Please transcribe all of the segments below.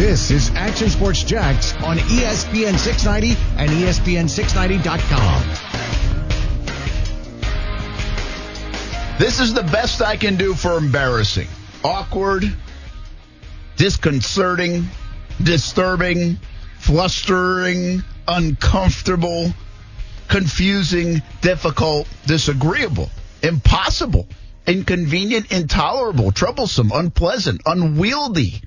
This is Action Sports Jax on ESPN 690 and ESPN690.com. This is the best I can do for embarrassing. Awkward, disconcerting, disturbing, flustering, uncomfortable, confusing, difficult, disagreeable, impossible, inconvenient, intolerable, troublesome, unpleasant, unwieldy,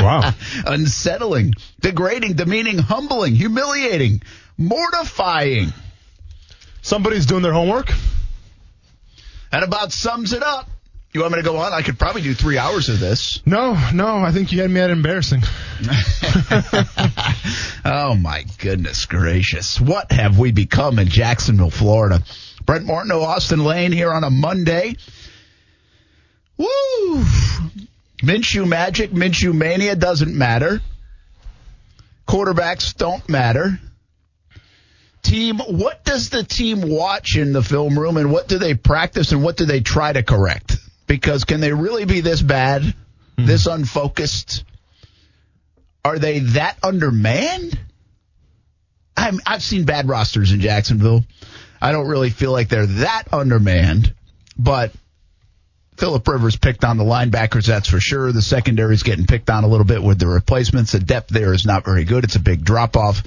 wow. Unsettling, degrading, demeaning, humbling, humiliating, mortifying. Somebody's doing their homework. That about sums it up. You want me to go on? I could probably do 3 hours of this. No, I think you had me at embarrassing. Oh, my goodness gracious. What have we become in Jacksonville, Florida? Brent Martineau, Austin Lane here on a Monday. Woo! Minshew magic, Minshew mania doesn't matter. Quarterbacks don't matter. Team, what does the team watch in the film room, and what do they practice, and what do they try to correct? Because can they really be this bad, this unfocused? Are they that undermanned? I've seen bad rosters in Jacksonville. I don't really feel like they're that undermanned, but Philip Rivers picked on the linebackers, that's for sure. The secondary's getting picked on a little bit with the replacements. The depth there is not very good. It's a big drop-off.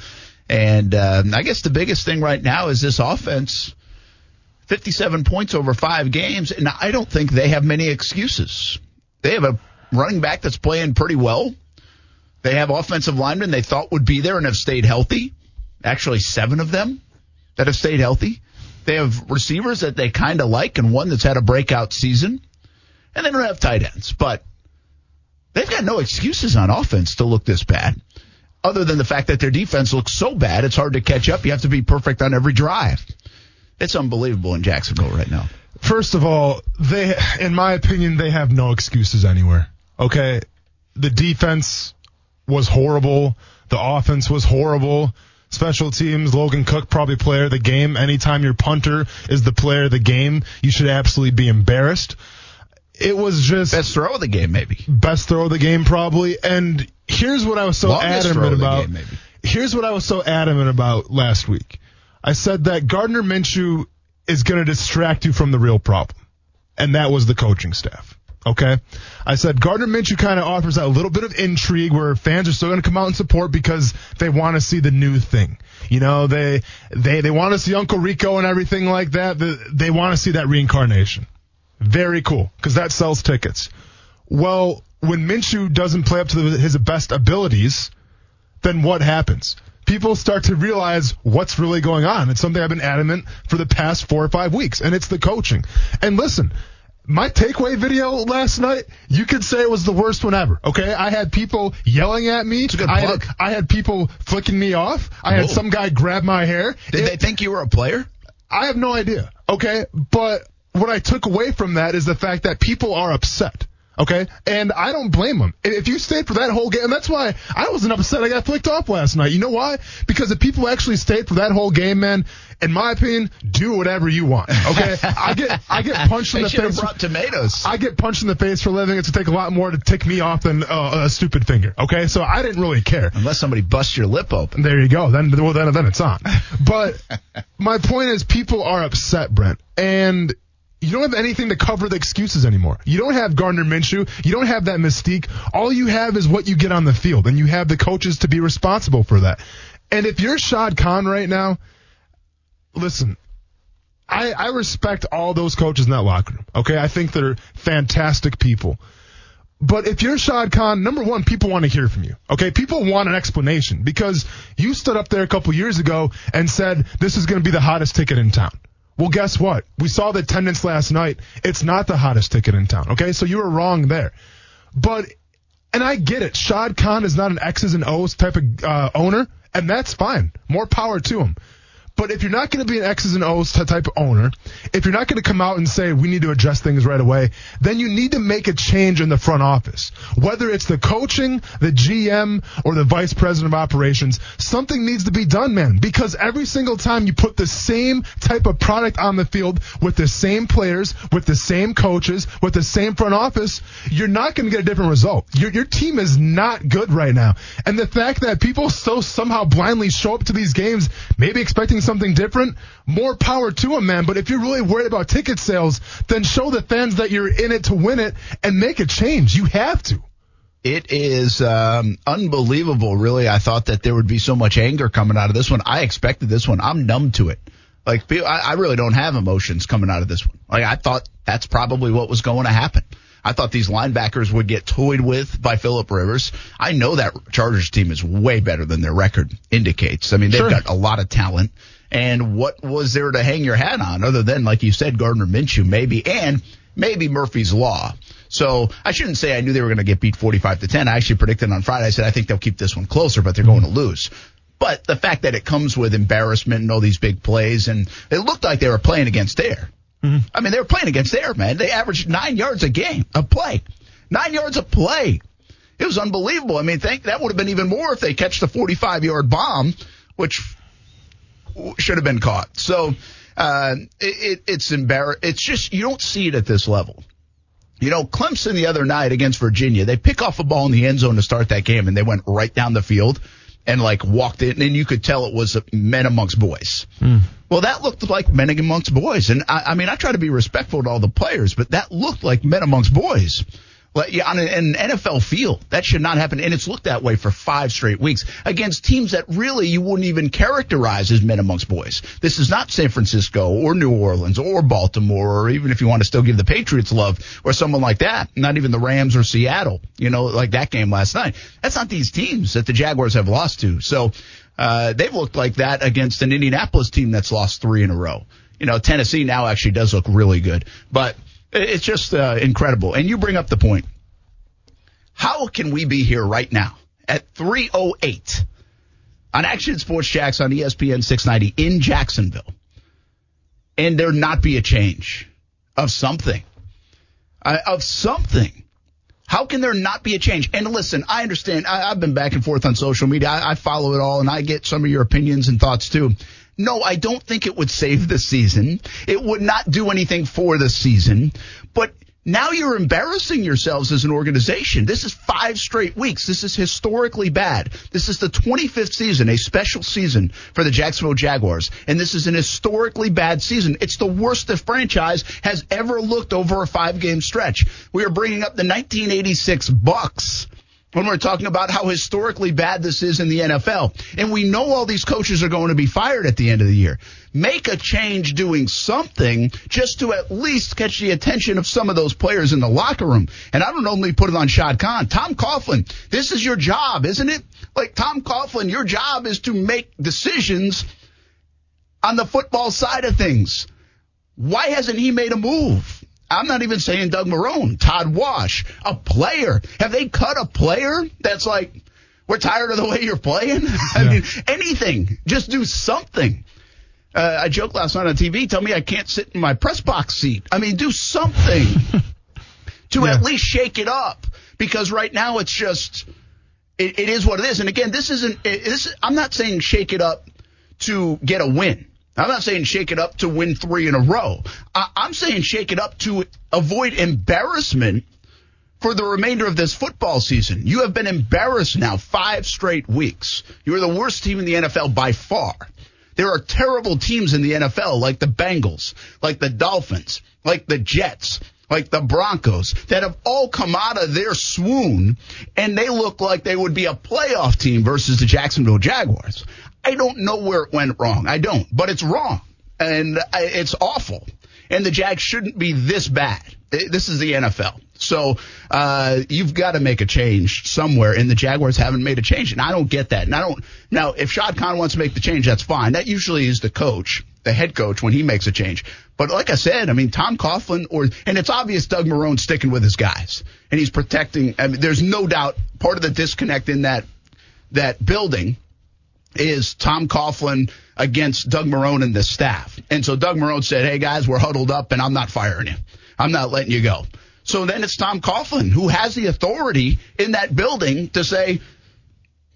And I guess the biggest thing right now is this offense, 57 points over 5 games, and I don't think they have many excuses. They have a running back that's playing pretty well. They have offensive linemen they thought would be there and have stayed healthy, actually 7 of them that have stayed healthy. They have receivers that they kind of like and one that's had a breakout season, and they don't have tight ends. But they've got no excuses on offense to look this bad. Other than the fact that their defense looks so bad, it's hard to catch up. You have to be perfect on every drive. It's unbelievable in Jacksonville right now. First of all, in my opinion, they have no excuses anywhere. Okay, the defense was horrible. The offense was horrible. Special teams, Logan Cook, probably player of the game. Anytime your punter is the player of the game, you should absolutely be embarrassed. It was just... Best throw of the game, maybe. Best throw of the game, probably. And... Here's what I was so adamant about. Here's what I was so adamant about last week. I said that Gardner Minshew is going to distract you from the real problem, and that was the coaching staff. Okay, I said Gardner Minshew kind of offers that little bit of intrigue where fans are still going to come out and support because they want to see the new thing. You know, they want to see Uncle Rico and everything like that. They want to see that reincarnation. Very cool, because that sells tickets. Well, when Minshew doesn't play up to his best abilities, then what happens? People start to realize what's really going on. It's something I've been adamant for the past 4 or 5 weeks, and it's the coaching. And listen, my takeaway video last night, you could say it was the worst one ever, okay? I had people yelling at me. It's a good plug. I had people flicking me off. I had some guy grab my hair. Did they think you were a player? I have no idea, okay? But what I took away from that is the fact that people are upset. Okay, and I don't blame them. If you stayed for that whole game, and that's why I wasn't upset I got flicked off last night. You know why? Because if people actually stayed for that whole game, man, in my opinion, do whatever you want. Okay, I get punched in the face. They should have brought tomatoes. I get punched in the face for a living. It's going to take a lot more to tick me off than a stupid finger. Okay, so I didn't really care. Unless somebody busts your lip open. There you go. Then it's on. But my point is people are upset, Brent, and you don't have anything to cover the excuses anymore. You don't have Gardner Minshew. You don't have that mystique. All you have is what you get on the field, and you have the coaches to be responsible for that. And if you're Shad Khan right now, listen, I respect all those coaches in that locker room, okay? I think they're fantastic people. But if you're Shad Khan, number one, people want to hear from you, okay? People want an explanation because you stood up there a couple years ago and said this is going to be the hottest ticket in town. Well, guess what? We saw the attendance last night. It's not the hottest ticket in town, okay? So you were wrong there. But, and I get it. Shad Khan is not an X's and O's type of owner, and that's fine. More power to him. But if you're not going to be an X's and O's type of owner, if you're not going to come out and say we need to address things right away, then you need to make a change in the front office. Whether it's the coaching, the GM, or the vice president of operations, something needs to be done, man. Because every single time you put the same type of product on the field with the same players, with the same coaches, with the same front office, you're not going to get a different result. Your team is not good right now. And the fact that people still somehow blindly show up to these games, maybe expecting something different, more power to them, man. But if you're really worried about ticket sales, then show the fans that you're in it to win it and make a change. You have to. It is unbelievable, really. I thought that there would be so much anger coming out of this one. I expected this one. I'm numb to it. Like, I really don't have emotions coming out of this one. Like, I thought that's probably what was going to happen. I thought these linebackers would get toyed with by Philip Rivers. I know that Chargers team is way better than their record indicates. I mean, they've got a lot of talent. And what was there to hang your hat on other than, like you said, Gardner Minshew maybe, and maybe Murphy's Law. So I shouldn't say I knew they were going to get beat 45-10. I actually predicted on Friday. I said, I think they'll keep this one closer, but they're going to lose. But the fact that it comes with embarrassment and all these big plays, and it looked like they were playing against air. Mm-hmm. I mean, they were playing against air, man. They averaged 9 yards a game, a play. 9 yards a play. It was unbelievable. I mean, that would have been even more if they catch the 45-yard bomb, which should have been caught. So it's embarrassing. It's just, you don't see it at this level. You know, Clemson the other night against Virginia, they pick off a ball in the end zone to start that game, and they went right down the field and, like, walked it, and you could tell it was men amongst boys. Mm. Well, that looked like men amongst boys. And, I mean, I try to be respectful to all the players, but that looked like men amongst boys. Like, yeah, on an NFL field, that should not happen. And it's looked that way for 5 straight weeks against teams that really you wouldn't even characterize as men amongst boys. This is not San Francisco or New Orleans or Baltimore, or even if you want to still give the Patriots love or someone like that, not even the Rams or Seattle, you know, like that game last night. That's not these teams that the Jaguars have lost to. So they've looked like that against an Indianapolis team that's lost 3 in a row. You know, Tennessee now actually does look really good, but it's just incredible. And you bring up the point. How can we be here right now at 3:08 on Action Sports Jax on ESPN 690 in Jacksonville and there not be a change of something? How can there not be a change? And listen, I understand. I've been back and forth on social media. I follow it all, and I get some of your opinions and thoughts too. No, I don't think it would save the season. It would not do anything for the season. But now you're embarrassing yourselves as an organization. This is 5 straight weeks. This is historically bad. This is the 25th season, a special season for the Jacksonville Jaguars. And this is an historically bad season. It's the worst the franchise has ever looked over a 5-game stretch. We are bringing up the 1986 Bucks when we're talking about how historically bad this is in the NFL. And we know all these coaches are going to be fired at the end of the year. Make a change doing something just to at least catch the attention of some of those players in the locker room. And I don't only put it on Shad Khan. Tom Coughlin, this is your job, isn't it? Like, Tom Coughlin, your job is to make decisions on the football side of things. Why hasn't he made a move? I'm not even saying Doug Marrone, Todd Wash, a player. Have they cut a player that's like, we're tired of the way you're playing? I mean, anything. Just do something. I joked last night on TV, tell me I can't sit in my press box seat. I mean, do something to at least shake it up, because right now it's just, it is what it is. And again, I'm not saying shake it up to get a win. I'm not saying shake it up to win 3 in a row. I'm saying shake it up to avoid embarrassment for the remainder of this football season. You have been embarrassed now 5 straight weeks. You're the worst team in the NFL by far. There are terrible teams in the NFL, like the Bengals, like the Dolphins, like the Jets, like the Broncos, that have all come out of their swoon, and they look like they would be a playoff team versus the Jacksonville Jaguars. I don't know where it went wrong. I don't. But it's wrong. And it's awful. And the Jags shouldn't be this bad. This is the NFL. So you've got to make a change somewhere. And the Jaguars haven't made a change. And I don't get that. And I don't. Now, if Shad Khan wants to make the change, that's fine. That usually is the coach, the head coach, when he makes a change. But like I said, I mean, Tom Coughlin, and it's obvious Doug Marrone's sticking with his guys. And he's protecting. I mean, there's no doubt part of the disconnect in that building is Tom Coughlin against Doug Marrone and the staff. And so Doug Marrone said, hey, guys, we're huddled up, and I'm not firing you. I'm not letting you go. So then it's Tom Coughlin who has the authority in that building to say,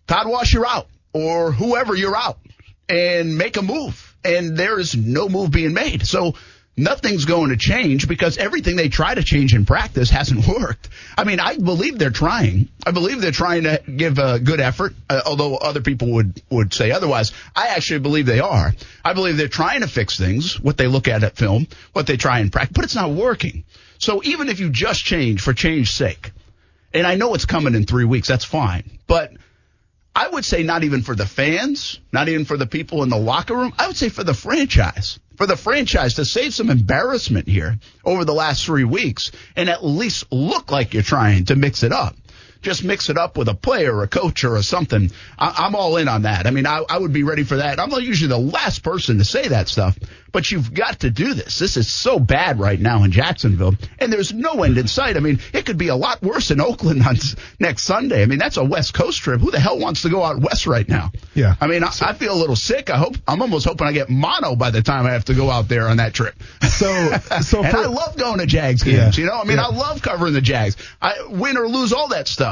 Todd Wash, you're out, or whoever, you're out, and make a move. And there is no move being made. So nothing's going to change because everything they try to change in practice hasn't worked. I mean, I believe they're trying. I believe they're trying to give a good effort, although other people would say otherwise. I actually believe they are. I believe they're trying to fix things, what they look at film, what they try in practice, but it's not working. So even if you just change for change's sake, and I know it's coming in 3 weeks, that's fine, but I would say not even for the fans, not even for the people in the locker room. I would say for the franchise. For the franchise to save some embarrassment here over the last 3 weeks and at least look like you're trying to mix it up. Just mix it up with a player or a coach or something. I'm all in on that. I mean, I would be ready for that. I'm not usually the last person to say that stuff, but you've got to do this. This is so bad right now in Jacksonville, and there's no end in sight. I mean, it could be a lot worse in Oakland on next Sunday. I mean, that's a West Coast trip. Who the hell wants to go out west right now? Yeah. I mean, I feel a little sick. I'm almost hoping I get mono by the time I have to go out there on that trip. So and I love going to Jags games, yeah. You know? I mean, yeah. I love covering the Jags. I win or lose, all that stuff.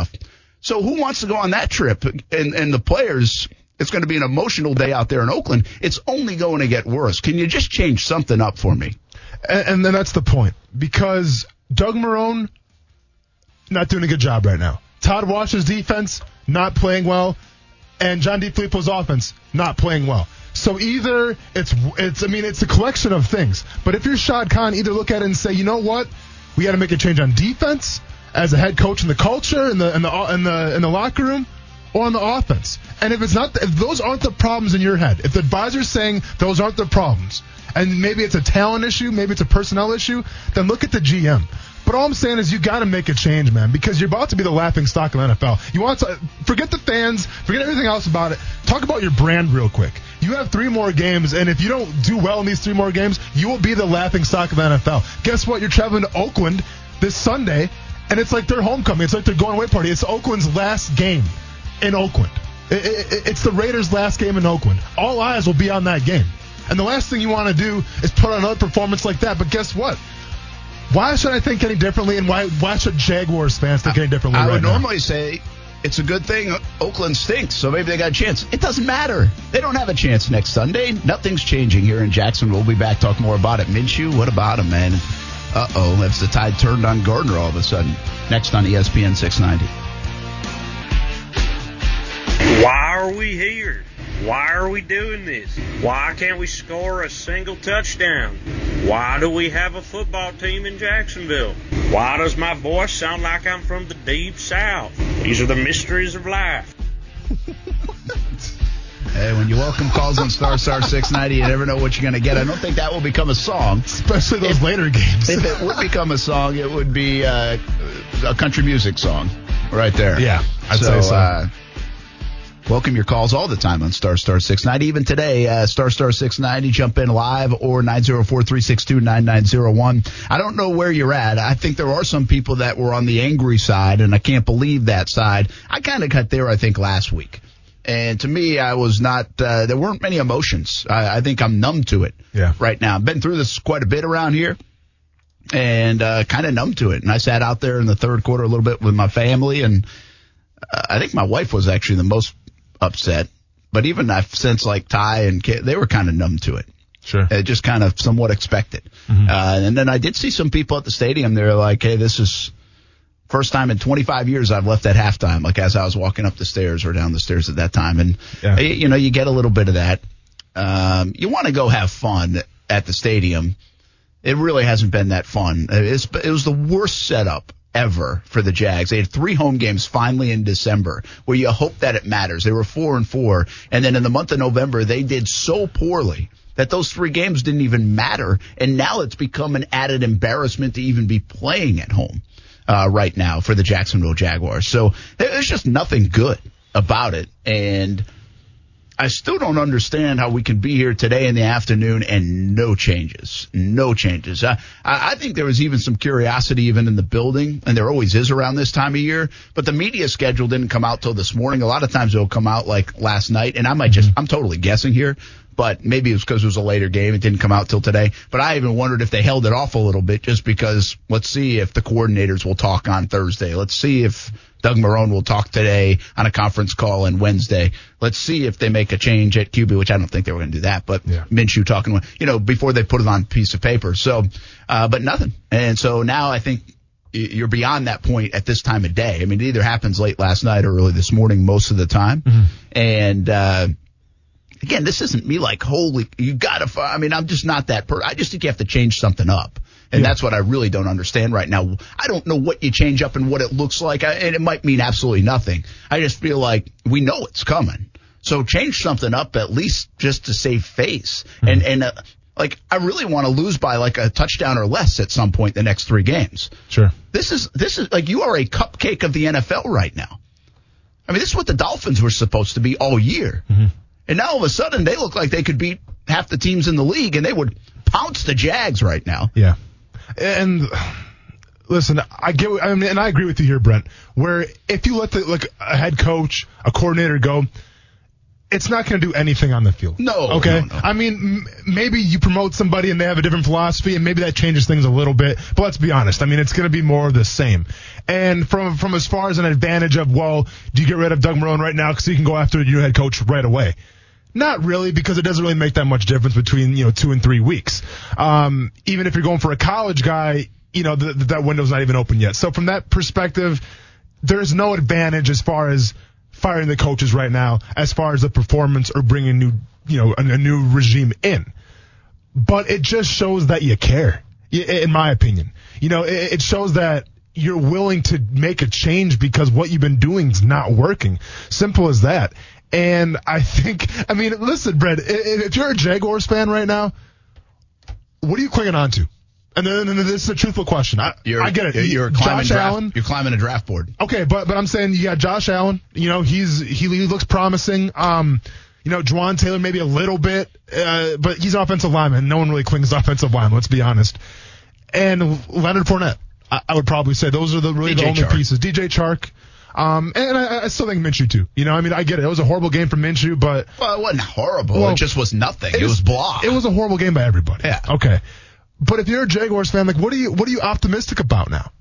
So who wants to go on that trip? And the players, it's going to be an emotional day out there in Oakland. It's only going to get worse. Can you just change something up for me? And then that's the point, because Doug Marrone not doing a good job right now. Todd Wash's defense not playing well, and John DeFilippo's offense not playing well. So either it's a collection of things. But if you're Shad Khan, either look at it and say, you know what, we got to make a change on defense, as a head coach in the culture, in the locker room, or on the offense. And if those aren't the problems in your head, if the advisor's saying those aren't the problems, and maybe it's a talent issue, maybe it's a personnel issue, then look at the GM. But all I'm saying is you got to make a change, man, because you're about to be the laughingstock of the NFL. You want to forget the fans, forget everything else about it. Talk about your brand real quick. You have 3 more games, and if you don't do well in these 3 more games, you will be the laughingstock of the NFL. Guess what? You're traveling to Oakland this Sunday. And it's like their homecoming. It's like their going away party. It's Oakland's last game in Oakland. It's the Raiders' last game in Oakland. All eyes will be on that game. And the last thing you want to do is put on another performance like that. But guess what? Why should I think any differently, and why should Jaguars fans think any differently? I would normally say it's a good thing Oakland stinks, so maybe they got a chance. It doesn't matter. They don't have a chance next Sunday. Nothing's changing here in Jackson. We'll be back, talk more about it. Minshew, what about him, man? Uh-oh, that's the tide turned on Gardner all of a sudden. Next on ESPN 690. Why are we here? Why are we doing this? Why can't we score a single touchdown? Why do we have a football team in Jacksonville? Why does my voice sound like I'm from the deep south? These are the mysteries of life. Hey, when you welcome calls on Star 690, you never know what you're going to get. I don't think that will become a song. Especially those later games. If it would become a song, it would be a country music song right there. Yeah, I'd say so. Welcome your calls all the time on Star 690. Even today, Star 690, jump in live or 904-362-9901. I don't know where you're at. I think there are some people that were on the angry side, and I can't believe that side. I kind of got there, I think, last week. And to me, I was not there weren't many emotions. I think I'm numb to it right now. I've been through this quite a bit around here and kind of numb to it. And I sat out there in the third quarter a little bit with my family. And I think my wife was actually the most upset. But even I've since like Ty and Kay, they were kind of numb to it. Sure. Just kind of somewhat expected. Mm-hmm. And then I did see some people at the stadium. They were like, hey, this is first time in 25 years I've left at halftime, like as I was walking up the stairs or down the stairs at that time. And, you get a little bit of that. You want to go have fun at the stadium. It really hasn't been that fun. It was the worst setup ever for the Jags. They had 3 home games finally in December where you hope that it matters. They were 4-4. And then in the month of November, they did so poorly that those 3 games didn't even matter. And now it's become an added embarrassment to even be playing at home. Right now for the Jacksonville Jaguars. So there's just nothing good about it. And I still don't understand how we can be here today in the afternoon and no changes. I think there was even some curiosity even in the building, and there always is around this time of year, but the media schedule didn't come out till this morning. A lot of times it'll come out like last night, and I might just, I'm totally guessing here, but maybe it was because it was a later game. It didn't come out till today. But I even wondered if they held it off a little bit just because let's see if the coordinators will talk on Thursday. Let's see if Doug Marrone will talk today on a conference call on Wednesday. Let's see if they make a change at QB, which I don't think they were going to do that, but yeah. Minshew talking, you know, before they put it on a piece of paper. So, but nothing. And so now I think you're beyond that point at this time of day. I mean, it either happens late last night or early this morning most of the time. Mm-hmm. And, again, this isn't me like, holy, you gotta, I mean, I'm just not that person. I just think you have to change something up. And yeah. That's what I really don't understand right now. I don't know what you change up and what it looks like, and it might mean absolutely nothing. I just feel like we know it's coming. So change something up at least just to save face. Mm-hmm. And like, I really want to lose by like a touchdown or less at some point the next three games. Sure. This is like, you are a cupcake of the NFL right now. I mean, this is what the Dolphins were supposed to be all year. Mm-hmm. And now all of a sudden they look like they could beat half the teams in the league, and they would pounce the Jags right now. Yeah. And listen, I mean, I agree with you here, Brent, where if you let a head coach, a coordinator go, it's not going to do anything on the field. No. Okay? No. I mean, maybe you promote somebody and they have a different philosophy, and maybe that changes things a little bit. But let's be honest. I mean, it's going to be more of the same. And from as far as an advantage of, well, do you get rid of Doug Marrone right now because he can go after your head coach right away? Not really, because it doesn't really make that much difference between, 2 and 3 weeks. Even if you're going for a college guy, that window's not even open yet. So from that perspective, there's no advantage as far as firing the coaches right now, as far as the performance or bringing a new regime in. But it just shows that you care, in my opinion. It shows that you're willing to make a change because what you've been doing is not working. Simple as that. And listen, Brent, if you're a Jaguars fan right now, what are you clinging on to? And then this is a truthful question. I get it. You're climbing Josh Allen. You're climbing a draft board. Okay, but I'm saying you got Josh Allen. He looks promising. Juwan Taylor maybe a little bit, but he's an offensive lineman. No one really clings to offensive line. Let's be honest. And Leonard Fournette, I would probably say those are the only pieces. DJ Chark. And I still think Minshew too. I get it. It was a horrible game for Minshew, but well, it wasn't horrible. Well, it just was nothing. It was blah. It was a horrible game by everybody. Yeah. Okay. But if you're a Jaguars fan, like, what are you optimistic about now?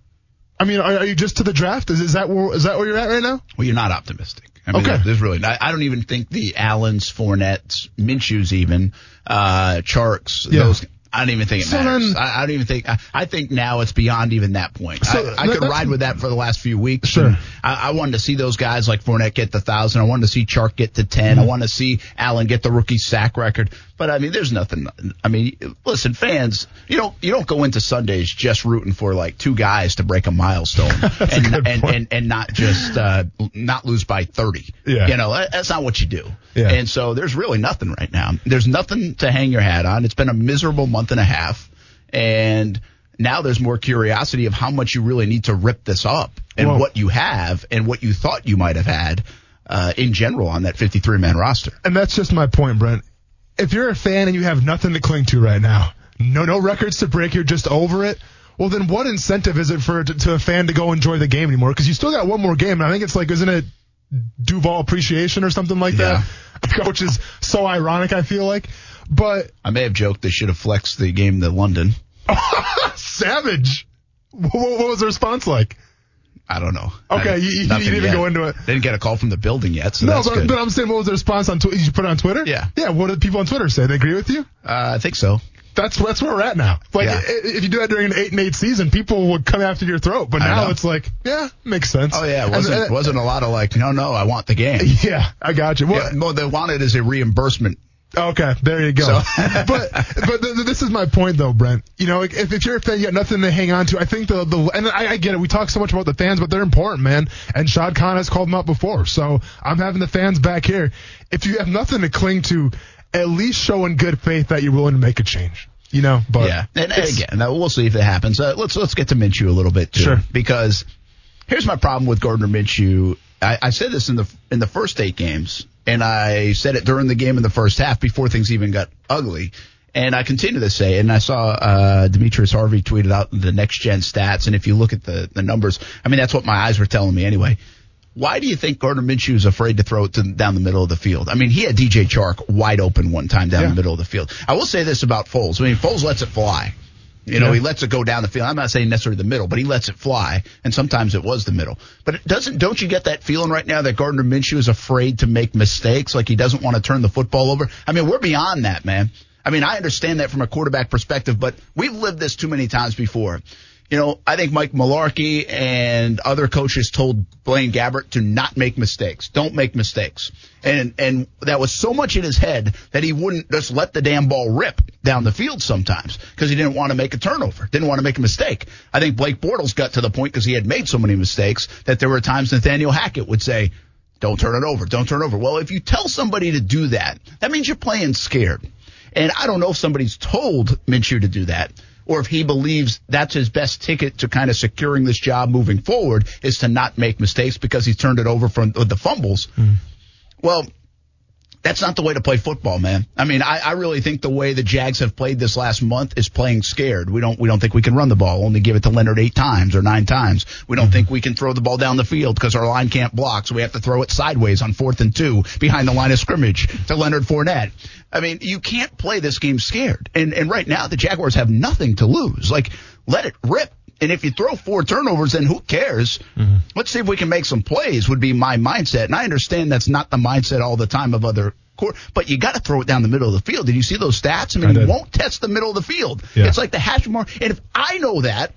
I mean, are you just to the draft? Is that where you're at right now? Well, you're not optimistic. I mean, okay. There's really not. I don't even think the Allens, Fournettes, Minshews, even Charks. Yeah. Those. I don't even think it matters. Then, I don't even think. I think now it's beyond even that point. So I could ride with that for the last few weeks. Sure. I wanted to see those guys like Fournette get the 1,000. I wanted to see Chark get to 10. Mm-hmm. I wanted to see Allen get the rookie sack record. But I mean, there's nothing. I mean, listen, fans, you don't go into Sundays just rooting for like two guys to break a milestone and not just not lose by 30. Yeah. That's not what you do. Yeah. And so there's really nothing right now. There's nothing to hang your hat on. It's been a miserable month and a half, and now there's more curiosity of how much you really need to rip this up and what you have and what you thought you might have had in general on that 53-man roster. And that's just my point, Brent. If you're a fan and you have nothing to cling to right now, no records to break, you're just over it, well, then what incentive is it to a fan to go enjoy the game anymore? Because you still got one more game, and I think it's like, isn't it Duval appreciation or something like that? Which is so ironic, I feel like. But I may have joked they should have flexed the game to London. Savage. What was the response like? I don't know. Okay, you didn't even go into it. They didn't get a call from the building yet, so that's good. But I'm saying, what was the response on Twitter? Did you put it on Twitter? Yeah. Yeah, what did people on Twitter say? They agree with you? I think so. That's where we're at now. Like, if you do that during an 8-8 season, people would come after your throat. But now it's like, yeah, makes sense. Oh, yeah. It wasn't a lot of like, no, I want the game. Yeah, I got you. What they wanted is a reimbursement. Okay, there you go. So. but this is my point, though, Brent. If you're a fan, you got nothing to hang on to. I think I get it. We talk so much about the fans, but they're important, man. And Shad Khan has called them out before. So I'm having the fans back here. If you have nothing to cling to, at least show in good faith that you're willing to make a change. But yeah, and again, we'll see if it happens. Let's get to Minshew a little bit too, sure. Because here's my problem with Gardner Minshew I said this in the first eight games, and I said it during the game in the first half before things even got ugly. And I continue to say, and I saw Demetrius Harvey tweeted out the next gen stats, and if you look at the numbers, I mean, that's what my eyes were telling me anyway. Why do you think Gardner Minshew is afraid to throw it down the middle of the field? I mean, he had DJ Chark wide open one time down the middle of the field. I will say this about Foles. I mean, Foles lets it fly. You know, he lets it go down the field. I'm not saying necessarily the middle, but he lets it fly, and sometimes it was the middle. But it doesn't. Don't you get that feeling right now that Gardner Minshew is afraid to make mistakes, like he doesn't want to turn the football over? I mean, we're beyond that, man. I mean, I understand that from a quarterback perspective, but we've lived this too many times before. You know, I think Mike Mularkey and other coaches told Blaine Gabbert to not make mistakes. Don't make mistakes. And that was so much in his head that he wouldn't just let the damn ball rip down the field sometimes because he didn't want to make a turnover, didn't want to make a mistake. I think Blake Bortles got to the point because he had made so many mistakes that there were times Nathaniel Hackett would say, don't turn it over, don't turn it over. Well, if you tell somebody to do that, that means you're playing scared. And I don't know if somebody's told Minshew to do that, or if he believes that's his best ticket to kind of securing this job moving forward is to not make mistakes because he's turned it over from the fumbles. Well, that's not the way to play football, man. I mean, I really think the way the Jags have played this last month is playing scared. We don't think we can run the ball, only give it to Leonard 8 times or 9 times. We don't think we can throw the ball down the field because our line can't block, so we have to throw it sideways on 4th and 2 behind the line of scrimmage to Leonard Fournette. I mean, you can't play this game scared. And right now, the Jaguars have nothing to lose. Like, let it rip. And if you throw 4 turnovers, then who cares? Let's see if we can make some plays would be my mindset. And I understand that's not the mindset all the time of other but you got to throw it down the middle of the field. Did you see those stats? I mean, you won't test the middle of the field. Yeah. It's like the hash mark. And if I know that,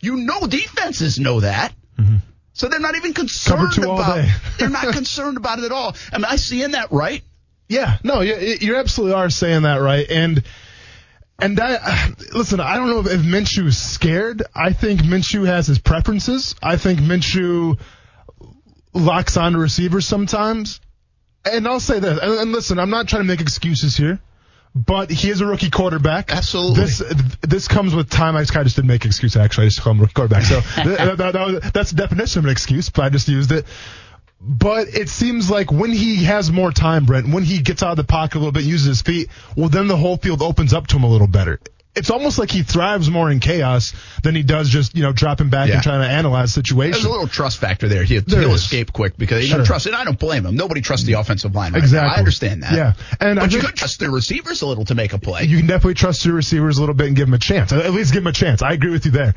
you know defenses know that. So they're not even concerned about it. They're not concerned about it at all. I mean, I seeing that right? Yeah. No, you absolutely are saying that right. And listen, I don't know if Minshew is scared. I think Minshew has his preferences. I think Minshew locks on to receivers sometimes. And I'll say this, and listen, I'm not trying to make excuses here, but he is a rookie quarterback. Absolutely. This comes with time. I just didn't make an excuse, actually. I just call him rookie quarterback. So that's the definition of an excuse, but I just used it. But it seems like when he has more time, Brent, when he gets out of the pocket a little bit, uses his feet, well, then the whole field opens up to him a little better. It's almost like he thrives more in chaos than he does just, dropping back and trying to analyze situations. There's a little trust factor there. He'll escape quick because he doesn't trust it. I don't blame him. Nobody trusts the offensive line right now. I understand that. Yeah. But you could trust their receivers a little to make a play. You can definitely trust your receivers a little bit and give them a chance. At least give them a chance. I agree with you there.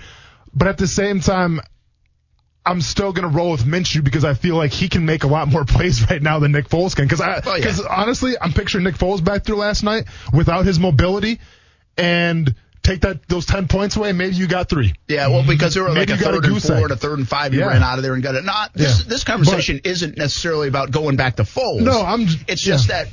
But at the same time, I'm still going to roll with Minshew because I feel like he can make a lot more plays right now than Nick Foles can. Because honestly, I'm picturing Nick Foles back through last night without his mobility, and take those 10 points away, maybe you got 3. Yeah, well, because there were like a third and 4 and a third and 5, you ran out of there and got it. This conversation isn't necessarily about going back to Foles. No, it's just that.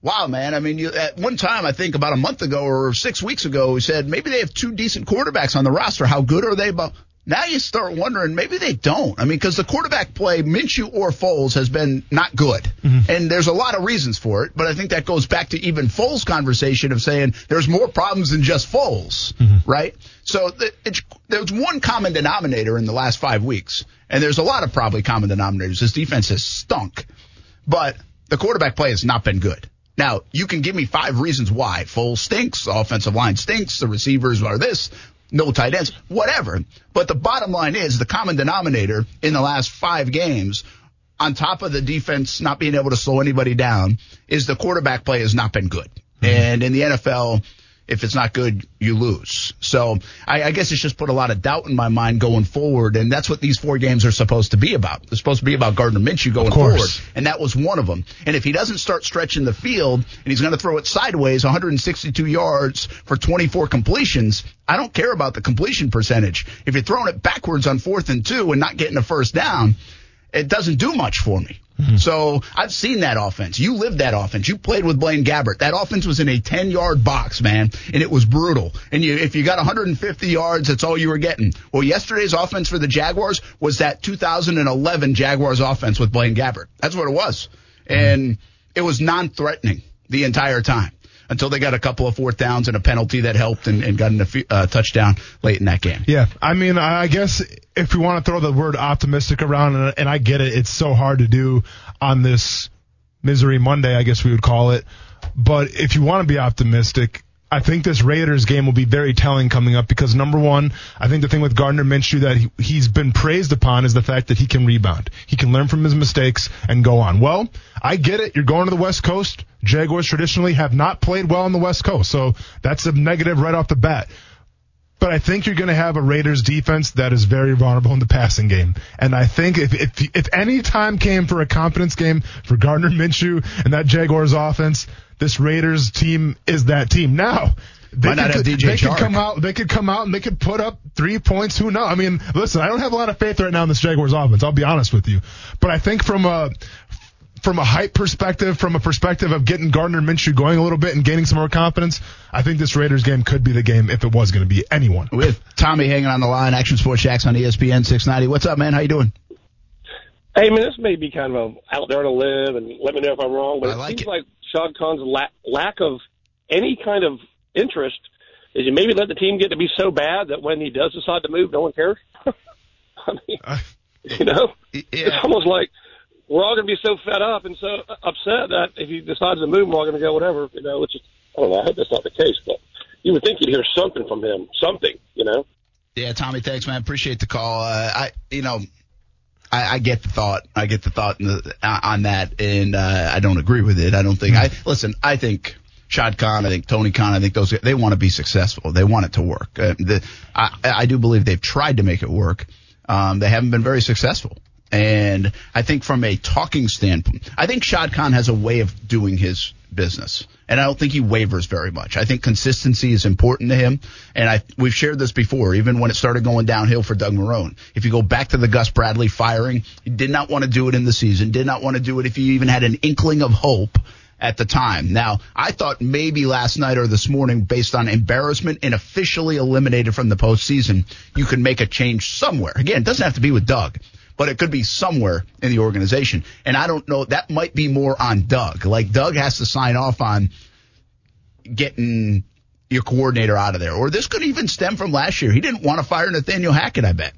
Wow, man. I mean, at one time, I think about a month ago or 6 weeks ago, we said maybe they have 2 decent quarterbacks on the roster. How good are they? But now you start wondering, maybe they don't. I mean, because the quarterback play, Minshew or Foles, has been not good. And there's a lot of reasons for it, but I think that goes back to even Foles' conversation of saying there's more problems than just Foles, right? So there's one common denominator in the last 5 weeks, and there's a lot of probably common denominators. His defense has stunk, but the quarterback play has not been good. Now, you can give me 5 reasons why. Foles stinks, the offensive line stinks, the receivers are this. No tight ends, whatever. But the bottom line is the common denominator in the last 5 games, on top of the defense not being able to slow anybody down, is the quarterback play has not been good. And in the NFL, if it's not good, you lose. So I guess it's just put a lot of doubt in my mind going forward, and that's what these 4 games are supposed to be about. They're supposed to be about Gardner Minshew going forward, and that was one of them. And if he doesn't start stretching the field and he's going to throw it sideways 162 yards for 24 completions, I don't care about the completion percentage. If you're throwing it backwards on 4th and 2 and not getting a first down, it doesn't do much for me. So I've seen that offense. You lived that offense. You played with Blaine Gabbert. That offense was in a 10-yard box, man, and it was brutal. And if you got 150 yards, that's all you were getting. Well, yesterday's offense for the Jaguars was that 2011 Jaguars offense with Blaine Gabbert. That's what it was. And it was non-threatening the entire time. until they got a couple of fourth downs and a penalty that helped and got a touchdown late in that game. Yeah, I mean, I guess if we want to throw the word optimistic around, and I get it, it's so hard to do on this Misery Monday, I guess we would call it. But if you want to be optimistic, I think this Raiders game will be very telling coming up because, number one, I think the thing with Gardner Minshew that he's been praised upon is the fact that he can rebound. He can learn from his mistakes and go on. Well, I get it. You're going to the West Coast. Jaguars traditionally have not played well on the West Coast, so that's a negative right off the bat. But I think you're going to have a Raiders defense that is very vulnerable in the passing game. And I think if any time came for a confidence game for Gardner Minshew and that Jaguars offense, this Raiders team is that team. Now, they could come out and they could put up 3 points. Who knows? I mean, listen, I don't have a lot of faith right now in this Jaguars offense. I'll be honest with you. But I think from a hype perspective, from a perspective of getting Gardner Minshew going a little bit and gaining some more confidence, I think this Raiders game could be the game if it was going to be anyone. With Tommy hanging on the line, Action Sports Shacks on ESPN 690. What's up, man? How you doing? Hey, man, this may be kind of out there to live, and let me know if I'm wrong, but it seems like Shad Khan's lack of any kind of interest is you maybe let the team get to be so bad that when he does decide to move, no one cares. I mean, you know, it's almost like, we're all going to be so fed up and so upset that if he decides to move, we're all going to go whatever. You know, it's just, I don't know. I hope that's not the case, but you would think you'd hear something from him, something, you know? Yeah, Tommy, thanks, man. Appreciate the call. I get the thought. I get the thought on that, and I don't agree with it. I don't think. I think Shad Khan, I think Tony Khan, I think those guys, they want to be successful. They want it to work. I do believe they've tried to make it work. They haven't been very successful. And I think from a talking standpoint, I think Shad Khan has a way of doing his business. And I don't think he wavers very much. I think consistency is important to him. And we've shared this before, even when it started going downhill for Doug Marrone. If you go back to the Gus Bradley firing, he did not want to do it in the season, did not want to do it if you even had an inkling of hope at the time. Now, I thought maybe last night or this morning, based on embarrassment and officially eliminated from the postseason, you could make a change somewhere. Again, it doesn't have to be with Doug, but it could be somewhere in the organization. And I don't know, that might be more on Doug. Like, Doug has to sign off on getting your coordinator out of there. Or this could even stem from last year. He didn't want to fire Nathaniel Hackett, I bet.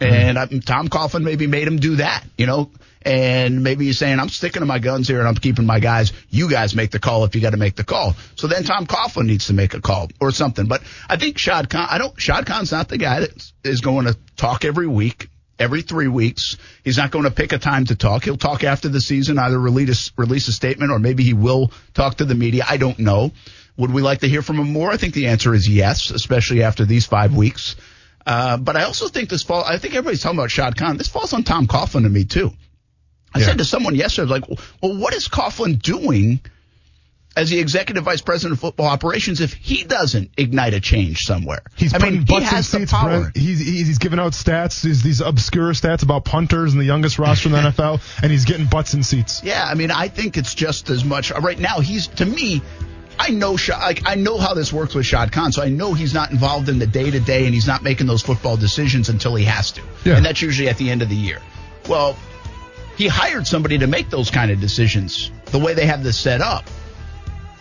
And Tom Coughlin maybe made him do that, you know. And maybe he's saying, I'm sticking to my guns here and I'm keeping my guys. You guys make the call if you got to make the call. So then Tom Coughlin needs to make a call or something. But I think Shad Khan's not the guy that is going to talk every week. Every 3 weeks, he's not going to pick a time to talk. He'll talk after the season, either release a statement or maybe he will talk to the media. I don't know. Would we like to hear from him more? I think the answer is yes, especially after these 5 weeks. But I also think I think everybody's talking about Shad Khan. This falls on Tom Coughlin to me, too. I said to someone yesterday, I was like, well, what is Coughlin doing as the executive vice president of football operations, if he doesn't ignite a change somewhere? He has the power. He's giving out stats, these obscure stats about punters and the youngest roster in the NFL, and he's getting butts in seats. Yeah, I mean, I think it's just as much. Right now, I know how this works with Shad Khan, so I know he's not involved in the day-to-day, and he's not making those football decisions until he has to. Yeah. And that's usually at the end of the year. Well, he hired somebody to make those kind of decisions, the way they have this set up.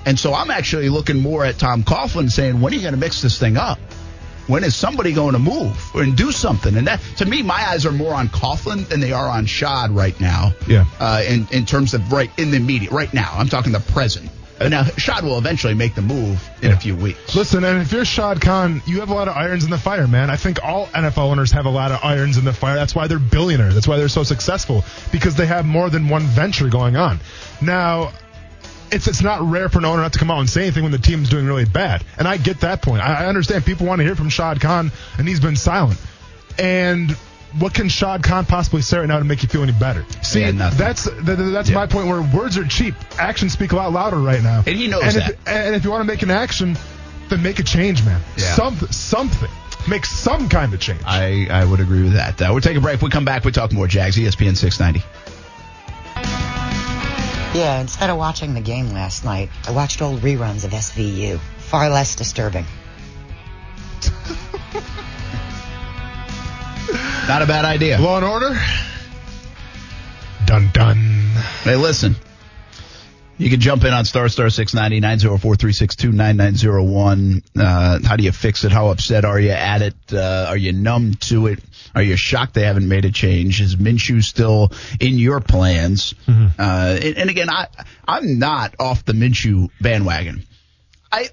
And so I'm actually looking more at Tom Coughlin saying, when are you going to mix this thing up? When is somebody going to move and do something? And that, to me, my eyes are more on Coughlin than they are on Shad right now. Yeah. In terms of right in the media right now, I'm talking the present. Now, Shad will eventually make the move in a few weeks. Listen, and if you're Shad Khan, you have a lot of irons in the fire, man. I think all NFL owners have a lot of irons in the fire. That's why they're billionaires. That's why they're so successful, because they have more than one venture going on. Now, it's not rare for an owner not to come out and say anything when the team's doing really bad. And I get that point. I understand people want to hear from Shad Khan, and he's been silent. And what can Shad Khan possibly say right now to make you feel any better? See, that's my point, where words are cheap. Actions speak a lot louder right now. And he knows that. If you want to make an action, then make a change, man. Yeah. Something. Make some kind of change. I would agree with that. We'll take a break. We'll come back. We'll talk more Jags, ESPN 690. Yeah, instead of watching the game last night, I watched old reruns of SVU. Far less disturbing. Not a bad idea. Law and Order? Dun, dun. Hey, listen. You can jump in on *690 904-362-9901. How do you fix it? How upset are you at it? Are you numb to it? Are you shocked they haven't made a change? Is Minshew still in your plans? Mm-hmm. And again, I'm not off the Minshew bandwagon. I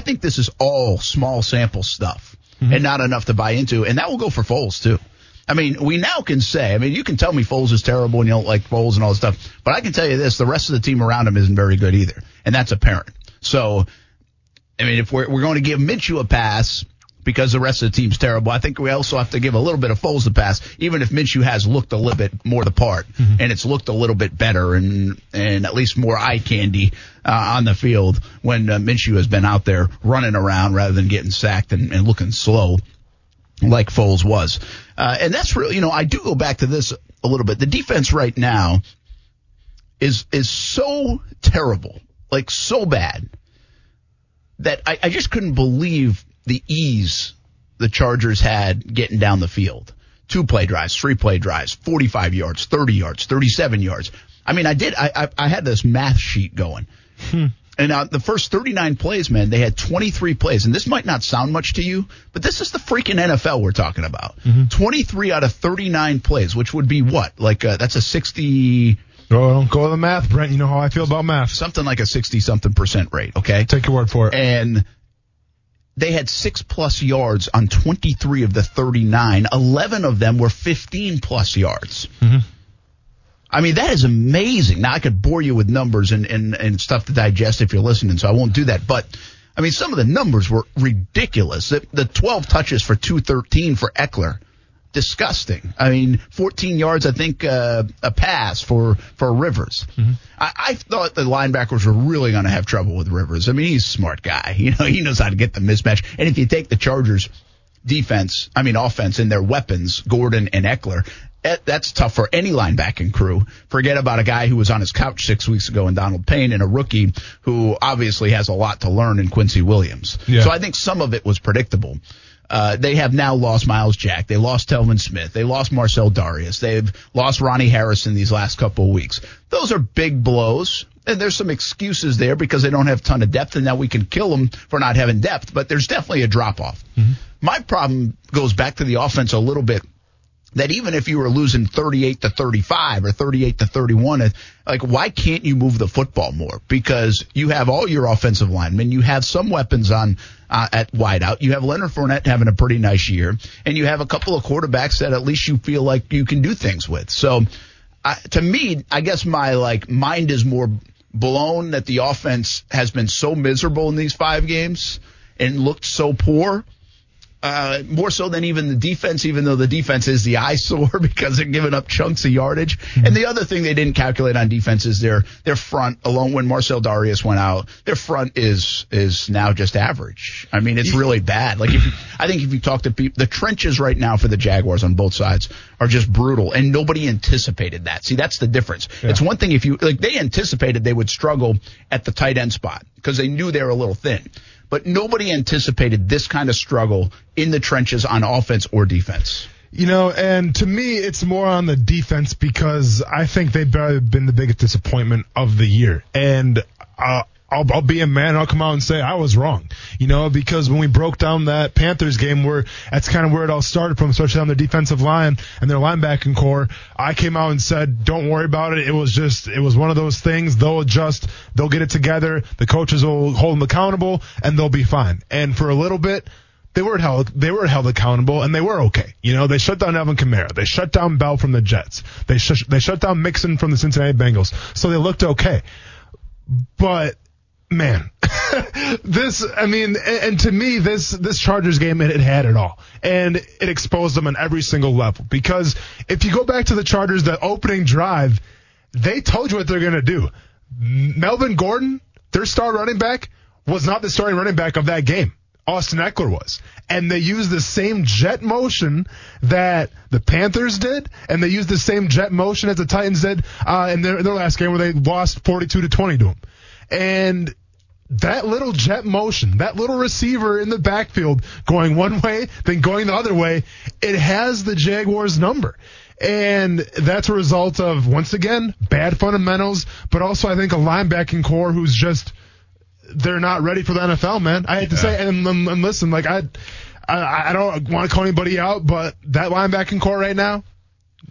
think this is all small sample stuff and not enough to buy into, and that will go for Foles too. I mean, we now can say, you can tell me Foles is terrible and you don't like Foles and all this stuff, but I can tell you this, the rest of the team around him isn't very good either, and that's apparent. So, if we're going to give Minshew a pass because the rest of the team's terrible, I think we also have to give a little bit of Foles a pass, even if Minshew has looked a little bit more the part, and it's looked a little bit better and at least more eye candy on the field when Minshew has been out there running around rather than getting sacked and looking slow like Foles was. And that's really, I do go back to this a little bit. The defense right now is so terrible, like so bad, that I just couldn't believe the ease the Chargers had getting down the field. 2-play drives, 3-play drives, 45 yards, 30 yards, 37 yards. I had this math sheet going. And the first 39 plays, man, they had 23 plays. And this might not sound much to you, but this is the freaking NFL we're talking about. 23 out of 39 plays, which would be what? Like that's a 60... Oh, don't go to the math, Brent. You know how I feel about math. Something like a 60-something % rate, okay? Take your word for it. And they had 6-plus yards on 23 of the 39. 11 of them were 15-plus yards. That is amazing. Now, I could bore you with numbers and stuff to digest if you're listening, so I won't do that. But, some of the numbers were ridiculous. The 12 touches for 213 for Ekeler, disgusting. 14 yards, I think, a pass for Rivers. I thought the linebackers were really going to have trouble with Rivers. He's a smart guy. He knows how to get the mismatch. And if you take the Chargers' offense and their weapons, Gordon and Ekeler, that's tough for any linebacking crew. Forget about a guy who was on his couch 6 weeks ago in Donald Payne and a rookie who obviously has a lot to learn in Quincy Williams. Yeah. So I think some of it was predictable. They have now lost Miles Jack. They lost Telvin Smith. They lost Marcell Dareus. They've lost Ronnie Harrison these last couple of weeks. Those are big blows, and there's some excuses there because they don't have a ton of depth, and now we can kill them for not having depth, but there's definitely a drop-off. My problem goes back to the offense a little bit, that even if you were losing 38-35 or 38-31, like, why can't you move the football more? Because you have all your offensive linemen, you have some weapons on at wideout, you have Leonard Fournette having a pretty nice year, and you have a couple of quarterbacks that at least you feel like you can do things with. So, to me, I guess my mind is more blown that the offense has been so miserable in these 5 games and looked so poor. More so than even the defense, even though the defense is the eyesore because they're giving up chunks of yardage. And the other thing they didn't calculate on defense is their front alone. When Marcell Dareus went out, their front is now just average. It's really bad. I think if you talk to people, the trenches right now for the Jaguars on both sides are just brutal, and nobody anticipated that. See, that's the difference. Yeah. It's one thing if you they anticipated they would struggle at the tight end spot because they knew they were a little thin. But nobody anticipated this kind of struggle in the trenches on offense or defense. And to me, it's more on the defense because I think they've been the biggest disappointment of the year. And I'll be a man. I'll come out and say I was wrong, because when we broke down that Panthers game, that's kind of where it all started from, especially on their defensive line and their linebacking core. I came out and said, don't worry about it. It was one of those things. They'll adjust. They'll get it together. The coaches will hold them accountable, and they'll be fine. And for a little bit, They were held accountable, and they were okay. They shut down Alvin Kamara. They shut down Bell from the Jets. They shut down Mixon from the Cincinnati Bengals. So they looked okay. But man, and to me, this Chargers game, it had it all. And it exposed them on every single level. Because if you go back to the Chargers, the opening drive, they told you what they're going to do. Melvin Gordon, their star running back, was not the starting running back of that game. Austin Ekeler was. And they used the same jet motion that the Panthers did, and they used the same jet motion as the Titans did in their last game where they lost 42-20 to them. And that little jet motion, that little receiver in the backfield going one way, then going the other way, it has the Jaguars' number. And that's a result of, once again, bad fundamentals, but also I think a linebacking core who's just, they're not ready for the NFL, man. I hate to say, and listen, like I don't want to call anybody out, but that linebacking core right now,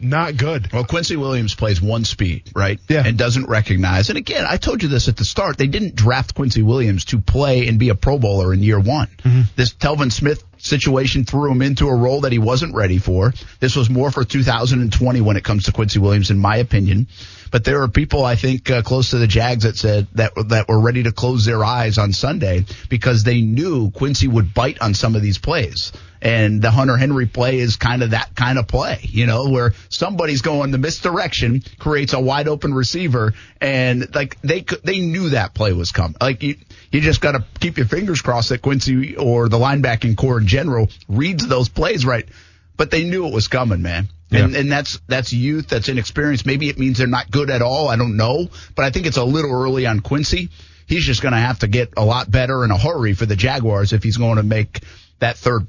not good. Well, Quincy Williams plays one speed, right? Yeah. And doesn't recognize. And again, I told you this at the start. They didn't draft Quincy Williams to play and be a Pro Bowler in year one. Mm-hmm. This Telvin Smith situation threw him into a role that he wasn't ready for. This was more for 2020 when it comes to Quincy Williams, in my opinion. But there are people, I think, close to the Jags that said that were ready to close their eyes on Sunday because they knew Quincy would bite on some of these plays. And the Hunter Henry play is kind of that kind of play, you know, where somebody's going the misdirection, creates a wide open receiver, and like they knew that play was coming. Like you just got to keep your fingers crossed that Quincy or the linebacking core in general reads those plays right. But they knew it was coming, man. Yeah. And that's youth, that's inexperience. Maybe it means they're not good at all. I don't know. But I think it's a little early on Quincy. He's just going to have to get a lot better in a hurry for the Jaguars if he's going to make that third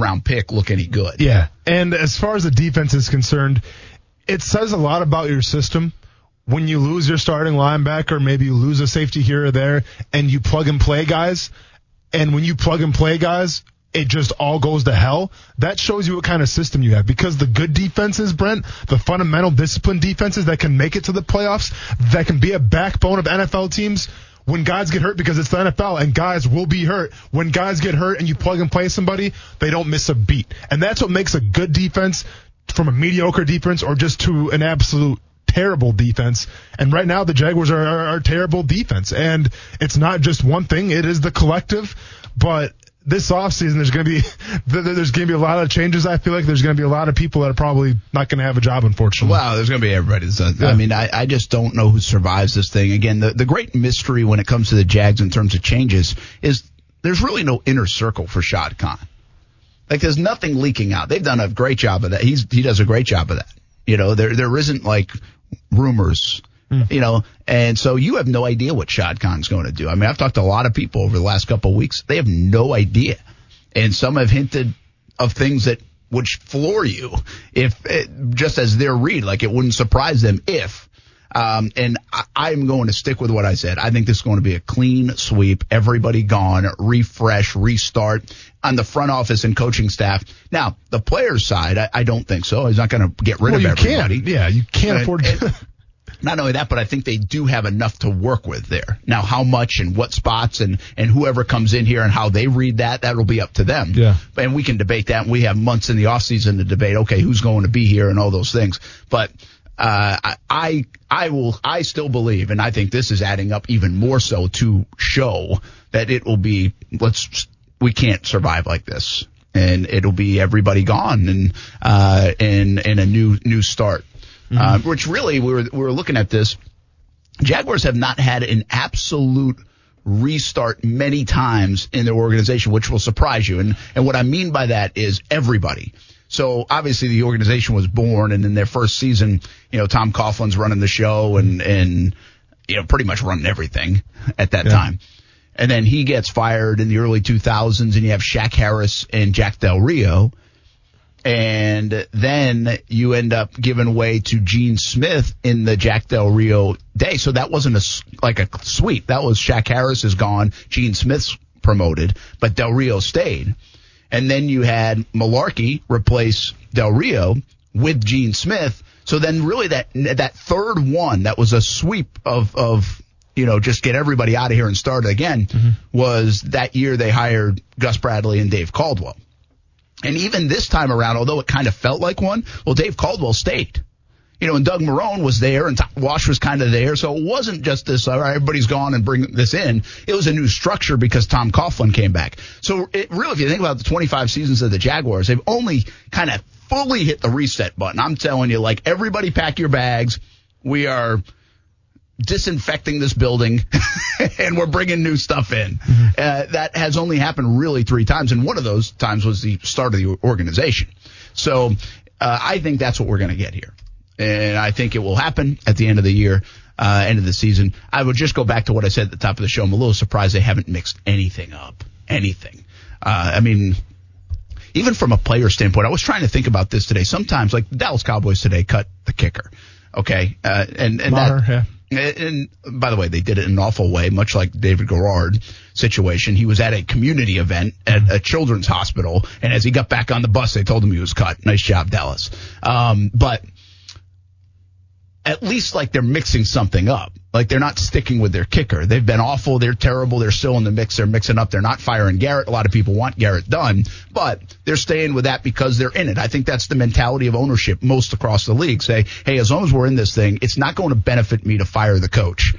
round pick look any good. Yeah. And as far as the defense is concerned, it says a lot about your system when you lose your starting linebacker, maybe you lose a safety here or there, and you plug and play guys. And when you plug and play guys, it just all goes to hell. That shows you what kind of system you have, because the good defenses, Brent, the fundamental discipline defenses that can make it to the playoffs, that can be a backbone of NFL teams, when guys get hurt, because it's the NFL and guys will be hurt. When guys get hurt and you plug and play somebody, they don't miss a beat. And that's what makes a good defense from a mediocre defense or just to an absolute terrible defense. And right now the Jaguars are terrible defense. And it's not just one thing. It is the collective. But this offseason, there's going to be a lot of changes. I feel like there's going to be a lot of people that are probably not going to have a job, unfortunately. Wow, there's going to be everybody. Yeah. I mean, I just don't know who survives this thing. Again, the great mystery when it comes to the Jags in terms of changes is there's really no inner circle for Shad Khan. Like, there's nothing leaking out. They've done a great job of that. He does a great job of that. You know, there isn't, like, rumors. You know, and so you have no idea what Shad Khan's going to do. I mean, I've talked to a lot of people over the last couple of weeks. They have no idea. And some have hinted of things that would floor you just as their read. Like, it wouldn't surprise them if. And I'm going to stick with what I said. I think this is going to be a clean sweep. Everybody gone, refresh, restart on the front office and coaching staff. Now, the players' side, I don't think so. He's not going to get rid of everybody. You can't afford to. Not only that, but I think they do have enough to work with there. Now, how much and what spots and whoever comes in here and how they read that'll be up to them. Yeah. And we can debate that. We have months in the offseason to debate, okay, who's going to be here and all those things. But I still believe, and I think this is adding up even more so to show that it will be, we can't survive like this. And it'll be everybody gone and a new start. Mm-hmm. Which really, we were looking at this. Jaguars have not had an absolute restart many times in their organization, which will surprise you. And what I mean by that is everybody. So obviously the organization was born, and in their first season, you know, Tom Coughlin's running the show and you know, pretty much running everything at that time. And then he gets fired in the early 2000s, and you have Shaq Harris and Jack Del Rio. And then you end up giving way to Gene Smith in the Jack Del Rio day. So that wasn't a sweep. That was Shaq Harris is gone, Gene Smith's promoted, but Del Rio stayed. And then you had Mularkey replace Del Rio with Gene Smith. So then really that third one that was a sweep of you know, just get everybody out of here and start again, was that year they hired Gus Bradley and Dave Caldwell. And even this time around, although it kind of felt like one, well, Dave Caldwell stayed. You know, and Doug Marrone was there, and Todd Wash was kind of there. So it wasn't just this, all right, everybody's gone and bring this in. It was a new structure because Tom Coughlin came back. So it really, if you think about the 25 seasons of the Jaguars, they've only kind of fully hit the reset button. I'm telling you, like, everybody pack your bags. We are disinfecting this building and we're bringing new stuff in. That has only happened really 3 times, and one of those times was the start of the organization. So I think that's what we're going to get here, and I think it will happen at the end of the year, end of the season. I would just go back to what I said at the top of the show. I'm a little surprised they haven't mixed anything up. I mean, even from a player standpoint, I was trying to think about this today. Sometimes, like the Dallas Cowboys today, cut the kicker. Okay, and by the way, they did it in an awful way, much like David Garrard situation. He was at a community event at a children's hospital, and as he got back on the bus, they told him he was cut. Nice job, Dallas. But at least like they're mixing something up. Like they're not sticking with their kicker. They've been awful. They're terrible. They're still in the mix. They're mixing up. They're not firing Garrett. A lot of people want Garrett done, but they're staying with that because they're in it. I think that's the mentality of ownership most across the league. Say, hey, as long as we're in this thing, it's not going to benefit me to fire the coach.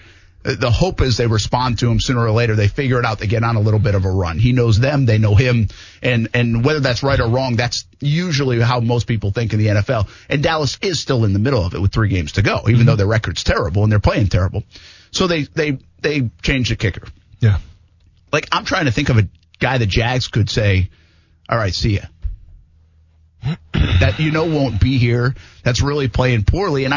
The hope is they respond to him sooner or later. They figure it out. They get on a little bit of a run. He knows them. They know him. And whether that's right or wrong, that's usually how most people think in the NFL. And Dallas is still in the middle of it with 3 games to go, even though their record's terrible and they're playing terrible. So they change the kicker. Yeah. Like, I'm trying to think of a guy the Jags could say, all right, see ya. That won't be here. That's really playing poorly. And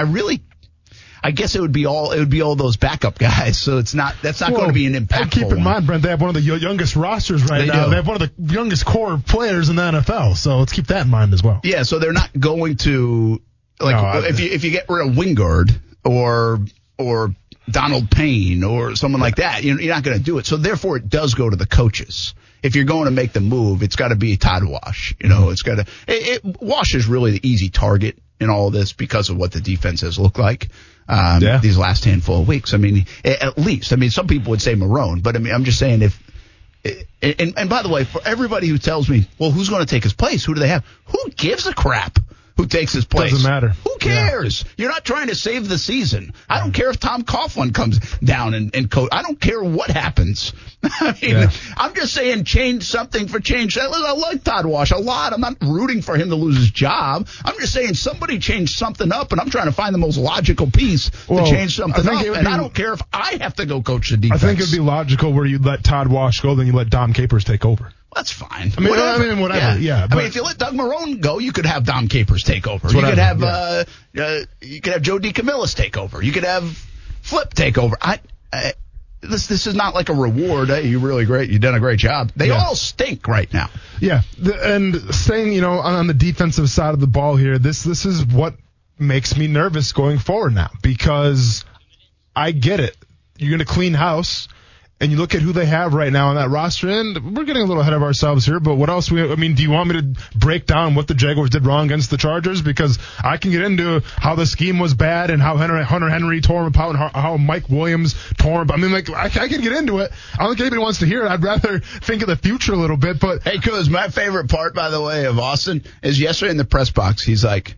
I guess it would be all those backup guys. So that's not going to be an impactful one. Keep in mind, Brent, they have one of the youngest rosters right now. They have one of the youngest core players in the NFL. So let's keep that in mind as well. Yeah, so they're not going to if you get rid of Wingard or Donald Payne or someone like that, you're not going to do it. So therefore, it does go to the coaches. If you're going to make the move, it's got to be Todd Wash. Wash is really the easy target in all of this because of what the defense has looked like these last handful of weeks. I mean, at least. I mean, some people would say Marrone, but I mean, I'm just saying if. And by the way, for everybody who tells me, well, who's going to take his place? Who do they have? Who gives a crap? Who takes his place? Doesn't matter. Who cares? Yeah. You're not trying to save the season. I don't care if Tom Coughlin comes down and coach. I don't care what happens. I mean, I'm just saying change something for change. I like Todd Wash a lot. I'm not rooting for him to lose his job. I'm just saying somebody change something up, and I'm trying to find the most logical piece to change something up. And I don't care if I have to go coach the defense. I think it would be logical where you let Todd Wash go, then you let Dom Capers take over. That's fine. I mean, whatever. Yeah. But, I mean, if you let Doug Marrone go, you could have Dom Capers take over. You could have Joe DeCamillis take over. You could have Flip take over. This is not like a reward. Hey, you're really great. You've done a great job. They all stink right now. Yeah. And staying, on the defensive side of the ball here, this is what makes me nervous going forward now, because I get it. You're going to clean house. And you look at who they have right now on that roster, and we're getting a little ahead of ourselves here, but what else do you want me to break down what the Jaguars did wrong against the Chargers? Because I can get into how the scheme was bad and how Hunter Henry tore him apart and how Mike Williams tore him. I mean, I can get into it. I don't think anybody wants to hear it. I'd rather think of the future a little bit, but. Hey, Kuz, my favorite part, by the way, of Austin is yesterday in the press box, he's like,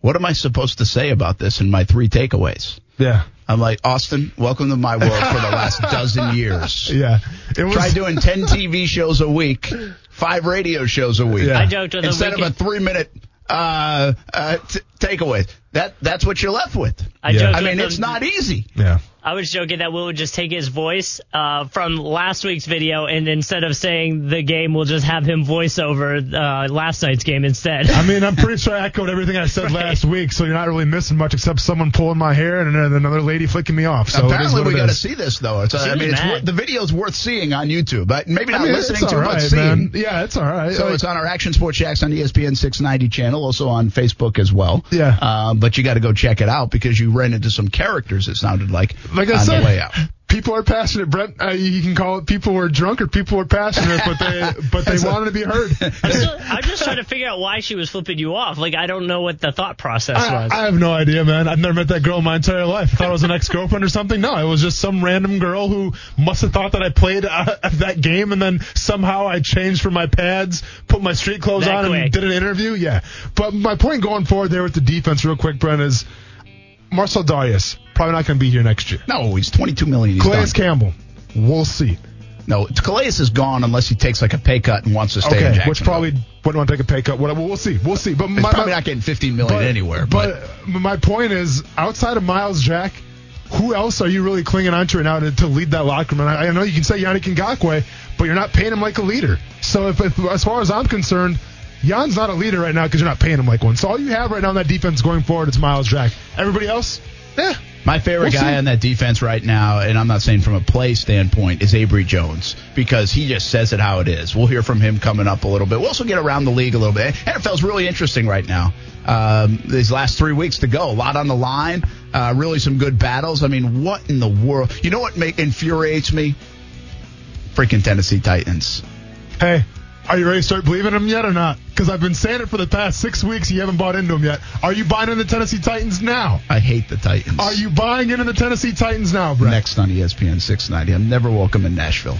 what am I supposed to say about this in my 3 takeaways? Yeah. I'm like, Austin, welcome to my world for the last 12 years. Yeah. Try doing 10 TV shows a week, 5 radio shows a week. Yeah. I joked with instead of a 3-minute takeaway. That's what you're left with. It's not easy. Yeah. I was joking that we'll just take his voice from last week's video, and instead of saying the game, we'll just have him voice over last night's game instead. I mean, I'm pretty sure I echoed everything I said last week, so you're not really missing much except someone pulling my hair and another lady flicking me off. So apparently we got to see this, though. The video's worth seeing on YouTube. Listening to, but seeing. Yeah, it's all right. So it's on our Action Sports Shacks on ESPN 690 channel, also on Facebook as well. Yeah. But you got to go check it out because you ran into some characters, it sounded like. Like I said, people are passionate. Brent, you can call it people are drunk or people are passionate, but they wanted to be heard. I'm just trying to figure out why she was flipping you off. Like, I don't know what the thought process was. I have no idea, man. I've never met that girl in my entire life. I thought it was an ex-girlfriend or something. No, it was just some random girl who must have thought that I played that game, and then somehow I changed from my pads, put my street clothes on and did an interview. Yeah. But my point going forward there with the defense real quick, Brent, is Marcell Dareus. Probably not going to be here next year. No, he's $22 million. Calais Campbell. We'll see. No, Calais is gone unless he takes like a pay cut and wants to stay in Jacksonville. Which probably wouldn't want to take a pay cut. We'll see. We'll see. But he's probably not getting $15 million anywhere. But my point is, outside of Miles Jack, who else are you really clinging on to right now to lead that locker room? And I know you can say Yannick Ngakoue, but you're not paying him like a leader. So if as far as I'm concerned, Jan's not a leader right now because you're not paying him like one. So all you have right now in that defense going forward is Miles Jack. Everybody else, My favorite guy on that defense right now, and I'm not saying from a play standpoint, is Avery Jones, because he just says it how it is. We'll hear from him coming up a little bit. We'll also get around the league a little bit. NFL's really interesting right now. These last 3 weeks to go, a lot on the line, really some good battles. I mean, what in the world? You know what infuriates me? Freaking Tennessee Titans. Hey, are you ready to start believing them yet or not? Because I've been saying it for the past 6 weeks. You haven't bought into them yet. Are you buying into the Tennessee Titans now? I hate the Titans. Are you buying into the Tennessee Titans now, Brett? Next on ESPN 690. I'm never welcome in Nashville.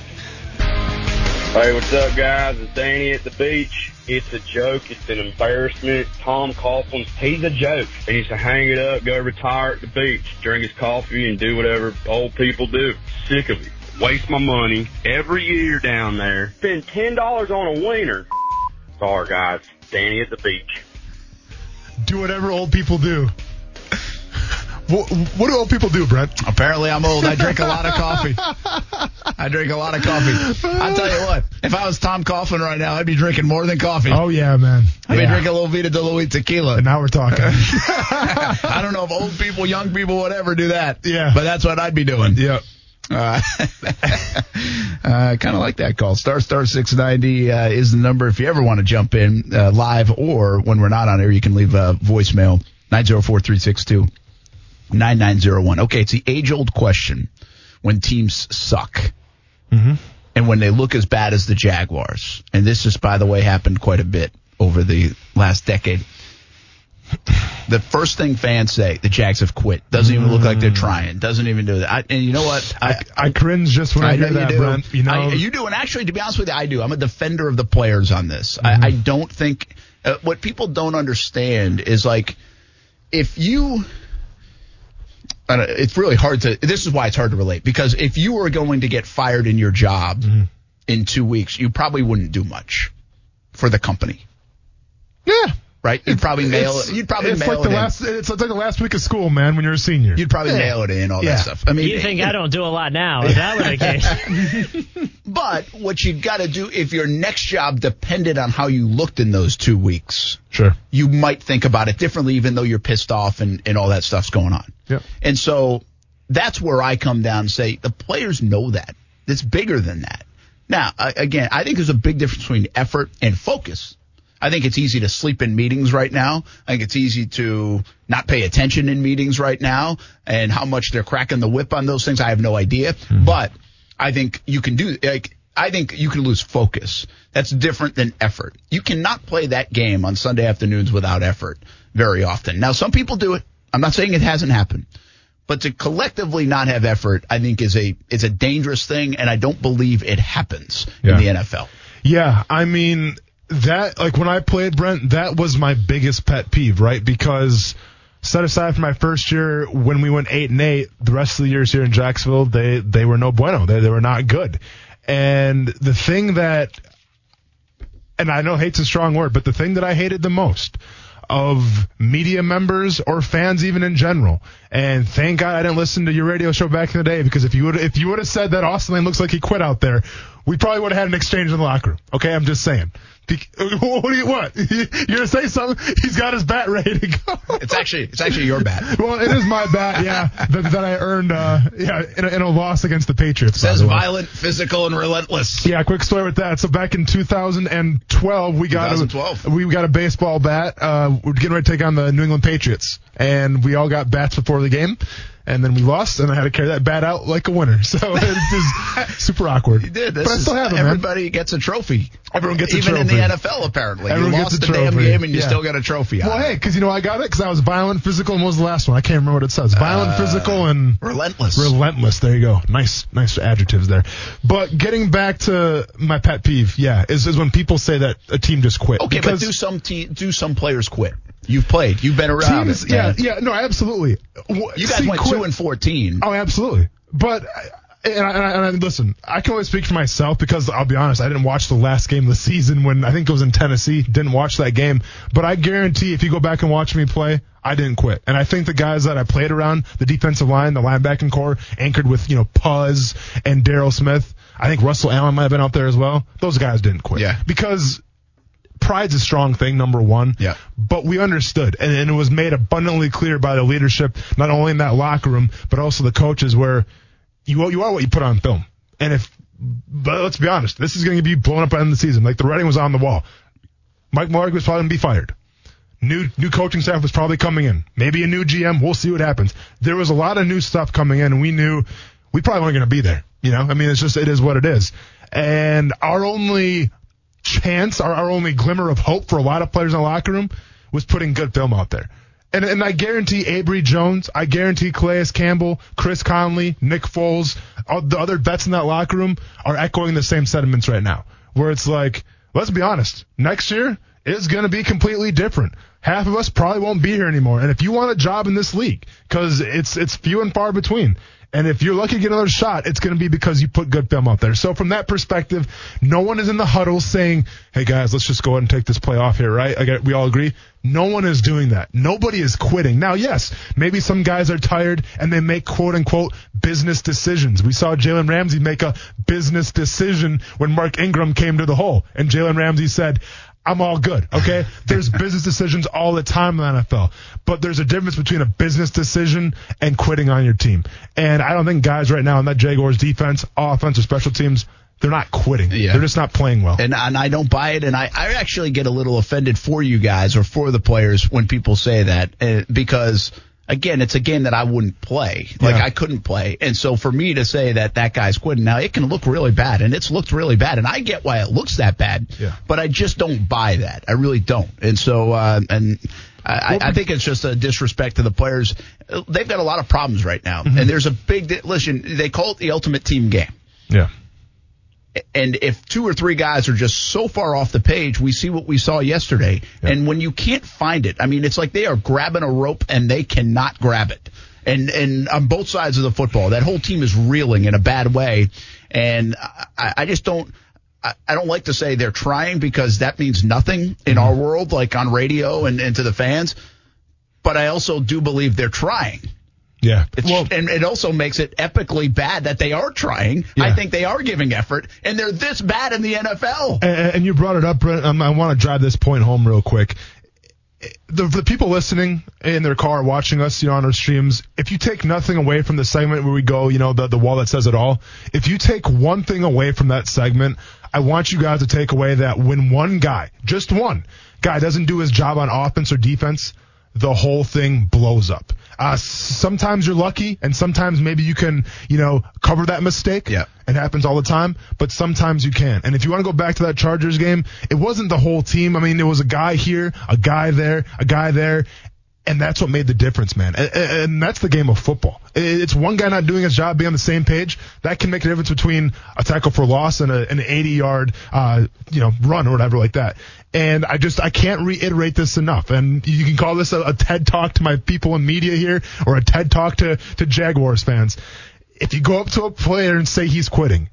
Hey, what's up, guys? It's Danny at the beach. It's a joke. It's an embarrassment. Tom Coughlin, he's a joke. He needs to hang it up, go retire at the beach, drink his coffee, and do whatever old people do. Sick of it. Waste my money every year down there. Spend $10 on a wiener. Sorry, guys. Danny at the beach. Do whatever old people do. What do old people do, Brent? Apparently I'm old. I drink a lot of coffee. I'll tell you what. If I was Tom Coughlin right now, I'd be drinking more than coffee. Oh, yeah, man. I'd be drinking a little Vita de Luis tequila. And now we're talking. I don't know if old people, young people, whatever, do that. Yeah. But that's what I'd be doing. Yeah. Kind of like that call. Star 690 is the number. If you ever want to jump in live or when we're not on air, you can leave a voicemail, 904-362-9901. Okay, it's the age-old question when teams suck and when they look as bad as the Jaguars. And this has, by the way, happened quite a bit over the last decade. The first thing fans say, the Jags have quit. Doesn't even look like they're trying. Doesn't even do that. And you know what? I cringe just when I hear that, Brent. You know? You do, and actually, to be honest with you, I do. I'm a defender of the players on this. I don't think what people don't understand is, like, if you – it's really hard to – this is why it's hard to relate, because if you were going to get fired in your job in 2 weeks, you probably wouldn't do much for the company. Yeah. Right? It's like the last week of school, man, when you're a senior. You'd probably mail it in, all that stuff. I mean, you think I don't do a lot now. Is that the case? But what you got to do, if your next job depended on how you looked in those 2 weeks, sure, you might think about it differently, even though you're pissed off and all that stuff's going on. Yep. And so that's where I come down and say the players know that. It's bigger than that. Now, again, I think there's a big difference between effort and focus. I think it's easy to sleep in meetings right now. I think it's easy to not pay attention in meetings right now, and how much they're cracking the whip on those things, I have no idea. But I think you can do, like, I think you can lose focus. That's different than effort. You cannot play that game on Sunday afternoons without effort very often. Now, some people do it. I'm not saying it hasn't happened. But to collectively not have effort, I think, is a dangerous thing, and I don't believe it happens in the NFL. Yeah, I mean, that, like, when I played, Brent, that was my biggest pet peeve, right? Because set aside for my first year when we went 8-8, the rest of the years here in Jacksonville, they were no bueno. They were not good. And the thing that, and I know hate's a strong word, but the thing that I hated the most of media members or fans even in general, and thank God I didn't listen to your radio show back in the day, because if you would have said that Austin Lane looks like he quit out there, we probably would have had an exchange in the locker room. Okay, I'm just saying. What do you want? You're going to say something? He's got his bat ready to go. It's actually your bat. Well, it is my bat, yeah, that I earned in a loss against the Patriots. It says violent, physical, and relentless. Yeah, quick story with that. So back in 2012, we got a baseball bat. We're getting ready to take on the New England Patriots, and we all got bats before the game. And then we lost, and I had to carry that bat out like a winner. So it's just super awkward. You did. But I still have it, man. Everybody gets a trophy. Everyone gets a trophy. Even in the NFL, apparently. Everyone you lost the damn game, and you still got a trophy. Well, hey, because, you know, I got it because I was violent, physical, and what was the last one? I can't remember what it says. Violent, physical, and... Relentless. Relentless. There you go. Nice adjectives there. But getting back to my pet peeve, is when people say that a team just quit. Okay, but do some players quit? You've played. You've been around. Teams, it, no, absolutely. You guys went 2-14. Oh, absolutely. But and I listen, I can only speak for myself, because I'll be honest, I didn't watch the last game of the season when I think it was in Tennessee. Didn't watch that game, but I guarantee if you go back and watch me play, I didn't quit. And I think the guys that I played around, the defensive line, the linebacking core, anchored with Puz and Darrell Smith. I think Russell Allen might have been out there as well. Those guys didn't quit. Yeah, because pride's a strong thing, number one. Yeah. But we understood, and it was made abundantly clear by the leadership, not only in that locker room, but also the coaches, where you are what you put on film. And but let's be honest, this is going to be blown up at the end of the season. Like, the writing was on the wall. Mike Mullarky was probably going to be fired. New coaching staff was probably coming in. Maybe a new GM. We'll see what happens. There was a lot of new stuff coming in, and we knew we probably weren't going to be there. You know, I mean, it is what it is. And our only chance, our only glimmer of hope for a lot of players in the locker room was putting good film out there. And I guarantee Avery Jones, I guarantee Calais Campbell, Chris Conley, Nick Foles, all the other vets in that locker room are echoing the same sentiments right now, where it's like, let's be honest, next year is going to be completely different. Half of us probably won't be here anymore. And if you want a job in this league, because it's few and far between, and if you're lucky to get another shot, it's going to be because you put good film out there. So from that perspective, no one is in the huddle saying, hey, guys, let's just go ahead and take this play off here, right? Like, we all agree. No one is doing that. Nobody is quitting. Now, yes, maybe some guys are tired and they make, quote-unquote, business decisions. We saw Jalen Ramsey make a business decision when Mark Ingram came to the hole, and Jalen Ramsey said, I'm all good, okay? There's business decisions all the time in the NFL, but there's a difference between a business decision and quitting on your team. And I don't think guys right now in that Jaguars defense, offense, or special teams, they're not quitting. Yeah. They're just not playing well. And I don't buy it, and I actually get a little offended for you guys or for the players when people say that, because, again, it's a game that I wouldn't play. Like, yeah. I couldn't play. And so for me to say that guy's quitting, now it can look really bad, and it's looked really bad, and I get why it looks that bad, yeah. But I just don't buy that. I really don't. And so I think it's just a disrespect to the players. They've got a lot of problems right now, mm-hmm. and there's a big – listen, they call it the ultimate team game. Yeah. And if two or three guys are just so far off the page, we see what we saw yesterday. Yep. And when you can't find it, I mean, it's like they are grabbing a rope and they cannot grab it. And on both sides of the football, that whole team is reeling in a bad way. And I just don't. I don't like to say they're trying, because that means nothing in our world, like on radio and to the fans. But I also do believe they're trying. Yeah. And it also makes it epically bad that they are trying. Yeah. I think they are giving effort, and they're this bad in the NFL. And you brought it up, Brent. I want to drive this point home real quick. The people listening in their car, watching us, on our streams, if you take nothing away from the segment where we go, the wall that says it all, if you take one thing away from that segment, I want you guys to take away that when one guy, just one guy, doesn't do his job on offense or defense, the whole thing blows up. Sometimes you're lucky, and sometimes maybe you can, cover that mistake. Yeah. It happens all the time, but sometimes you can't. And if you want to go back to that Chargers game, it wasn't the whole team. I mean, it was a guy here, a guy there, and that's what made the difference, man. And that's the game of football. It's one guy not doing his job, being on the same page. That can make a difference between a tackle for loss and an 80-yard, run or whatever like that. And I can't reiterate this enough. And you can call this a TED Talk to my people in media here, or a TED Talk to Jaguars fans. If you go up to a player and say he's quitting,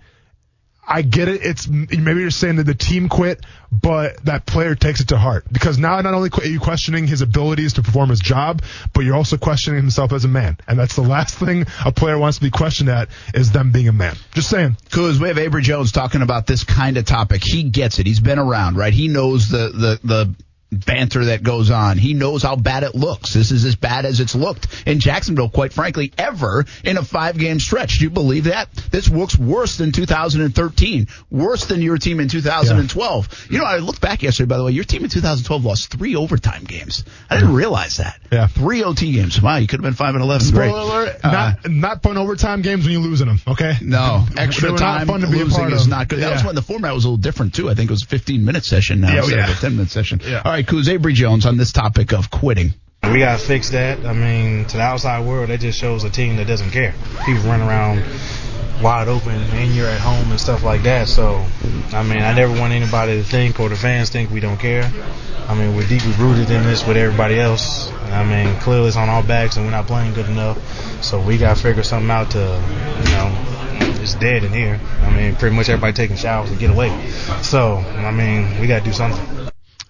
I get it. It's maybe you're saying that the team quit, but that player takes it to heart, because now not only are you questioning his abilities to perform his job, but you're also questioning himself as a man, and that's the last thing a player wants to be questioned at, is them being a man. Just saying. Because we have Avery Jones talking about this kind of topic. He gets it. He's been around, right? He knows the banter that goes on. He knows how bad it looks. This is as bad as it's looked in Jacksonville, quite frankly, ever in a 5-game stretch. Do you believe that? This looks worse than 2013, worse than your team in 2012. Yeah. I looked back yesterday, by the way. Your team in 2012 lost 3 overtime games. I didn't realize that. Yeah. 3 OT games. Wow, you could have been 5-11. Spoiler alert, not fun overtime games when you're losing them, okay? No. Extra time fun to losing be a part is of. Not good. Yeah. That was when the format was a little different, too. I think it was a 15-minute session now instead of a 10-minute session. Yeah. All right. Who's Avery Jones on this topic of quitting? We got to fix that. I mean, to the outside world, that just shows a team that doesn't care. People run around wide open, and you're at home and stuff like that. So, I mean, I never want anybody to think, or the fans think, we don't care. I mean, we're deeply rooted in this with everybody else. I mean, clearly it's on our backs, and we're not playing good enough. So we got to figure something out to, it's dead in here. I mean, pretty much everybody taking showers to get away. So, I mean, we got to do something.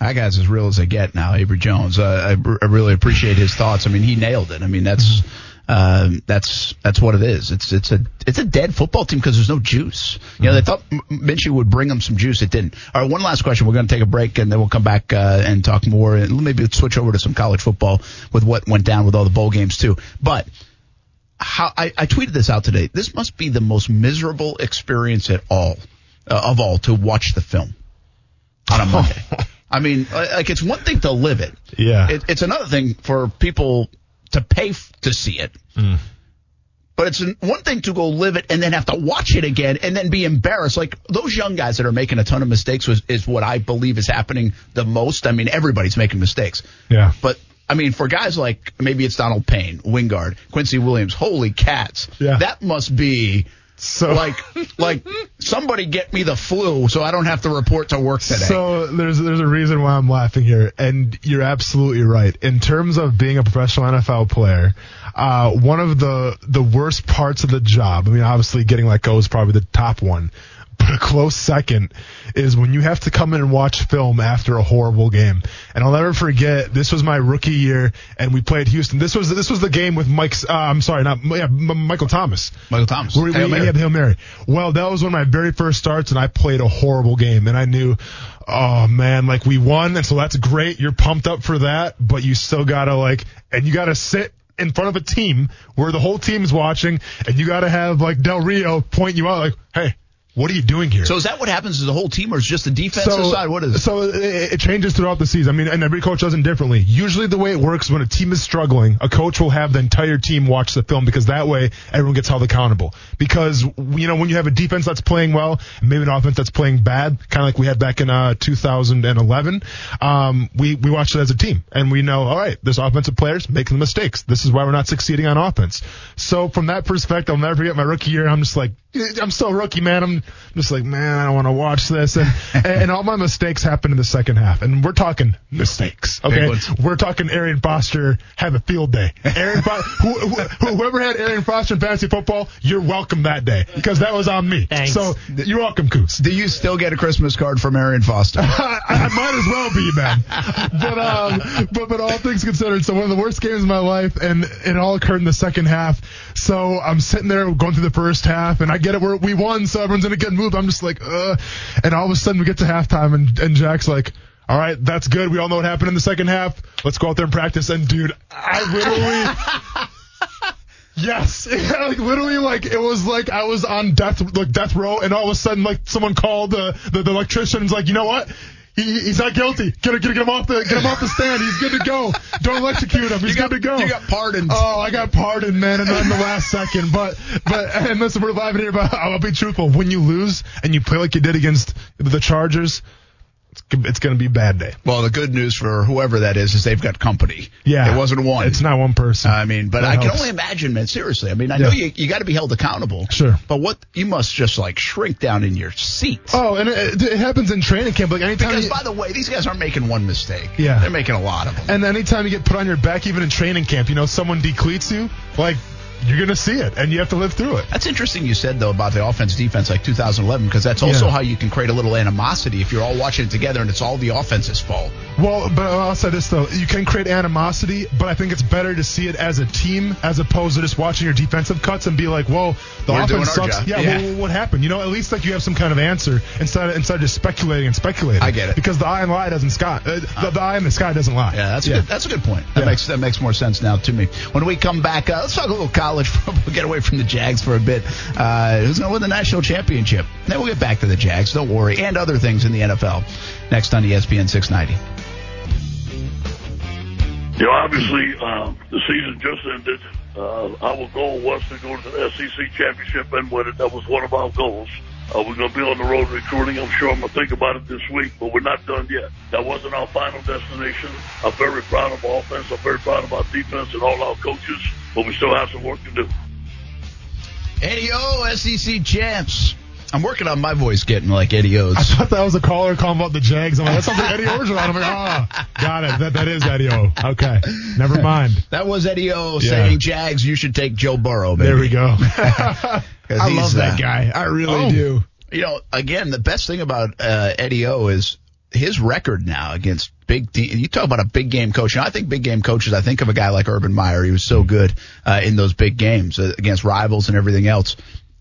That guy's as real as they get now, Avery Jones. I really appreciate his thoughts. I mean, he nailed it. I mean, that's That's what it is. It's a dead football team because there's no juice. You know, they thought Minshew would bring them some juice. It didn't. All right, one last question. We're going to take a break, and then we'll come back and talk more. And maybe switch over to some college football with what went down with all the bowl games, too. But how I tweeted this out today. This must be the most miserable experience of all to watch the film on a Monday. I mean, like, it's one thing to live it. Yeah. It's another thing for people to pay to see it. Mm. But it's one thing to go live it and then have to watch it again and then be embarrassed. Like, those young guys that are making a ton of mistakes is what I believe is happening the most. I mean, everybody's making mistakes. Yeah. But, I mean, for guys like, maybe it's Donald Payne, Wingard, Quincy Williams, holy cats. Yeah. That must be... So like somebody get me the flu so I don't have to report to work today. So there's a reason why I'm laughing here, and you're absolutely right. In terms of being a professional NFL player, one of the worst parts of the job, I mean, obviously getting let go is probably the top one, but a close second is when you have to come in and watch film after a horrible game. And I'll never forget, this was my rookie year, and we played Houston. This was the game with Michael Thomas. Michael Thomas. We had Hail Mary. Well, that was one of my very first starts, and I played a horrible game. And I knew, oh, man, like, we won, and so that's great. You're pumped up for that, but you still got to, like, and you got to sit in front of a team where the whole team's watching, and you got to have, like, Del Rio point you out, like, hey, what are you doing here? So is that what happens to the whole team, or is just the defensive side? What is it? So it changes throughout the season. I mean, and every coach does it differently. Usually the way it works, when a team is struggling, a coach will have the entire team watch the film, because that way everyone gets held accountable. Because, you know, when you have a defense that's playing well, and maybe an offense that's playing bad, kind of like we had back in 2011, we watch it as a team. And we know, all right, there's offensive players making mistakes. This is why we're not succeeding on offense. So from that perspective, I'll never forget my rookie year. I'm just like, I'm still a rookie, man. I'm just like, man, I don't want to watch this. And all my mistakes happened in the second half. And we're talking mistakes, okay? We're talking Arian Foster have a field day. Whoever had Arian Foster in fantasy football, you're welcome that day, because that was on me. Thanks. So you're welcome, Coos. Do you still get a Christmas card from Arian Foster? I might as well be, man. But all things considered, so one of the worst games of my life, and it all occurred in the second half. So I'm sitting there going through the first half, and I get it. We won, so everyone's in a good mood. I'm just like, and all of a sudden we get to halftime, and Jack's like, all right, that's good. We all know what happened in the second half. Let's go out there and practice. And, dude, I literally... Yes. It was like I was on death row, and all of a sudden, like, someone called the electrician and was like, you know what? He's not guilty. Get him off the stand. He's good to go. Don't electrocute him. He's good to go. You got pardoned. Oh, I got pardoned, man, and in the last second. But and listen, we're live in here, but I'll be truthful. When you lose and you play like you did against the Chargers, it's going to be a bad day. Well, the good news for whoever that is they've got company. Yeah. It wasn't one. It's not one person. I mean, but I can only imagine, man, seriously. I mean, I know you got to be held accountable. Sure. But you must just, like, shrink down in your seat. Oh, and it happens in training camp. Like, anytime. Because, by the way, these guys aren't making one mistake. Yeah. They're making a lot of them. And anytime you get put on your back, even in training camp, you know, someone decleats you, like, you're going to see it, and you have to live through it. That's interesting you said, though, about the offense-defense like 2011, because that's also how you can create a little animosity if you're all watching it together and it's all the offense's fault. Well, but I'll say this, though. You can create animosity, but I think it's better to see it as a team as opposed to just watching your defensive cuts and be like, whoa, we're offense sucks. Yeah. Well, what happened? You know, at least like you have some kind of answer instead of just speculating. I get it. Because the eye and lie doesn't sky. The eye and the sky doesn't lie. Yeah, that's a good point. That makes more sense now to me. When we come back, let's talk a little college football, get away from the Jags for a bit. Who's going to win the national championship? Then we'll get back to the Jags, don't worry, and other things in the NFL. Next on ESPN 690. You know, obviously, the season just ended. Our goal was to go to the SEC championship and win it. That was one of our goals. We're going to be on the road recruiting. I'm sure I'm going to think about it this week, but we're not done yet. That wasn't our final destination. I'm very proud of our offense. I'm very proud of our defense and all our coaches, but we still have some work to do. Eddie O, SEC champs. I'm working on my voice getting like Eddie O's. I thought that was a caller calling about the Jags. I'm like, that sounds like Eddie Orgeron. I'm like, got it. That is Eddie O. Okay. Never mind. That was Eddie O saying, Jags, you should take Joe Burrow, baby. There we go. I love that guy. I really do. You know, again, the best thing about Eddie O is his record now against You talk about a big game coach. And I think big game coaches, I think of a guy like Urban Meyer. He was so good in those big games against rivals and everything else.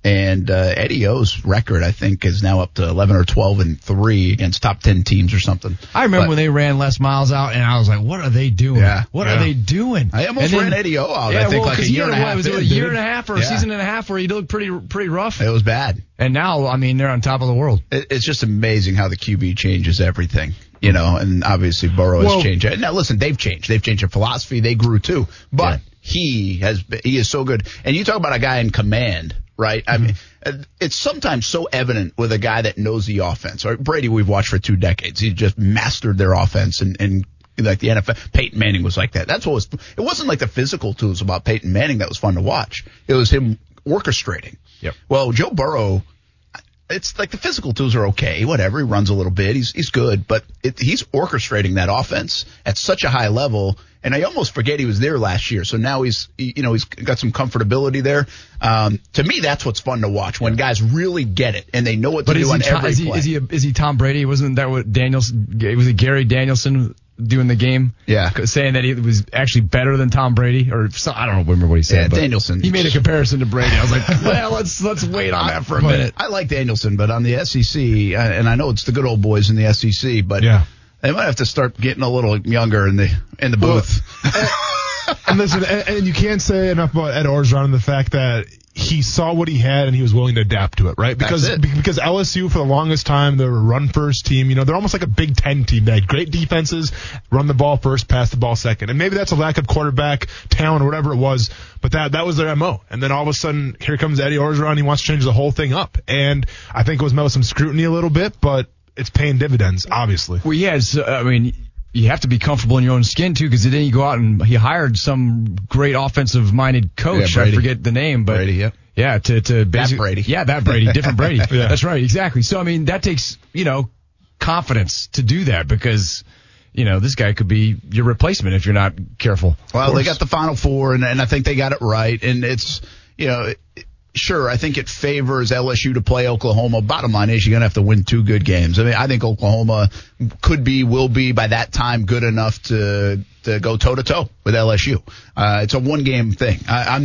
And Eddie O's record, I think, is now up to 11 or 12 and 3 against top 10 teams or something. I remember when they ran Les Miles out, and I was like, what are they doing? Yeah, what are they doing? I almost ran Eddie O out, I think, like a year and a half. Was it a year and a half or a season and a half where he looked pretty rough? It was bad. And now, I mean, they're on top of the world. It's just amazing how the QB changes everything. You know, and obviously Burrow has changed. Now, listen, they've changed. They've changed their philosophy. They grew, too. But he is so good. And you talk about a guy in command. Right. I mean, it's sometimes so evident with a guy that knows the offense. Right? Brady, we've watched for 2 decades. He just mastered their offense and like the NFL. Peyton Manning was like that. That's what was. It wasn't like the physical tools about Peyton Manning that was fun to watch. It was him orchestrating. Yep. Well, Joe Burrow, it's like the physical tools are okay, whatever. He runs a little bit. He's good, but he's orchestrating that offense at such a high level. And I almost forget he was there last year. So now he's got some comfortability there. To me, that's what's fun to watch when guys really get it and they know what to do on every play. Is he Tom Brady? Wasn't that what Danielson? Was it Gary Danielson doing the game? Yeah, saying that he was actually better than Tom Brady, or I don't remember what he said. Yeah, but Danielson. He made a comparison to Brady. I was like, well, let's wait on that for a minute. I like Danielson, but on the SEC, and I know it's the good old boys in the SEC, but yeah. They might have to start getting a little younger in the booth. And listen, and you can't say enough about Ed Orgeron and the fact that he saw what he had and he was willing to adapt to it, right? Because LSU for the longest time they were a run first team. You know, they're almost like a Big Ten team. They had great defenses, run the ball first, pass the ball second, and maybe that's a lack of quarterback talent or whatever it was. But that was their MO. And then all of a sudden, here comes Eddie Orgeron. He wants to change the whole thing up, and I think it was met with some scrutiny a little bit, but. It's paying dividends, obviously. Well, yeah. I mean, you have to be comfortable in your own skin too, because then you go out and he hired some great offensive-minded coach. Yeah, I forget the name, but Brady, yeah, to basically, that Brady, different Brady. Yeah. That's right, exactly. So I mean, that takes confidence to do that because. This guy could be your replacement if you're not careful. Well, they got the Final Four, and I think they got it right, and it's Sure, I think it favors LSU to play Oklahoma. Bottom line is you're going to have to win 2 good games. I mean, I think Oklahoma will be by that time good enough to go toe-to-toe with LSU. It's a one-game thing. I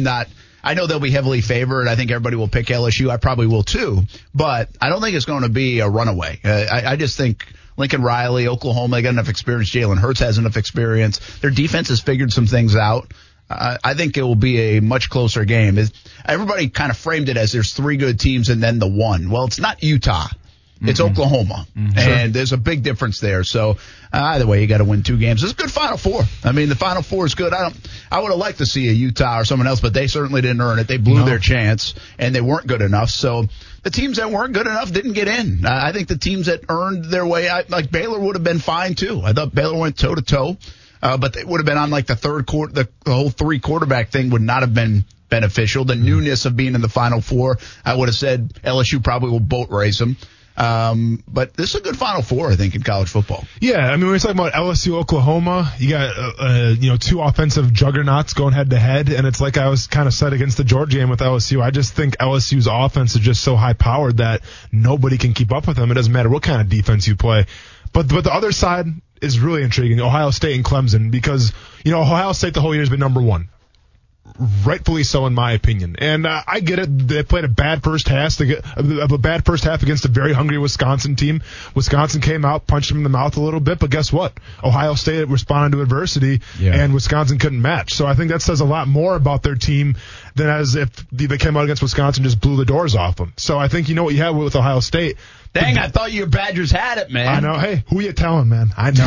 know they'll be heavily favored. I think everybody will pick LSU. I probably will too, but I don't think it's going to be a runaway. I just think Lincoln Riley, Oklahoma, they got enough experience. Jalen Hurts has enough experience. Their defense has figured some things out. I think it will be a much closer game. Everybody kind of framed it as there's 3 good teams and then the one. Well, it's not Utah. It's Oklahoma. And there's a big difference there. So either way, you got to win 2 games. It's a good Final Four. I mean, the Final Four is good. I would have liked to see a Utah or someone else, but they certainly didn't earn it. They blew their chance, and they weren't good enough. So the teams that weren't good enough didn't get in. I think the teams that earned their way, like Baylor would have been fine too. I thought Baylor went toe-to-toe. But it would have been on like the third quarter. The whole 3 quarterback thing would not have been beneficial. The newness of being in the Final Four, I would have said LSU probably will boat race them. But this is a good Final Four, I think, in college football. Yeah, I mean, when we're talking about LSU, Oklahoma, you got 2 offensive juggernauts going head to head, and it's like I was kind of set against the Georgia game with LSU. I just think LSU's offense is just so high powered that nobody can keep up with them. It doesn't matter what kind of defense you play. But the other side is really intriguing, Ohio State and Clemson, because, Ohio State the whole year has been number 1. Rightfully so, in my opinion. And I get it. They played a bad first half. Against a very hungry Wisconsin team. Wisconsin came out, punched them in the mouth a little bit, but guess what? Ohio State responded to adversity, and Wisconsin couldn't match. So I think that says a lot more about their team than as if they came out against Wisconsin and just blew the doors off them. So I think you know what you have with Ohio State. Dang, I thought your Badgers had it, man. I know. Hey, who you telling, man? I know.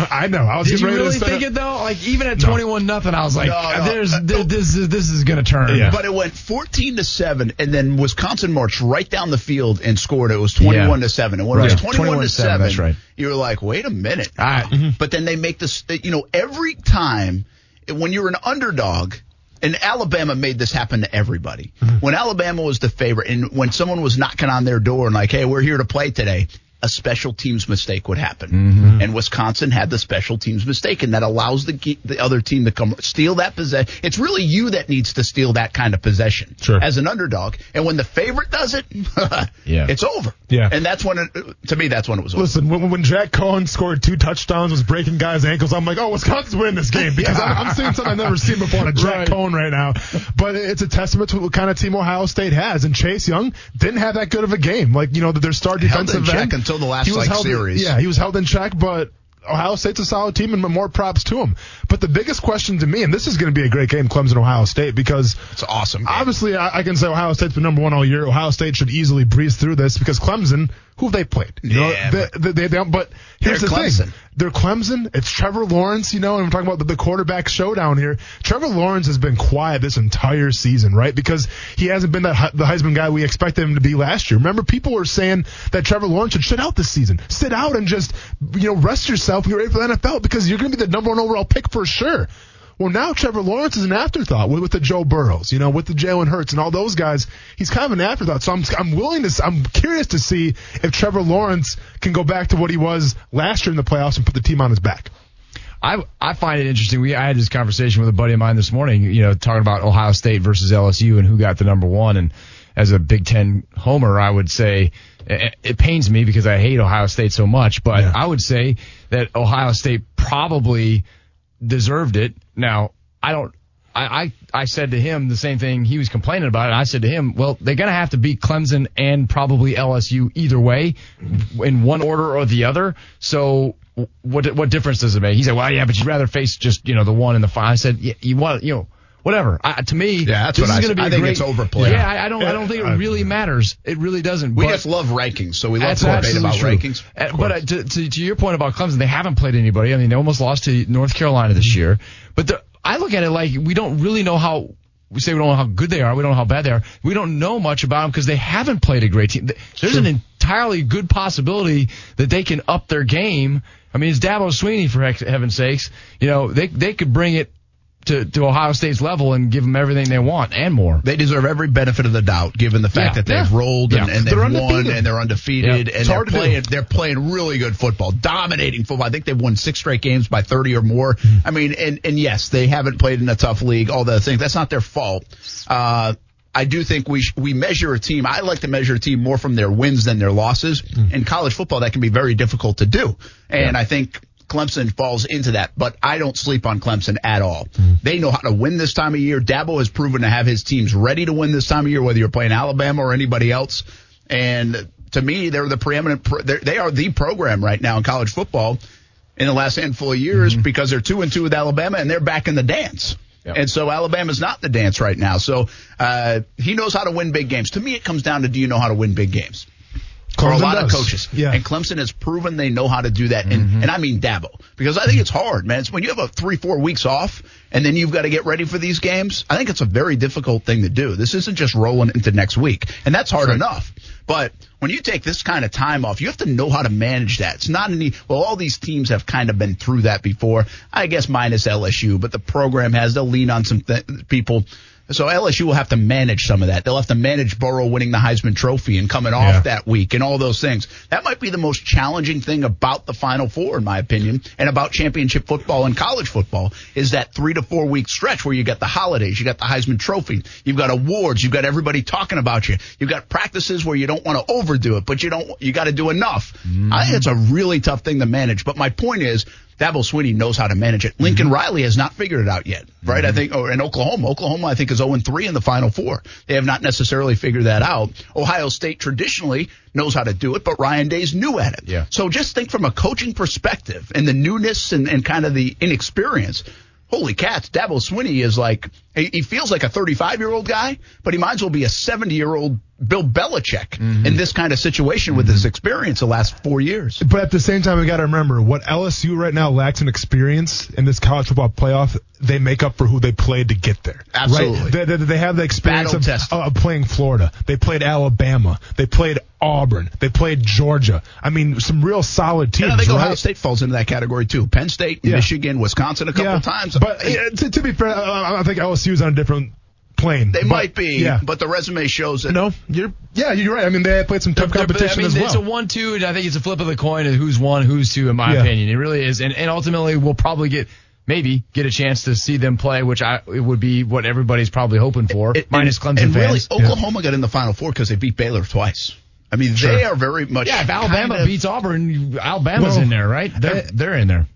I know. I was Did you really think it, though? Like, even at 21-0, I was like, no. This is going to turn. Yeah. But it went 14-7, and then Wisconsin marched right down the field and scored. It was 21-7. And when it was 21-7, that's right. You were like, wait a minute. But then they make this, every time when you're an underdog. And Alabama made this happen to everybody. When Alabama was the favorite and when someone was knocking on their door and like, hey, we're here to play today, a special teams mistake would happen. Mm-hmm. And Wisconsin had the special teams mistake, and that allows the other team to come steal that possession. It's really you that needs to steal that kind of possession as an underdog. And when the favorite does it, it's over. Yeah. And that's when, to me, that's when it was over. Listen, when Jack Cohen scored 2 touchdowns, was breaking guys' ankles, I'm like, oh, Wisconsin's winning this game because I'm seeing something I've never seen before on a Jack Cohen right now. But it's a testament to what kind of team Ohio State has. And Chase Young didn't have that good of a game. Like, you know, their star defensive end. Until the last series. Yeah, he was held in check, but Ohio State's a solid team, and more props to him. But the biggest question to me, and this is going to be a great game, Clemson-Ohio State, because it's awesome. Obviously, I can say Ohio State's been number one all year. Ohio State should easily breeze through this because Clemson, who have they played? You know, they don't. But here's the thing. They're Clemson. It's Trevor Lawrence, you know, and we're talking about the quarterback showdown here. Trevor Lawrence has been quiet this entire season, right? Because he hasn't been the Heisman guy we expected him to be last year. Remember, people were saying that Trevor Lawrence should sit out this season. Sit out and just, you know, rest yourself and get ready for the NFL because you're going to be the number one overall pick for sure. Well, now Trevor Lawrence is an afterthought with the Joe Burrows, you know, with the Jalen Hurts and all those guys. He's kind of an afterthought. So I'm curious to see if Trevor Lawrence can go back to what he was last year in the playoffs and put the team on his back. I find it interesting. I had this conversation with a buddy of mine this morning, you know, talking about Ohio State versus LSU and who got the number one. And as a Big Ten homer, I would say it pains me because I hate Ohio State so much, but I would say that Ohio State probably deserved it. Now, I said to him the same thing he was complaining about, and I said to him, well, they're going to have to beat Clemson and probably LSU either way, in one order or the other. So what difference does it make? He said, well, yeah, but you'd rather face just, you know, the one and the five. I said, yeah, you want, you know, whatever. To me, that's this is going to be I think it's overplayed. Yeah, I don't think it really matters. It really doesn't. We just love rankings, so we love to debate about rankings. But to your point about Clemson, they haven't played anybody. I mean, they almost lost to North Carolina this year. But I look at it like we don't really know how. We say we don't know how good they are. We don't know how bad they are. We don't know much about them because they haven't played a great team. There's an entirely good possibility that they can up their game. I mean, it's Dabo Swinney, for heaven's sakes. You know, they could bring it to Ohio State's level and give them everything they want and more. They deserve every benefit of the doubt, given the fact that they've rolled and they've won and they're undefeated and they're playing really good football, dominating football. I think they've won 6 straight games by 30 or more. Mm-hmm. I mean, and yes, they haven't played in a tough league, all those things. That's not their fault. I do think we measure a team. I like to measure a team more from their wins than their losses. Mm-hmm. In college football, that can be very difficult to do. And I think Clemson falls into that, but I don't sleep on Clemson at all. Mm. They know how to win this time of year. Dabo has proven to have his teams ready to win this time of year, whether you're playing Alabama or anybody else. And to me, they're the preeminent they are the program right now in college football in the last handful of years because they're 2-2 with Alabama and they're back in the dance. Yep. And so Alabama's not in the dance right now. So he knows how to win big games. To me, it comes down to, do you know how to win big games? For a lot of coaches. Yeah. And Clemson has proven they know how to do that. And I mean Dabo. Because I think it's hard, man. It's when you have 3-4 weeks off and then you've got to get ready for these games. I think it's a very difficult thing to do. This isn't just rolling into next week. And that's hard enough. But when you take this kind of time off, you have to know how to manage that. It's not any – well, all these teams have kind of been through that before. I guess minus LSU. But the program has to lean on some people. So LSU will have to manage some of that. They'll have to manage Burrow winning the Heisman Trophy and coming off that week and all those things. That might be the most challenging thing about the Final Four, in my opinion, and about championship football and college football, is that 3 to 4 week stretch where you got the holidays, you got the Heisman Trophy, you've got awards, you've got everybody talking about you, you've got practices where you don't want to overdo it, but you got to do enough. Mm. I think it's a really tough thing to manage. But my point is, Dabo Swinney knows how to manage it. Lincoln Riley has not figured it out yet, right? I think, or in Oklahoma, I think is 0-3 in the Final Four. They have not necessarily figured that out. Ohio State traditionally knows how to do it, but Ryan Day's new at it. Yeah. So just think from a coaching perspective and the newness and kind of the inexperience. Holy cats, Dabo Swinney is like, he feels like a 35-year-old guy, but he might as well be a 70-year-old Bill Belichick in this kind of situation with his experience the last 4 years. But at the same time, we got to remember what LSU right now lacks in experience in this college football playoff, they make up for who they played to get there. Absolutely. Right? They have the experience of playing Florida. They played Alabama. They played Auburn. They played Georgia. I mean, some real solid teams. Yeah, I think Ohio State falls into that category too. Penn State, Michigan, Wisconsin a couple times. But to be fair, I think LSU is on a different plain. They might be, yeah. But the resume shows it. No, you're right. I mean, they played some tough competition as well. It's a 1-2, and I think it's a flip of the coin of who's one, who's two, in my opinion. It really is. And ultimately, we'll probably get a chance to see them play, which it would be what everybody's probably hoping for, minus Clemson and fans. Really, Oklahoma got in the Final Four because they beat Baylor twice. I mean, they are very much. Yeah, if Alabama beats Auburn, Alabama's in there, right? They're in there.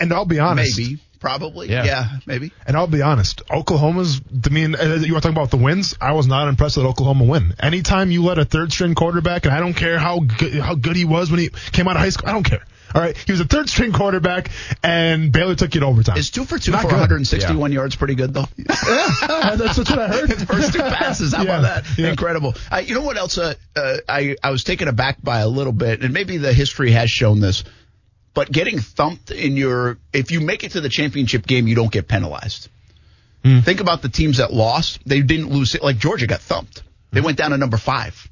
And I'll be honest. Maybe. Probably. Yeah, maybe. And I'll be honest. Oklahoma's, I mean, you were talking about the wins. I was not impressed with Oklahoma win. Anytime you let a third-string quarterback, and I don't care how good he was when he came out of high school. I don't care. All right, he was a third-string quarterback, and Baylor took you to overtime. It's 2 for 2 not for good. 161 yards pretty good, though. Yeah, that's what I heard. The first two passes, how about that? Yeah. Incredible. You know what else I was taken aback by a little bit, and maybe the history has shown this, but getting thumped if you make it to the championship game, you don't get penalized. Mm. Think about the teams that lost. They didn't lose it. Like Georgia got thumped. They went down to number 5.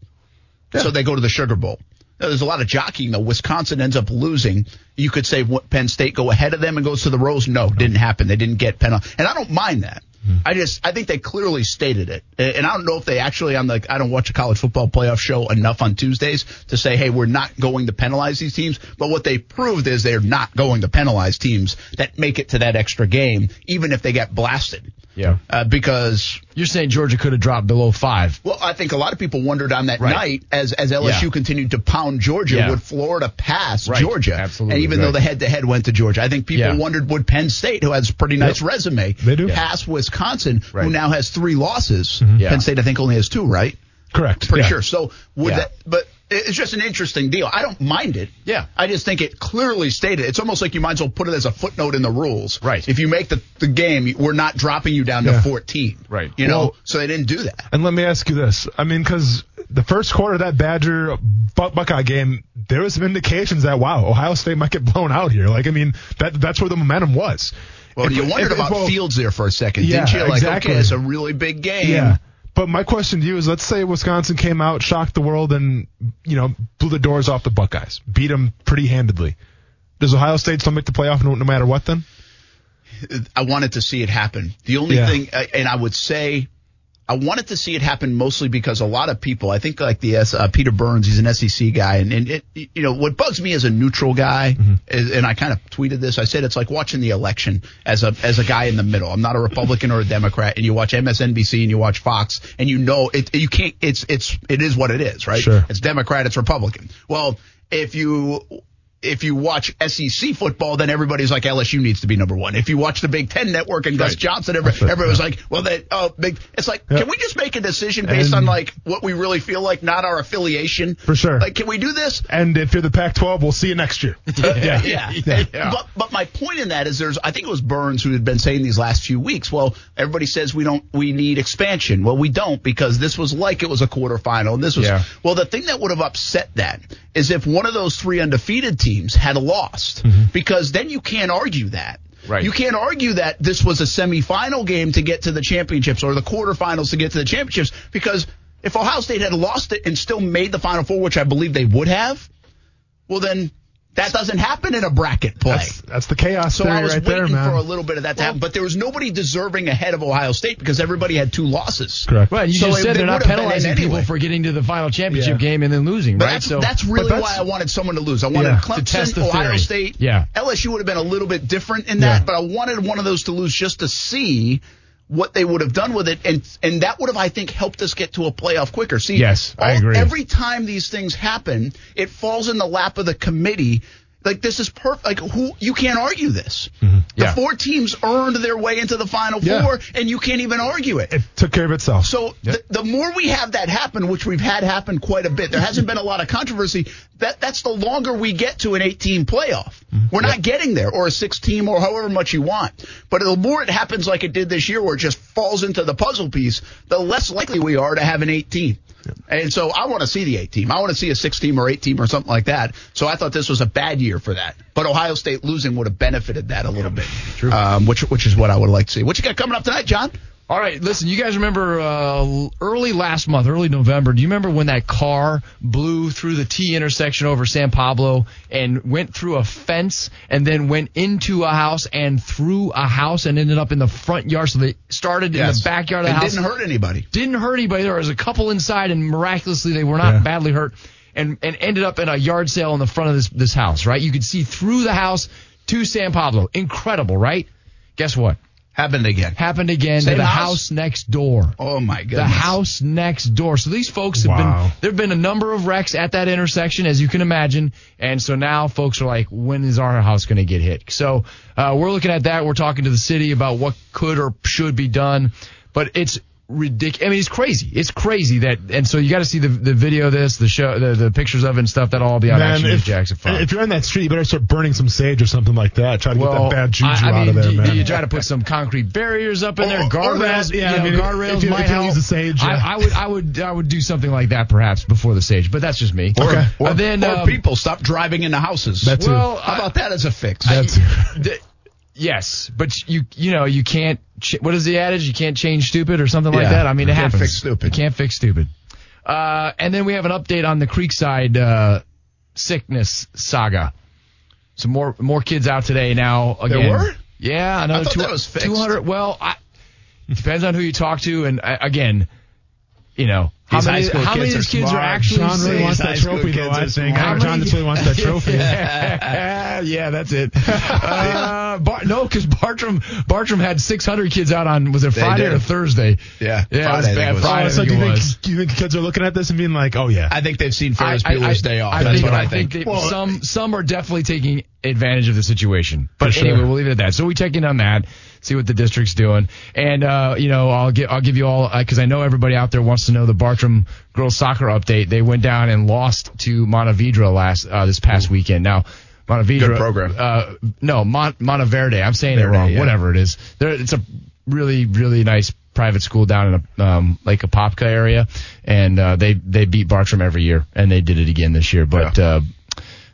Yeah. So they go to the Sugar Bowl. Now, there's a lot of jockeying, though. Wisconsin ends up losing. You could say Penn State go ahead of them and goes to the Rose. No, didn't happen. They didn't get penalized. And I don't mind that. Mm. I think they clearly stated it. And I don't know if they actually I don't watch a college football playoff show enough on Tuesdays to say, hey, we're not going to penalize these teams. But what they proved is they're not going to penalize teams that make it to that extra game, even if they get blasted. Yeah. Because you're saying Georgia could have dropped below 5. Well, I think a lot of people wondered on that night as LSU continued to pound Georgia, would Florida pass Georgia? Absolutely. And even though the head-to-head went to Georgia, I think people wondered, would Penn State, who has a pretty nice resume, pass Wisconsin, who now has 3 losses? Mm-hmm. Yeah. Penn State, I think, only has 2, right? Correct. Pretty sure. So would that – but it's just an interesting deal. I don't mind it. Yeah. I just think it clearly stated. It's almost like you might as well put it as a footnote in the rules. Right. If you make the game, we're not dropping you down to 14. Right. You know, so they didn't do that. And let me ask you this. I mean, because the first quarter of that Badger-Buckeye game, there was some indications that, wow, Ohio State might get blown out here. Like, I mean, that's where the momentum was. Well, you wondered about Fields there for a second, didn't you? Like, okay, it's a really big game. Yeah. But my question to you is, let's say Wisconsin came out, shocked the world, and blew the doors off the Buckeyes, beat them pretty handedly. Does Ohio State still make the playoff no matter what then? I wanted to see it happen. The only thing, and I would say I wanted to see it happen mostly because a lot of people, I think like the Peter Burns, he's an SEC guy, and what bugs me as a neutral guy, is, and I kind of tweeted this, I said it's like watching the election as a guy in the middle. I'm not a Republican or a Democrat, and you watch MSNBC and you watch Fox, and it is what it is, right? Sure. It's Democrat, it's Republican. Well, if you watch SEC football, then everybody's like LSU needs to be number 1. If you watch the Big Ten Network and Gus Johnson, everybody's like, well, it's like, can we just make a decision based on like what we really feel like, not our affiliation? For sure. Like, can we do this? And if you're the Pac-12, we'll see you next year. Yeah. But my point in that is I think it was Burns who had been saying these last few weeks, well, everybody says we need expansion. Well, we don't, because this was like it was a quarterfinal, and this was well, the thing that would have upset that is if one of those 3 undefeated teams had lost, because then you can't argue that. Right. You can't argue that this was a semifinal game to get to the championships or the quarterfinals to get to the championships, because if Ohio State had lost it and still made the Final Four, which I believe they would have, well, then that doesn't happen in a bracket play. That's the chaos theory right there, man. So I was waiting for a little bit of that to happen, but there was nobody deserving ahead of Ohio State because everybody had 2 losses. Correct. Well, you just said they're not penalizing people for getting to the final championship game and then losing, right? That's really why I wanted someone to lose. I wanted Clemson, Ohio State. Yeah. LSU would have been a little bit different in that, but I wanted one of those to lose just to see what they would have done with it, and that would have, I think, helped us get to a playoff quicker. See, yes, I agree. Every time these things happen, it falls in the lap of the committee. Like, this is perfect. Like, you can't argue this. Mm-hmm. The 4 teams earned their way into the Final Four, and you can't even argue it. It took care of itself. So the more we have that happen, which we've had happen quite a bit, there hasn't been a lot of controversy. That's the longer we get to an 8-team playoff. Mm-hmm. We're not getting there, or a 6-team, or however much you want. But the more it happens like it did this year, where it just falls into the puzzle piece, the less likely we are to have an 8-team. Yep. And so I want to see the 8-team. I want to see a 6-team or 8-team or something like that. So I thought this was a bad year for that. But Ohio State losing would have benefited that a little bit, which is what I would like to see. What you got coming up tonight, John? All right, listen, you guys remember early last month, early November, do you remember when that car blew through the T intersection over San Pablo and went through a fence and then went into a house and through a house and ended up in the front yard? So they started in the backyard of the house. It didn't hurt anybody. Didn't hurt anybody. There was a couple inside, and miraculously they were not badly hurt, and ended up in a yard sale in the front of this house, right? You could see through the house to San Pablo. Incredible, right? Guess what? Happened again. Same to the house next door. Oh, my goodness. The house next door. So these folks have been – there have been a number of wrecks at that intersection, as you can imagine. And so now folks are like, when is our house going to get hit? So we're looking at that. We're talking to the city about what could or should be done. But it's ridiculous. I mean, it's crazy. It's crazy that – and so you got to see the video of this, the show, the pictures of it and stuff. That'll all be on Action News Jackson 5. If you're on that street, you better start burning some sage or something like that. Try to get that bad juju out of there, man. Do you try to put some concrete barriers up in there? Guardrails? Yeah, guardrails might help. Use the sage, I would do something like that perhaps before the sage, but that's just me. Okay. Or people stop driving into houses. That too. Well, how about that as a fix? Yes, but you can't. What is the adage? You can't change stupid or something like that. I mean, it happens. You can't fix stupid. And then we have an update on the Creekside sickness saga. Some more kids out today now. Again, there were? Yeah, another 200. Well, it depends on who you talk to, and again, you know. How many of these kids are actually John really wants that trophy, though, I think. John really wants that trophy. Yeah, that's it. Because Bartram had 600 kids out on, was it Friday or Thursday? Yeah, Friday. It was bad. Friday, so do you think kids are looking at this and being like, oh, yeah. I think they've seen Ferris Bueller's Day Off. That's what I think. Some are definitely taking advantage of the situation. But anyway, we'll leave it at that. So we check in on that. See what the district's doing. And, I'll give you all, because I know everybody out there wants to know the Bartram girls soccer update. They went down and lost to Montevideo this past weekend. Now, Montevideo. Good program. Monteverde. I'm saying it wrong. Yeah. Whatever it is. It's a really, really nice private school down in like Apopka area. And they beat Bartram every year, and they did it again this year. But,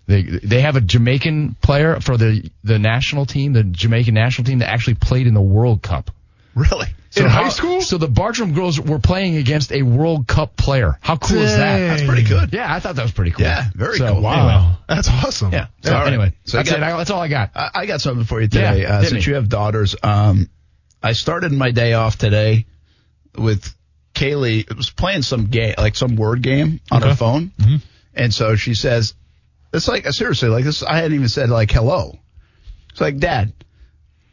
They have a Jamaican player for the national team, the Jamaican national team, that actually played in the World Cup. Really? So in high school? So the Bartram girls were playing against a World Cup player. How cool is that? That's pretty good. Yeah, I thought that was pretty cool. Yeah, very cool. Wow. Anyway. That's awesome. Yeah. So anyway, that's all I got. I got something for you today. Since you have daughters, I started my day off today with Calais. It was playing some game, like some word game on her phone. Mm-hmm. And so she says... It's like, seriously, like this, I hadn't even said, like, hello. It's like, Dad,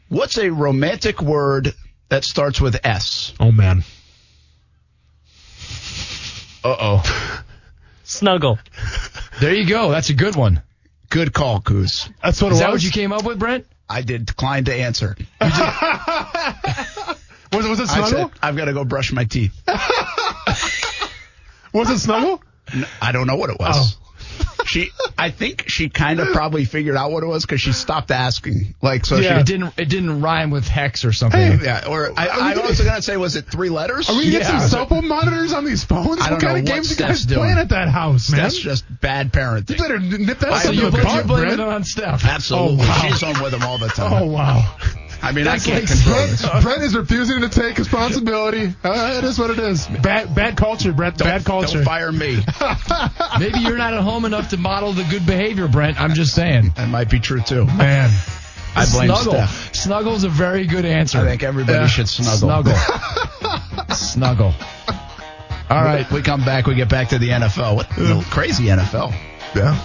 what's a romantic word that starts with S? Oh, man. Uh-oh. Snuggle. There you go. That's a good one. Good call, Coos. That's what it was. Is that what you came up with, Brent? I did decline to answer. You did. Was it snuggle? I said, I've got to go brush my teeth. Was it snuggle? I don't know what it was. Oh. I think she kind of probably figured out what it was because she stopped asking. Like, so it didn't rhyme with hex or something. Hey, yeah, or I was gonna say, was it three letters? Are we gonna get some cell phone monitors on these phones? I don't know what games you guys playing at that house, man. That's just bad parenting. You better nip that stuff in the bud, blame it on Steph. Absolutely, she's on with them all the time. Oh wow. I mean, I can't control this. Brent is refusing to take responsibility. It is what it is. Bad culture, Brent. Bad culture. Don't fire me. Maybe you're not at home enough to model the good behavior, Brent. I'm just saying. That might be true, too. Man. I blame Steph. Snuggle's a very good answer. I think everybody should snuggle. Snuggle. All right. We come back. We get back to the NFL. What the crazy NFL. Yeah.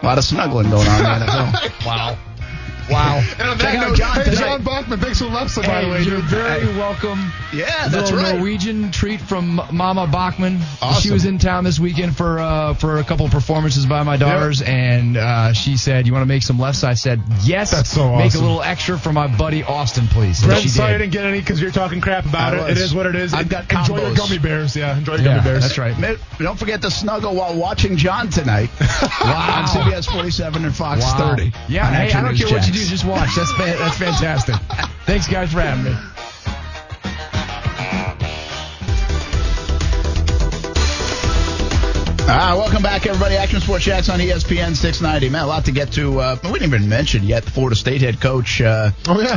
A lot of snuggling going on in the NFL. Wow. Wow. And on that note, John Bachman, thanks for love, by the way. You're very welcome. Yeah, that's right. Norwegian treat from Mama Bachman. Awesome. She was in town this weekend for a couple of performances by my daughters, and she said, you want to make some lefts? I said, yes. That's so awesome. Make a little extra for my buddy Austin, please. Brent, sorry I didn't get any because you're talking crap about it. It is what it is. I've got combos. Enjoy your gummy bears. Yeah, enjoy your gummy bears. That's right. Don't forget to snuggle while watching John tonight. Wow. On CBS 47 and Fox 30. Yeah, hey, I don't care what you do. You just watch. That's fantastic. Thanks, guys, for having me. Welcome back, everybody. Action Sports Chats on ESPN 690. Man, a lot to get to. We didn't even mention yet the Florida State head coach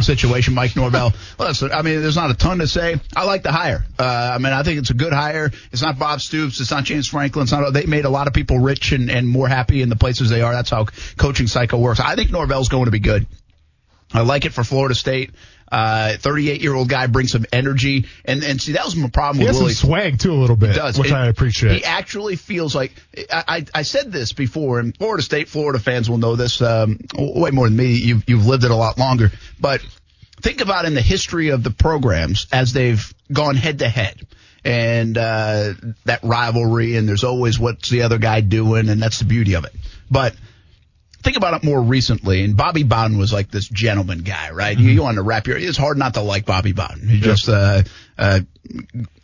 situation, Mike Norvell. Listen, I mean, there's not a ton to say. I like the hire. I mean, I think it's a good hire. It's not Bob Stoops. It's not James Franklin. It's not, they made a lot of people rich and more happy in the places they are. That's how coaching cycle works. I think Norvell's going to be good. I like it for Florida State. 38-year-old guy brings some energy. And see, that was my problem with Willie. He has some swag, too, a little bit, which I appreciate. He actually feels like – I said this before, and Florida State, Florida fans will know this way more than me. You've lived it a lot longer. But think about in the history of the programs as they've gone head-to-head. And that rivalry, and there's always what's the other guy doing, and that's the beauty of it. But – think about it more recently, and Bobby Bowden was like this gentleman guy, right? Mm-hmm. You want to wrap your – it's hard not to like Bobby Bowden. He's just a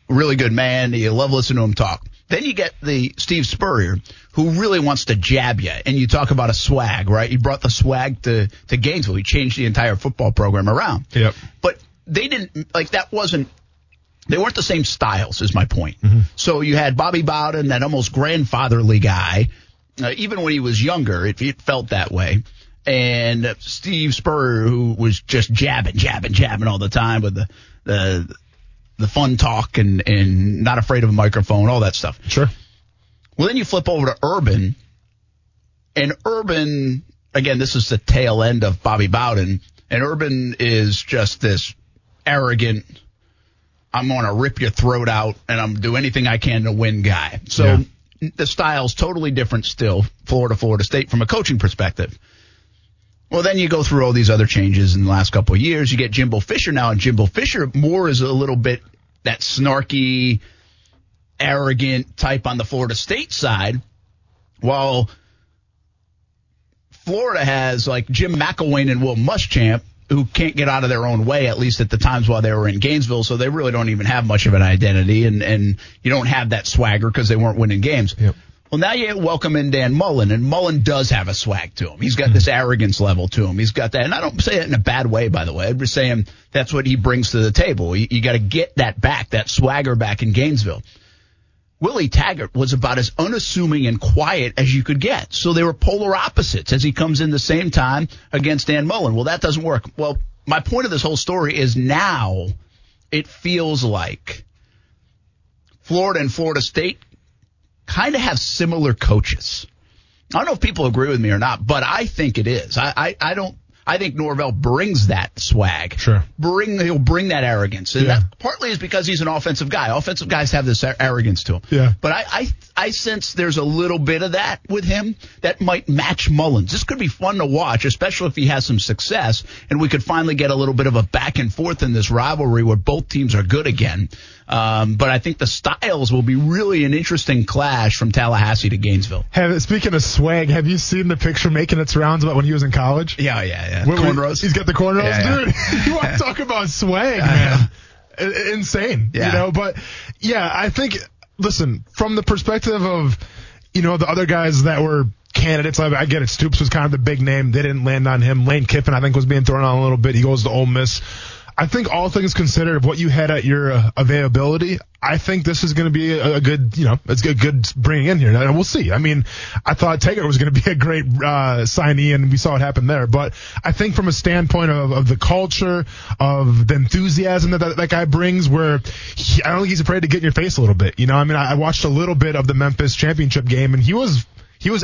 really good man. You love listening to him talk. Then you get the Steve Spurrier who really wants to jab you, and you talk about a swag, right? He brought the swag to Gainesville. He changed the entire football program around. Yep. But they didn't – like that wasn't – they weren't the same styles is my point. Mm-hmm. So you had Bobby Bowden, that almost grandfatherly guy. Even when he was younger, it felt that way. And Steve Spurrier, who was just jabbing all the time with the fun talk and not afraid of a microphone, all that stuff. Sure. Well, then you flip over to Urban. And Urban, again, this is the tail end of Bobby Bowden. And Urban is just this arrogant, I'm going to rip your throat out and I'm going to do anything I can to win guy. So. Yeah. The style's totally different still, Florida State, from a coaching perspective. Well, then you go through all these other changes in the last couple of years. You get Jimbo Fisher now, and Jimbo Fisher more is a little bit that snarky, arrogant type on the Florida State side, while Florida has like Jim McElwain and Will Muschamp, who can't get out of their own way, at least at the times while they were in Gainesville, so they really don't even have much of an identity, and you don't have that swagger because they weren't winning games. Yep. Well, now you welcome in Dan Mullen, and Mullen does have a swag to him. He's got this arrogance level to him. He's got that, and I don't say it in a bad way, by the way. I'm just saying that's what he brings to the table. You got to get that back, that swagger back in Gainesville. Willie Taggart was about as unassuming and quiet as you could get. So they were polar opposites as he comes in the same time against Dan Mullen. Well, that doesn't work. Well, my point of this whole story is now it feels like Florida and Florida State kind of have similar coaches. I don't know if people agree with me or not, but I think it is. I think Norvell brings that swag. Sure. He'll bring that arrogance. And that partly is because he's an offensive guy. Offensive guys have this arrogance to them. Yeah. But I sense there's a little bit of that with him that might match Mullins. This could be fun to watch, especially if he has some success, and we could finally get a little bit of a back and forth in this rivalry where both teams are good again. But I think the styles will be really an interesting clash from Tallahassee to Gainesville. Speaking of swag, have you seen the picture making its rounds about when he was in college? Yeah. Cornrows. He's got the cornrows, dude. You want to talk about swag, man? Insane, you know. But yeah, I think. Listen, from the perspective of the other guys that were candidates, I get it. Stoops was kind of the big name. They didn't land on him. Lane Kiffin, I think, was being thrown on a little bit. He goes to Ole Miss. I think all things considered, what you had at your availability, I think this is going to be a good, it's a good bringing in here. And we'll see. I mean, I thought Taggart was going to be a great signee, and we saw it happen there. But I think from a standpoint of the culture, of the enthusiasm that guy brings, where I don't think he's afraid to get in your face a little bit. You know, I mean, I watched a little bit of the Memphis championship game, and he was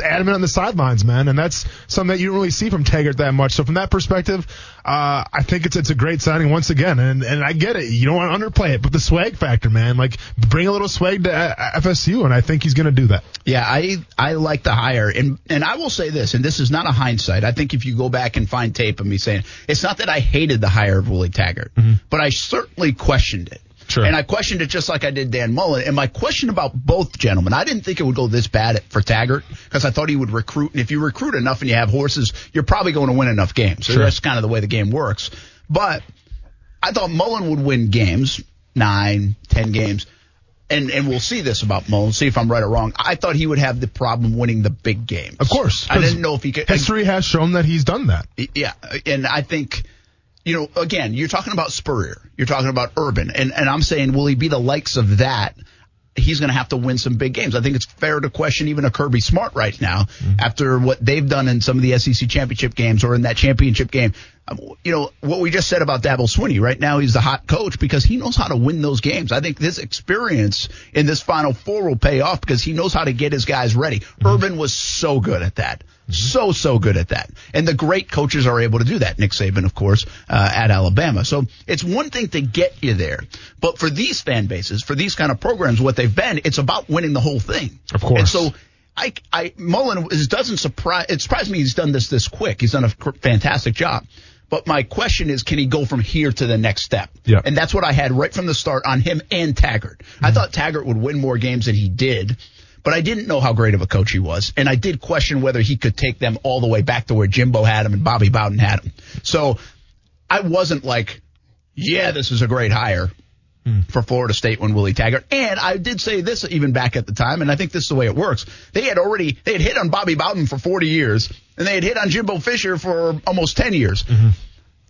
adamant on the sidelines, man, and that's something that you don't really see from Taggart that much. So from that perspective, I think it's a great signing once again, and I get it. You don't want to underplay it, but the swag factor, man, like bring a little swag to FSU, and I think he's going to do that. Yeah, I like the hire, and I will say this, and this is not a hindsight. I think if you go back and find tape of me saying, it's not that I hated the hire of Willie Taggart, but I certainly questioned it. Sure. And I questioned it just like I did Dan Mullen. And my question about both gentlemen, I didn't think it would go this bad for Taggart because I thought he would recruit. And if you recruit enough and you have horses, you're probably going to win enough games. Sure. So that's kind of the way the game works. But I thought Mullen would win games, 9, 10 games. And we'll see this about Mullen, see if I'm right or wrong. I thought he would have the problem winning the big games. Of course. I didn't know if he could. History has shown that he's done that. Yeah. And I think... again, you're talking about Spurrier. You're talking about Urban. And I'm saying, will he be the likes of that? he's going to have to win some big games. I think it's fair to question even a Kirby Smart right now after what they've done in some of the SEC championship games or in that championship game. You know, what we just said about Dabo Swinney, right now he's the hot coach because he knows how to win those games. I think this experience in this Final Four will pay off because he knows how to get his guys ready. Urban was so good at that. So good at that. And the great coaches are able to do that. Nick Saban, of course, at Alabama. So it's one thing to get you there. But for these fan bases, for these kind of programs, what they've been, it's about winning the whole thing. Of course. And so Mullen doesn't surprise – it surprised me he's done this quick. He's done a fantastic job. But my question is, can he go from here to the next step? Yeah. And that's what I had right from the start on him and Taggart. I thought Taggart would win more games than he did. But I didn't know how great of a coach he was, and I did question whether he could take them all the way back to where Jimbo had him and Bobby Bowden had him. So I wasn't like, yeah, this is a great hire for Florida State when Willie Taggart. And I did say this even back at the time, and I think this is the way it works. They had hit on Bobby Bowden for 40 years, and they had hit on Jimbo Fisher for almost 10 years.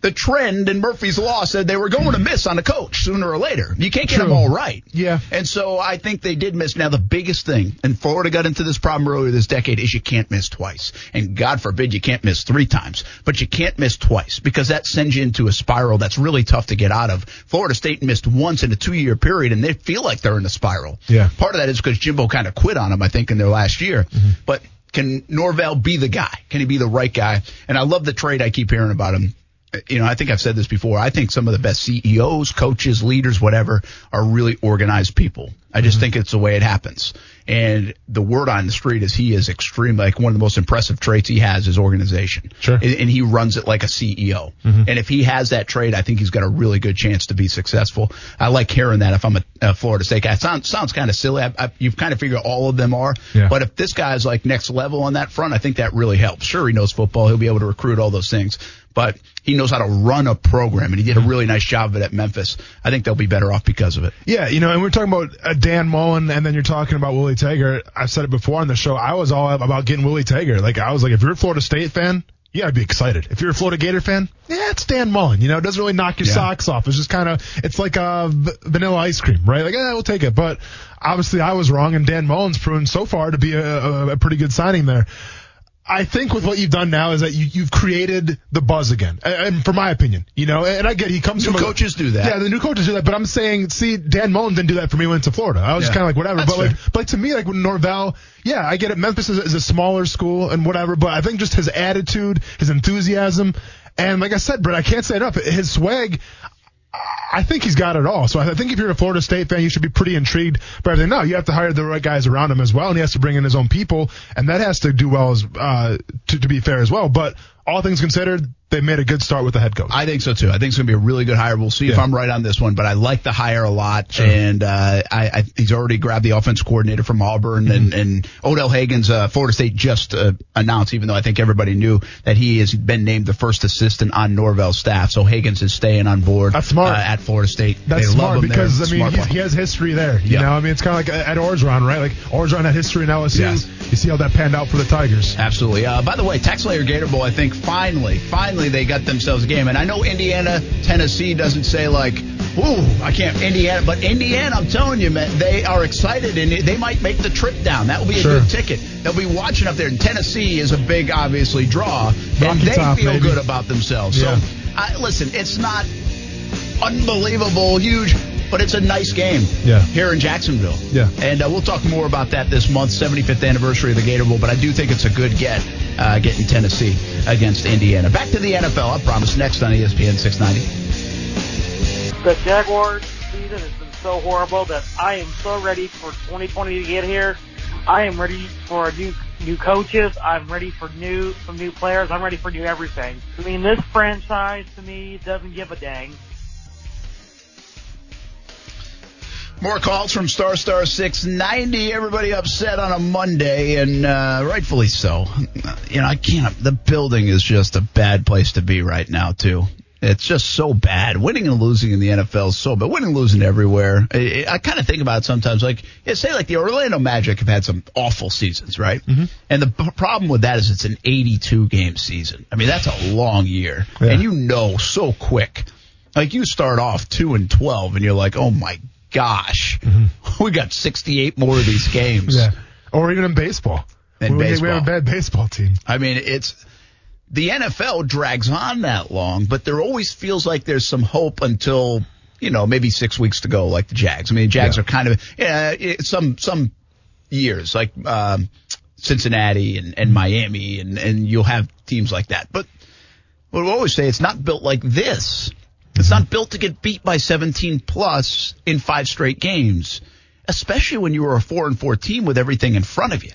The trend in Murphy's Law said they were going to miss on a coach sooner or later. You can't get them all right. Yeah. And so I think they did miss. Now, the biggest thing, and Florida got into this problem earlier this decade, is you can't miss twice. And God forbid you can't miss three times. But you can't miss twice because that sends you into a spiral that's really tough to get out of. Florida State missed once in a 2-year period, and they feel like they're in a spiral. Yeah. Part of that is because Jimbo kind of quit on them, I think, in their last year. But can Norvell be the guy? Can he be the right guy? And I love the trade I keep hearing about him. You know, I think I've said this before. I think some of the best CEOs, coaches, leaders, whatever, are really organized people. I just think it's the way it happens. And the word on the street is he is extreme. Like, one of the most impressive traits he has is organization. Sure. And he runs it like a CEO. And if he has that trait, I think he's got a really good chance to be successful. I like hearing that if I'm a Florida State guy. It sounds kind of silly. You've kind of figured all of them are. Yeah. But if this guy's like next level on that front, I think that really helps. Sure, he knows football. He'll be able to recruit all those things. But he knows how to run a program, and he did a really nice job of it at Memphis. I think they'll be better off because of it. Yeah, you know, and we're talking about Dan Mullen, and then you're talking about Willie Taggart. I've said it before on the show. I was all about getting Willie Taggart. Like, I was like, if you're a Florida State fan, yeah, I'd be excited. If you're a Florida Gator fan, yeah, it's Dan Mullen. You know, it doesn't really knock your socks off. It's just kind of, it's like vanilla ice cream, right? Like, yeah, we'll take it. But obviously I was wrong, and Dan Mullen's proven so far to be a pretty good signing there. I think with what you've done now is that you've created the buzz again. And for my opinion, you know, and I get he comes from coaches do that. Yeah, the new coaches do that. But I'm saying, see, Dan Mullen didn't do that for me when it's to Florida. I was just kind of like, whatever. That's fair. But to me, like when Norvell, yeah, I get it. Memphis is a smaller school and whatever. But I think just his attitude, his enthusiasm, and like I said, Brent, I can't say it enough. His swag. I think he's got it all. So I think if you're a Florida State fan, you should be pretty intrigued by everything. No, you have to hire the right guys around him as well, and he has to bring in his own people, and that has to do well as to be fair as well. But all things considered, they made a good start with the head coach. I think so, too. I think it's going to be a really good hire. We'll see if I'm right on this one, but I like the hire a lot. Sure. And he's already grabbed the offensive coordinator from Auburn, and Odell Hagan's Florida State just announced, even though I think everybody knew, that he has been named the first assistant on Norvell's staff. So Hagan's is staying on board. That's smart. At Florida State. That's smart because, I mean, he has history there. You know, I mean, it's kind of like at Orgeron, right? Like, Orgeron had history in LSU. Yes. You see how that panned out for the Tigers. Absolutely. By the way, Taxslayer Gator Bowl, I think, finally they got themselves a game. And I know Indiana, Tennessee doesn't say like, ooh, I can't, Indiana. But Indiana, I'm telling you, man, they are excited, and they might make the trip down. That will be a good ticket. They'll be watching up there. And Tennessee is a big, obviously, draw. And they feel good about themselves. Yeah. So, listen, it's not unbelievable, huge, but it's a nice game here in Jacksonville. Yeah. And we'll talk more about that this month, 75th anniversary of the Gator Bowl. But I do think it's a good get, getting Tennessee against Indiana. Back to the NFL, I promise, next on ESPN 690. The Jaguars' season has been so horrible that I am so ready for 2020 to get here. I am ready for new coaches. I'm ready for new players. I'm ready for new everything. I mean, this franchise, to me, doesn't give a dang. More calls from Star 690. Everybody upset on a Monday, and rightfully so. You know, I can't. The building is just a bad place to be right now, too. It's just so bad. Winning and losing in the NFL is so bad. Winning and losing everywhere. I kind of think about it sometimes. Like, say, like the Orlando Magic have had some awful seasons, right? And the problem with that is it's an 82-game season. I mean, that's a long year. Yeah. And you know so quick. Like, you start off 2-12, and you're like, oh, my gosh, we got 68 more of these games. Yeah. Or even in baseball. We have a bad baseball team. I mean, it's the NFL drags on that long, but there always feels like there's some hope until, you know, maybe 6 weeks to go, like the Jags. I mean, the Jags are kind of some years, like Cincinnati and Miami, and you'll have teams like that. But we'll always say it's not built like this. It's not built to get beat by 17+ in five straight games, especially when you were a 4-4 team with everything in front of you.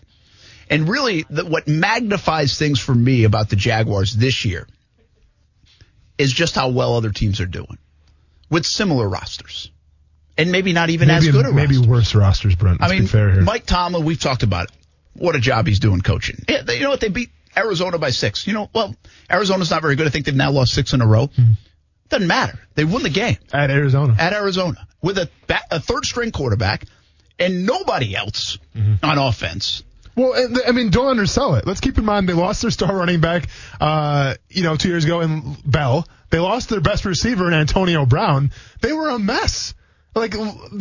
And really, what magnifies things for me about the Jaguars this year is just how well other teams are doing with similar rosters. And maybe not even as good a roster. Maybe worse rosters, Brent. I mean, be fair here. Mike Tomlin, we've talked about it. What a job he's doing coaching. Yeah, you know what? They beat Arizona by 6. You know, well, Arizona's not very good. I think they've now lost 6 in a row. Mm-hmm. Doesn't matter. They won the game. At Arizona. With a third-string quarterback and nobody else on offense. Well, I mean, don't undersell it. Let's keep in mind they lost their star running back, 2 years ago in Bell. They lost their best receiver in Antonio Brown. They were a mess. Like, they're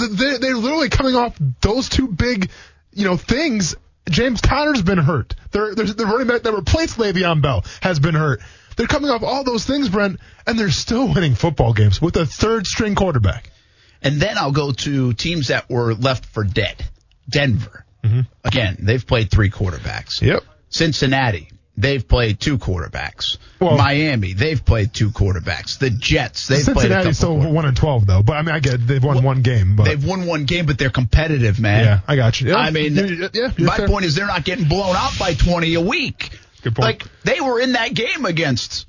literally coming off those two big, things. James Conner's been hurt. The running back that replaced Le'Veon Bell has been hurt. They're coming off all those things, Brent, and they're still winning football games with a third-string quarterback. And then I'll go to teams that were left for dead. Denver. Again, they've played 3 quarterbacks. Yep. Cincinnati, they've played 2 quarterbacks. Well, Miami, they've played 2 quarterbacks. The Jets, they've played a couple. Cincinnati's still 1-12 though, but I mean, I get it. They've won one game. But. They've won one game, but they're competitive, man. Yeah, I got you. Yeah, I mean, my point is they're not getting blown out by 20 a week. Good point. Like, they were in that game against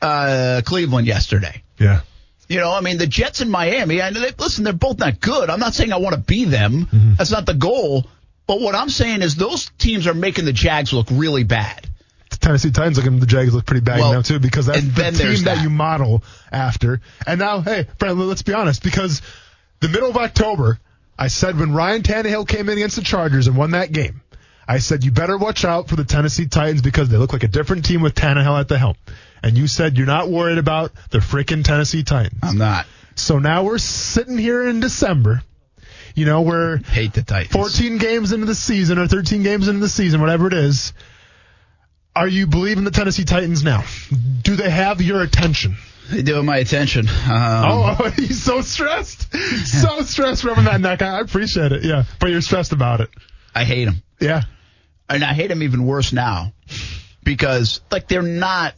Cleveland yesterday. Yeah. You know, I mean, the Jets and Miami, they're both not good. I'm not saying I want to be them. Mm-hmm. That's not the goal. But what I'm saying is those teams are making the Jags look really bad. The Tennessee Titans the Jags look pretty bad now, too, because that's the team that you model after. And now, hey, Brent, let's be honest, because the middle of October, I said when Ryan Tannehill came in against the Chargers and won that game, I said you better watch out for the Tennessee Titans because they look like a different team with Tannehill at the helm. And you said you're not worried about the frickin' Tennessee Titans. I'm not. So now we're sitting here in December. You know, we're 14 games into the season or 13 games into the season, whatever it is. Are you believing the Tennessee Titans now? Do they have your attention? They do have my attention. He's so stressed. So stressed rubbing that neck. I appreciate it, yeah. But you're stressed about it. I hate him. Yeah. And I hate him even worse now because, they're not.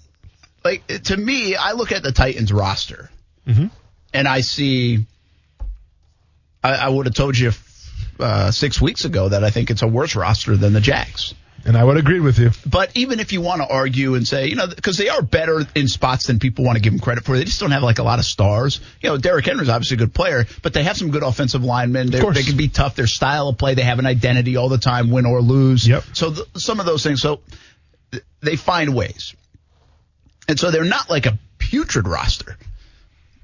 To me, I look at the Titans roster, and I see – I would have told you 6 weeks ago that I think it's a worse roster than the Jags. And I would agree with you. But even if you want to argue and say, because they are better in spots than people want to give them credit for. They just don't have, a lot of stars. Derrick Henry's obviously a good player, but they have some good offensive linemen. They can be tough. Their style of play, they have an identity all the time, win or lose. Yep. So some of those things. So they find ways. And so they're not like a putrid roster,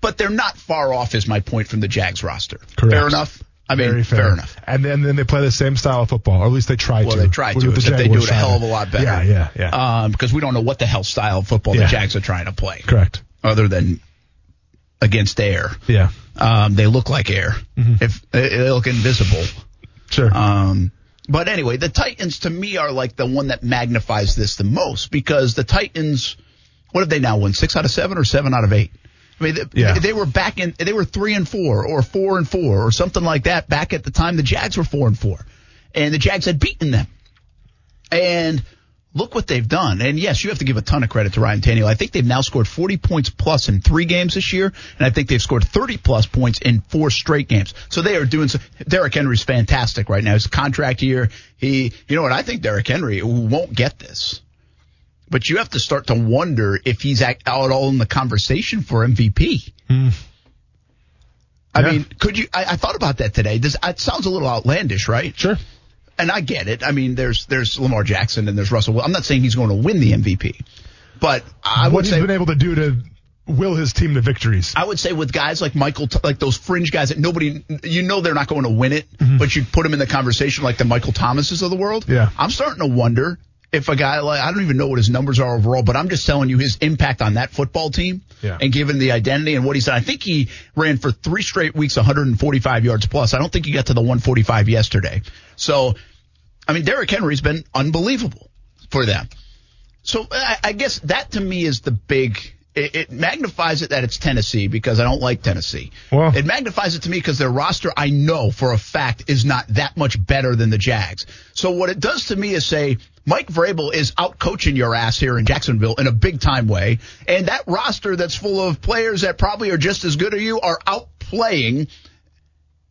but they're not far off, is my point, from the Jags roster. Correct. Fair enough? I mean, fair enough. And then they play the same style of football, or at least they try to. Well, they try to, except they do it a hell of a lot better. Yeah. Because we don't know what the hell style of football the Jags are trying to play. Correct. Other than against air. Yeah. They look like air. Mm-hmm. If they look invisible. Sure. But anyway, the Titans, to me, are like the one that magnifies this the most, because the Titans – what have they now won? 6 out of 7 or 7 out of 8? I mean, they were back in. They were 3-4 or 4-4 or something like that back at the time the Jags were 4-4, and the Jags had beaten them. And look what they've done. And yes, you have to give a ton of credit to Ryan Tannehill. I think they've now scored 40 points plus in 3 games this year, and I think they've scored 30 plus points in 4 straight games. So they are doing. Derrick Henry's fantastic right now. His contract year. I think Derrick Henry won't get this. But you have to start to wonder if he's at all in the conversation for MVP. Mm. I mean, could you? I thought about that today. It sounds a little outlandish, right? Sure. And I get it. I mean, there's Lamar Jackson and there's Russell Wilson. I'm not saying he's going to win the MVP, but what he's been able to do to will his team to victories. I would say with guys like Michael, like those fringe guys that nobody, they're not going to win it, but you put them in the conversation like the Michael Thomases of the world. Yeah. I'm starting to wonder. if a guy, like, I don't even know what his numbers are overall, but I'm just telling you his impact on that football team and given the identity and what he's done. I think he ran for 3 straight weeks 145 yards plus. I don't think he got to the 145 yesterday. So, I mean, Derrick Henry's been unbelievable for them. So I guess that to me is the big – it magnifies it that it's Tennessee because I don't like Tennessee. Well, it magnifies it to me because their roster I know for a fact is not that much better than the Jags. So what it does to me is say Mike Vrabel is out-coaching your ass here in Jacksonville in a big-time way, and that roster that's full of players that probably are just as good as you are out-playing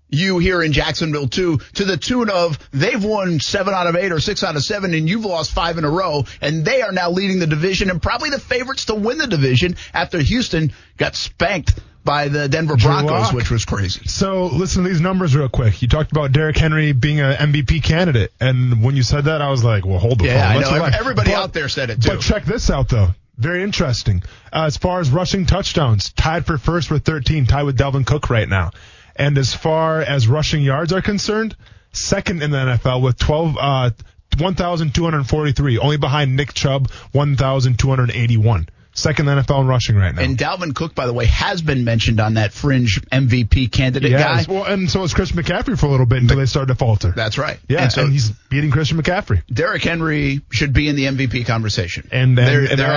you here in Jacksonville, too, to the tune of they've won 7 out of 8 or 6 out of 7, and you've lost 5 in a row, and they are now leading the division and probably the favorites to win the division after Houston got spanked by the Denver Broncos, which was crazy. So listen to these numbers real quick. You talked about Derrick Henry being an MVP candidate, and when you said that, I was like, well, hold the phone. Yeah, I know. Everybody out there said it, too. But check this out, though. Very interesting. As far as rushing touchdowns, tied for first with 13, tied with Dalvin Cook right now. And as far as rushing yards are concerned, second in the NFL with 1,243, only behind Nick Chubb, 1,281. Second in the NFL in rushing right now. And Dalvin Cook, by the way, has been mentioned on that fringe MVP candidate guy. Well, and so is Christian McCaffrey for a little bit until they started to falter. That's right. Yeah, and he's beating Christian McCaffrey. Derrick Henry should be in the MVP conversation. And I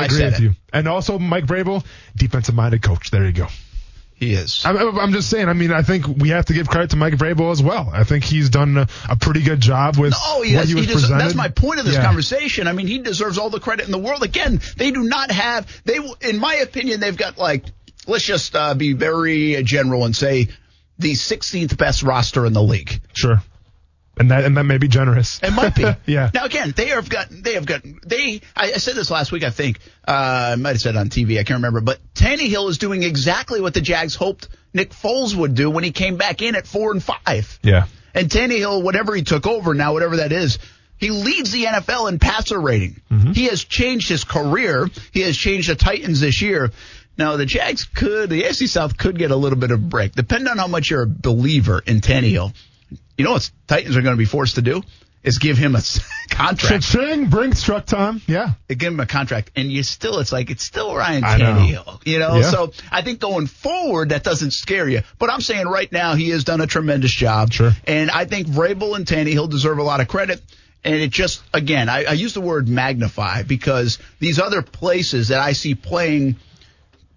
agree with you. And also Mike Vrabel, defensive-minded coach. There you go. He is. I'm just saying, I mean, I think we have to give credit to Mike Vrabel as well. I think he's done a pretty good job with what he was presented. That's my point of this conversation. I mean, he deserves all the credit in the world. Again, they do not have – in my opinion, they've got like – let's just be very general and say the 16th best roster in the league. Sure. And that may be generous. It might be. Yeah. Now again, I said this last week, I think. I might have said it on TV, I can't remember, but Tannehill is doing exactly what the Jags hoped Nick Foles would do when he came back in at 4 and 5. Yeah. And Tannehill, whatever he took over now, whatever that is, he leads the NFL in passer rating. Mm-hmm. He has changed his career. He has changed the Titans this year. Now, the AFC South could get a little bit of a break, depending on how much you're a believer in Tannehill. You know what Titans are going to be forced to do is give him a contract. Cha-ching, bring truck time. Yeah. They give him a contract, and it's still Ryan Tannehill. I know. You know, so I think going forward, that doesn't scare you. But I'm saying right now he has done a tremendous job. Sure. And I think Vrabel and Tannehill deserve a lot of credit. And it just, again, I use the word magnify because these other places that I see playing –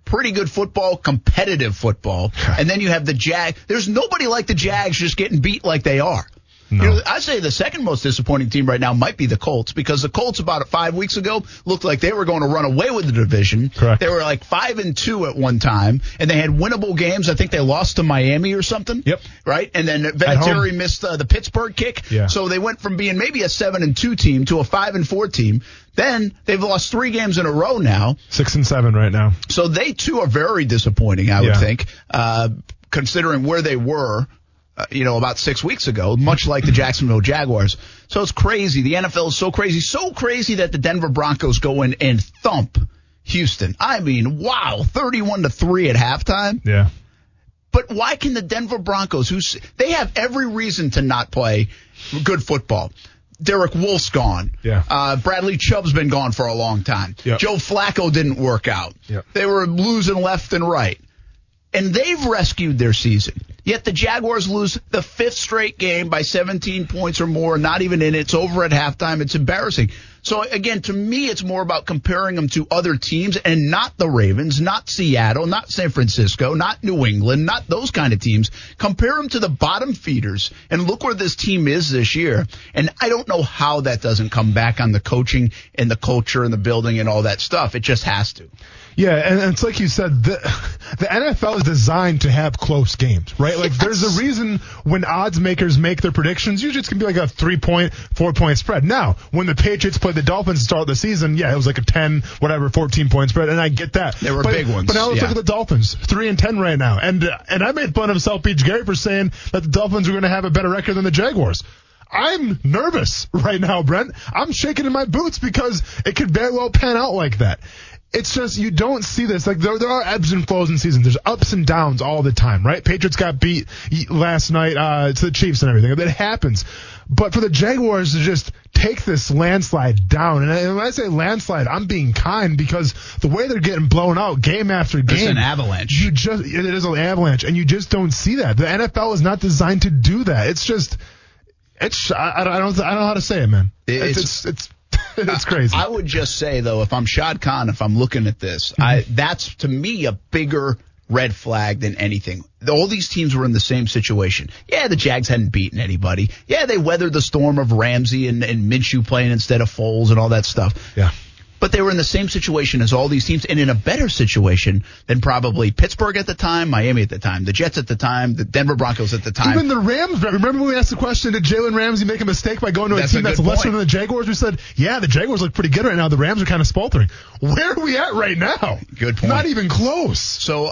pretty good football, competitive football. And then you have the Jags. There's nobody like the Jags just getting beat like they are. No. You know, I say the second most disappointing team right now might be the Colts because the Colts about 5 weeks ago looked like they were going to run away with the division. Correct. They were like 5-2 at one time, and they had winnable games. I think they lost to Miami or something. Yep. Right? And then Vinatieri missed the Pittsburgh kick. Yeah. So they went from being maybe a 7-2 team to a 5-4 team. Then they've lost 3 games in a row now. 6-7 right now. So they, too, are very disappointing, I would think, considering where they were. About 6 weeks ago, much like the Jacksonville Jaguars. So it's crazy. The NFL is so crazy that the Denver Broncos go in and thump Houston. I mean, wow, 31-3 at halftime. Yeah. But why can the Denver Broncos, they have every reason to not play good football? Derek Wolf's gone. Yeah. Bradley Chubb's been gone for a long time. Yep. Joe Flacco didn't work out. Yep. They were losing left and right. And they've rescued their season. Yet the Jaguars lose the 5th straight game by 17 points or more, not even in it. It's over at halftime. It's embarrassing. So, again, to me, it's more about comparing them to other teams and not the Ravens, not Seattle, not San Francisco, not New England, not those kind of teams. Compare them to the bottom feeders and look where this team is this year. And I don't know how that doesn't come back on the coaching and the culture and the building and all that stuff. It just has to. Yeah, and it's like you said, the NFL is designed to have close games, right? Like, there's a reason when odds makers make their predictions, usually it's going to be like a 3-point, 4-point spread. Now, when the Patriots played the Dolphins to start the season, yeah, it was like a 10, whatever, 14-point spread, and I get that. There were big ones. But now let's look at the Dolphins, 3-10 right now. And I made fun of South Beach Gary for saying that the Dolphins were going to have a better record than the Jaguars. I'm nervous right now, Brent. I'm shaking in my boots because it could very well pan out like that. It's just you don't see this. Like there are ebbs and flows in seasons. There's ups and downs all the time, right? Patriots got beat last night to the Chiefs and everything. That happens. But for the Jaguars to just take this landslide down, and when I say landslide, I'm being kind because the way they're getting blown out game after game. It's an avalanche. It is an avalanche, and you just don't see that. The NFL is not designed to do that. It's just – I don't know how to say it, man. It's crazy. I would just say, though, if I'm Shad Khan, if I'm looking at this, that's, to me, a bigger red flag than anything. All these teams were in the same situation. Yeah, the Jags hadn't beaten anybody. Yeah, they weathered the storm of Ramsey and Minshew playing instead of Foles and all that stuff. Yeah. But they were in the same situation as all these teams and in a better situation than probably Pittsburgh at the time, Miami at the time, the Jets at the time, the Denver Broncos at the time. Even the Rams. Remember when we asked the question, did Jalen Ramsey make a mistake by going to a team that's lesser than the Jaguars? We said, yeah, the Jaguars look pretty good right now. The Rams are kind of sweltering. Where are we at right now? Good point. Not even close. So,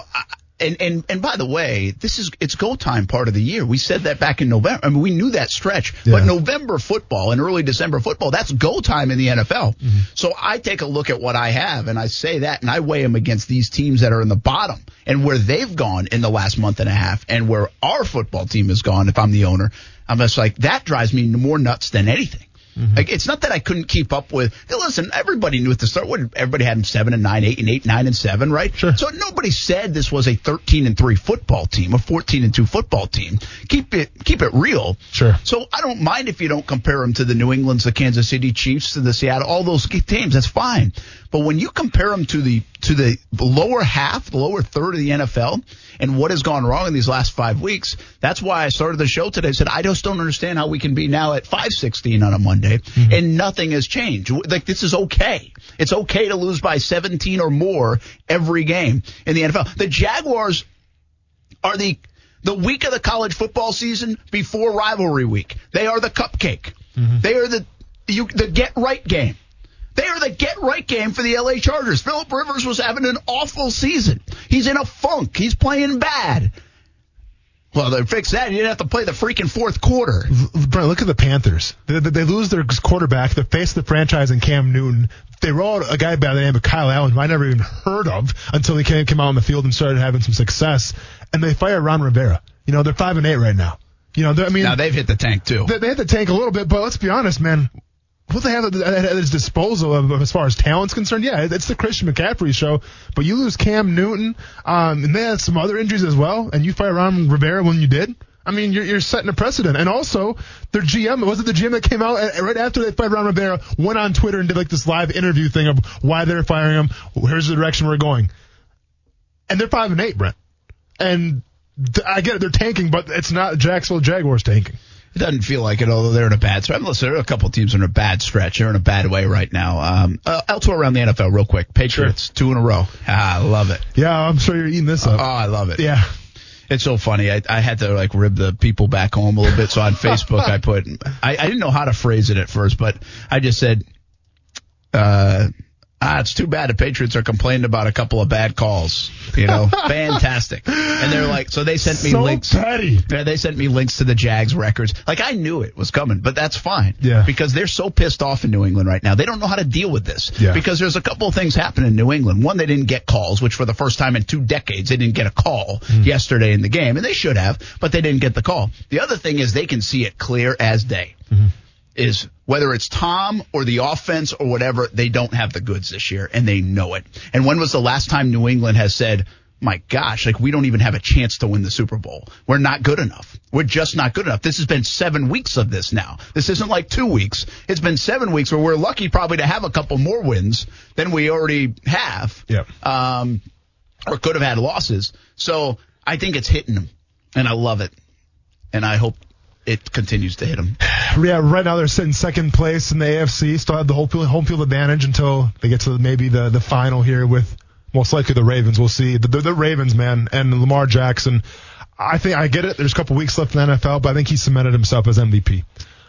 and by the way, it's go time part of the year. We said that back in November. I mean, we knew that stretch. Yeah. But November football and early December football, that's go time in the NFL. Mm-hmm. So I take a look at what I have, and I say that, and I weigh them against these teams that are in the bottom and where they've gone in the last month and a half and where our football team has gone if I'm the owner. I'm just like, that drives me more nuts than anything. Mm-hmm. Like, it's not that I couldn't keep up with. Listen, everybody knew at the start. Everybody had them 7-9, 8-8, 9-7, right? Sure. So nobody said this was a 13-3 football team, a 14-2 football team. Keep it real. Sure. So I don't mind if you don't compare them to the New England's, the Kansas City Chiefs, to the Seattle, all those teams. That's fine. But when you compare them to the lower half, the lower third of the NFL, and what has gone wrong in these last 5 weeks, that's why I started the show today. I said, I just don't understand how we can be now at 5:16 on a Monday, mm-hmm. and nothing has changed. Like, this is okay. It's okay to lose by 17 or more every game in the NFL. The Jaguars are the week of the college football season before rivalry week. They are the cupcake. Mm-hmm. They are the get-right game. They are the get-right game for the L.A. Chargers. Philip Rivers was having an awful season. He's in a funk. He's playing bad. Well, they fixed that. You didn't have to play the freaking fourth quarter. Bro, look at the Panthers. They lose their quarterback, the face of the franchise in Cam Newton. They roll out a guy by the name of Kyle Allen, who I never even heard of until he came out on the field and started having some success. And they fire Ron Rivera. You know, they're 5-8 right now. You know, I mean, now they've hit the tank, too. They hit the tank a little bit, but let's be honest, man. What they have at his disposal as far as talent's concerned, yeah, it's the Christian McCaffrey show. But you lose Cam Newton, and they had some other injuries as well, and you fire Ron Rivera when you did. I mean, you're setting a precedent. And also, their GM, was it the GM that came out right after they fired Ron Rivera, went on Twitter and did like this live interview thing of why they're firing him, here's the direction we're going. And they're 5-8, Brent. And I get it, they're tanking, but it's not Jacksonville Jaguars tanking. It doesn't feel like it, although they're in a bad stretch. Listen, there are a couple of teams in a bad stretch. They're in a bad way right now. Elsewhere around the NFL, real quick. Patriots, sure. 2 in a row. Ah, I love it. Yeah, I'm sure you're eating this up. Oh, I love it. Yeah. It's so funny. I had to like rib the people back home a little bit. So on Facebook, I put – I didn't know how to phrase it at first, but I just said it's too bad the Patriots are complaining about a couple of bad calls. You know, fantastic. And they're like, so they sent me links. Petty. They sent me links to the Jags records. Like, I knew it was coming, but that's fine. Yeah. Because they're so pissed off in New England right now. They don't know how to deal with this. Yeah. Because there's a couple of things happening in New England. One, they didn't get calls, which for the first time in 2 decades, they didn't get a call yesterday in the game. And they should have, but they didn't get the call. The other thing is they can see it clear as day. Mm-hmm. Is whether it's Tom or the offense or whatever, they don't have the goods this year, and they know it. And when was the last time New England has said, my gosh, like we don't even have a chance to win the Super Bowl. We're not good enough. We're just not good enough. This has been 7 weeks of this now. This isn't like 2 weeks. It's been 7 weeks where we're lucky probably to have a couple more wins than we already have, yep. Or could have had losses. So I think it's hitting them, and I love it, and I hope it continues to hit them. Yeah, right now they're sitting second place in the AFC. Still have the home field advantage until they get to maybe the final here with most likely the Ravens. We'll see. The Ravens, man, and Lamar Jackson. I think I get it. There's a couple weeks left in the NFL, but I think he cemented himself as MVP.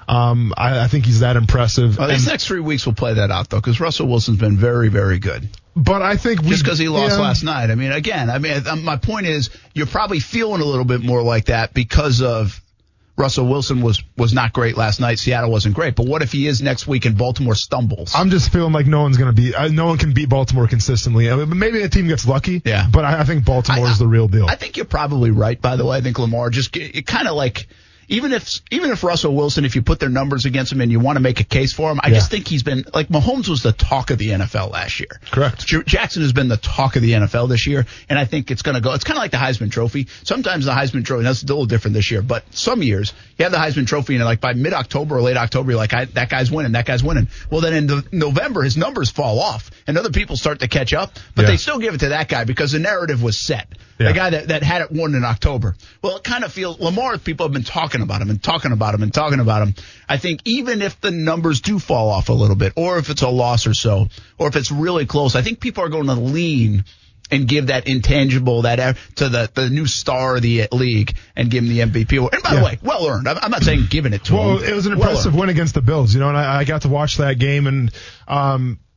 I think he's that impressive. Well, these next 3 weeks will play that out, though, because Russell Wilson's been very, very good. But I think just because he lost last night. I mean, again, my point is you're probably feeling a little bit more like that because of Russell Wilson was not great last night. Seattle wasn't great. But what if he is next week and Baltimore stumbles? I'm just feeling like no one can beat Baltimore consistently. I mean, maybe a team gets lucky. Yeah. But I think Baltimore is the real deal. I think you're probably right, by the way. I think Lamar just kind of like – Even if Russell Wilson, if you put their numbers against him and you want to make a case for him, I just think he's been, like, Mahomes was the talk of the NFL last year. Correct. Jackson has been the talk of the NFL this year, and I think it's going to go. It's kind of like the Heisman Trophy. Sometimes the Heisman Trophy, that's a little different this year, but some years you have the Heisman Trophy, and like by mid-October or late October, you're like, that guy's winning, that guy's winning. Well, then in November, his numbers fall off, and other people start to catch up, but they still give it to that guy because the narrative was set. Yeah. The guy that had it won in October. Well, it kind of feels Lamar, people have been talking about him and talking about him and talking about him. I think even if the numbers do fall off a little bit, or if it's a loss or so, or if it's really close, I think people are going to lean and give that intangible that to the new star of the league and give him the MVP award. And by the way, well earned. I'm not saying giving it to him. Well, it was an impressive win against the Bills, and I got to watch that game and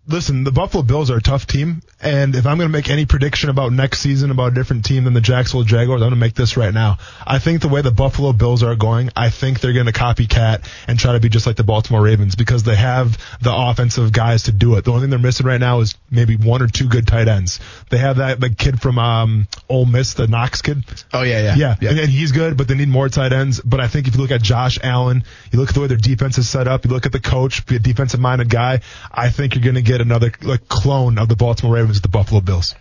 listen, the Buffalo Bills are a tough team, and if I'm going to make any prediction about next season about a different team than the Jacksonville Jaguars, I'm going to make this right now. I think the way the Buffalo Bills are going, I think they're going to copycat and try to be just like the Baltimore Ravens because they have the offensive guys to do it. The only thing they're missing right now is maybe one or two good tight ends. They have the kid from Ole Miss, the Knox kid. Oh, yeah. And he's good, but they need more tight ends. But I think if you look at Josh Allen, you look at the way their defense is set up, you look at the coach, be a defensive-minded guy, I think you're going to get another clone of the Baltimore Ravens with the Buffalo Bills.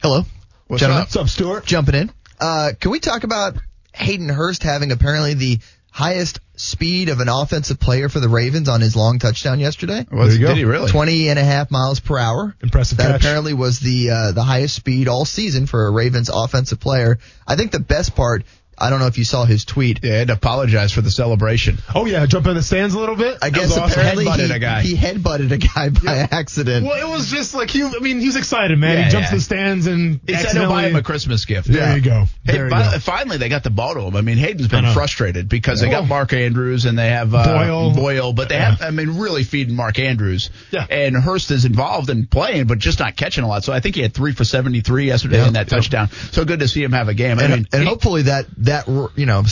Hello. What's up? What's up, Stuart? Jumping in. Can we talk about Hayden Hurst having apparently the highest speed of an offensive player for the Ravens on his long touchdown yesterday? Well, there you go. Did he really? 20.5 miles per hour. Impressive catch. That apparently was the highest speed all season for a Ravens offensive player. I think the best part, I don't know if you saw his tweet. Yeah, I had to apologize for the celebration. Oh, yeah, jump in the stands a little bit. I guess apparently awesome. He headbutted a guy by accident. Well, it was just like, he's excited, man. Yeah, he jumps in the stands and he accidentally said, "I'll buy him a Christmas gift." Yeah. There you go. Finally, they got the ball to him. I mean, Hayden's been frustrated because they got Mark Andrews and they have Boyle. But they have, really feeding Mark Andrews. Yeah. And Hurst is involved in playing, but just not catching a lot. So I think he had 3 for 73 yesterday in that touchdown. So good to see him have a game. And hopefully that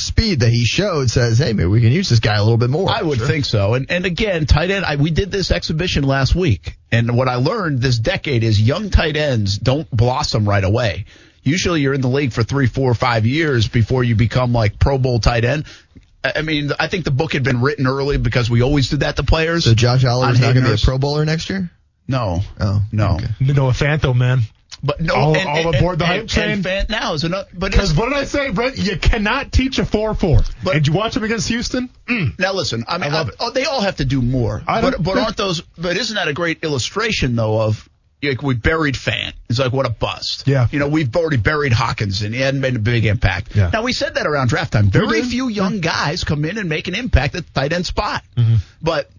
speed that he showed says, hey, maybe we can use this guy a little bit more. I would think so. And again, tight end, we did this exhibition last week. And what I learned this decade is young tight ends don't blossom right away. Usually you're in the league for 3, 4, 5 years before you become like Pro Bowl tight end. I mean, I think the book had been written early because we always did that to players. So Josh Allen is not going to be a Pro Bowler next year? No. Oh, no. Okay. Noah Fant, man. But no, all aboard the hype train. And now is another. Because what did I say, Brent? You cannot teach a 4-4. But, did you watch him against Houston? Now listen, I love it. Oh, they all have to do more. But aren't those? But isn't that a great illustration though of? Like we buried Fant. It's like, what a bust. Yeah. We've already buried Hawkins, and he hadn't made a big impact. Yeah. Now, we said that around draft time. Very few young guys come in and make an impact at the tight end spot. Mm-hmm. But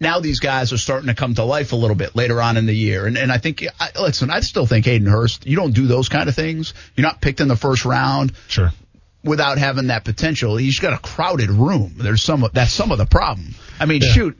now these guys are starting to come to life a little bit later on in the year. And I think, listen, I still think Hayden Hurst, you don't do those kind of things. You're not picked in the first round. Sure. Without having that potential. He's got a crowded room. That's some of the problem. I mean, shoot.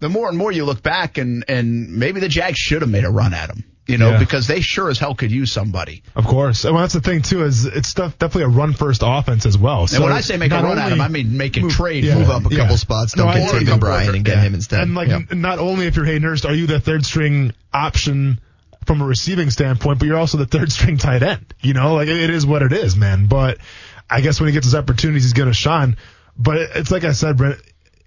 The more and more you look back, and maybe the Jags should have made a run at him, because they sure as hell could use somebody. Of course. Well, that's the thing, too, is it's definitely a run-first offense as well. So and when I say make a run at him, I mean make a trade, move up a couple spots, don't get Tatum Bryan and get him instead. And not only if you're Hayden Hurst, are you the third-string option from a receiving standpoint, but you're also the third-string tight end. It is what it is, man. But I guess when he gets his opportunities, he's going to shine. But it's like I said, Brent,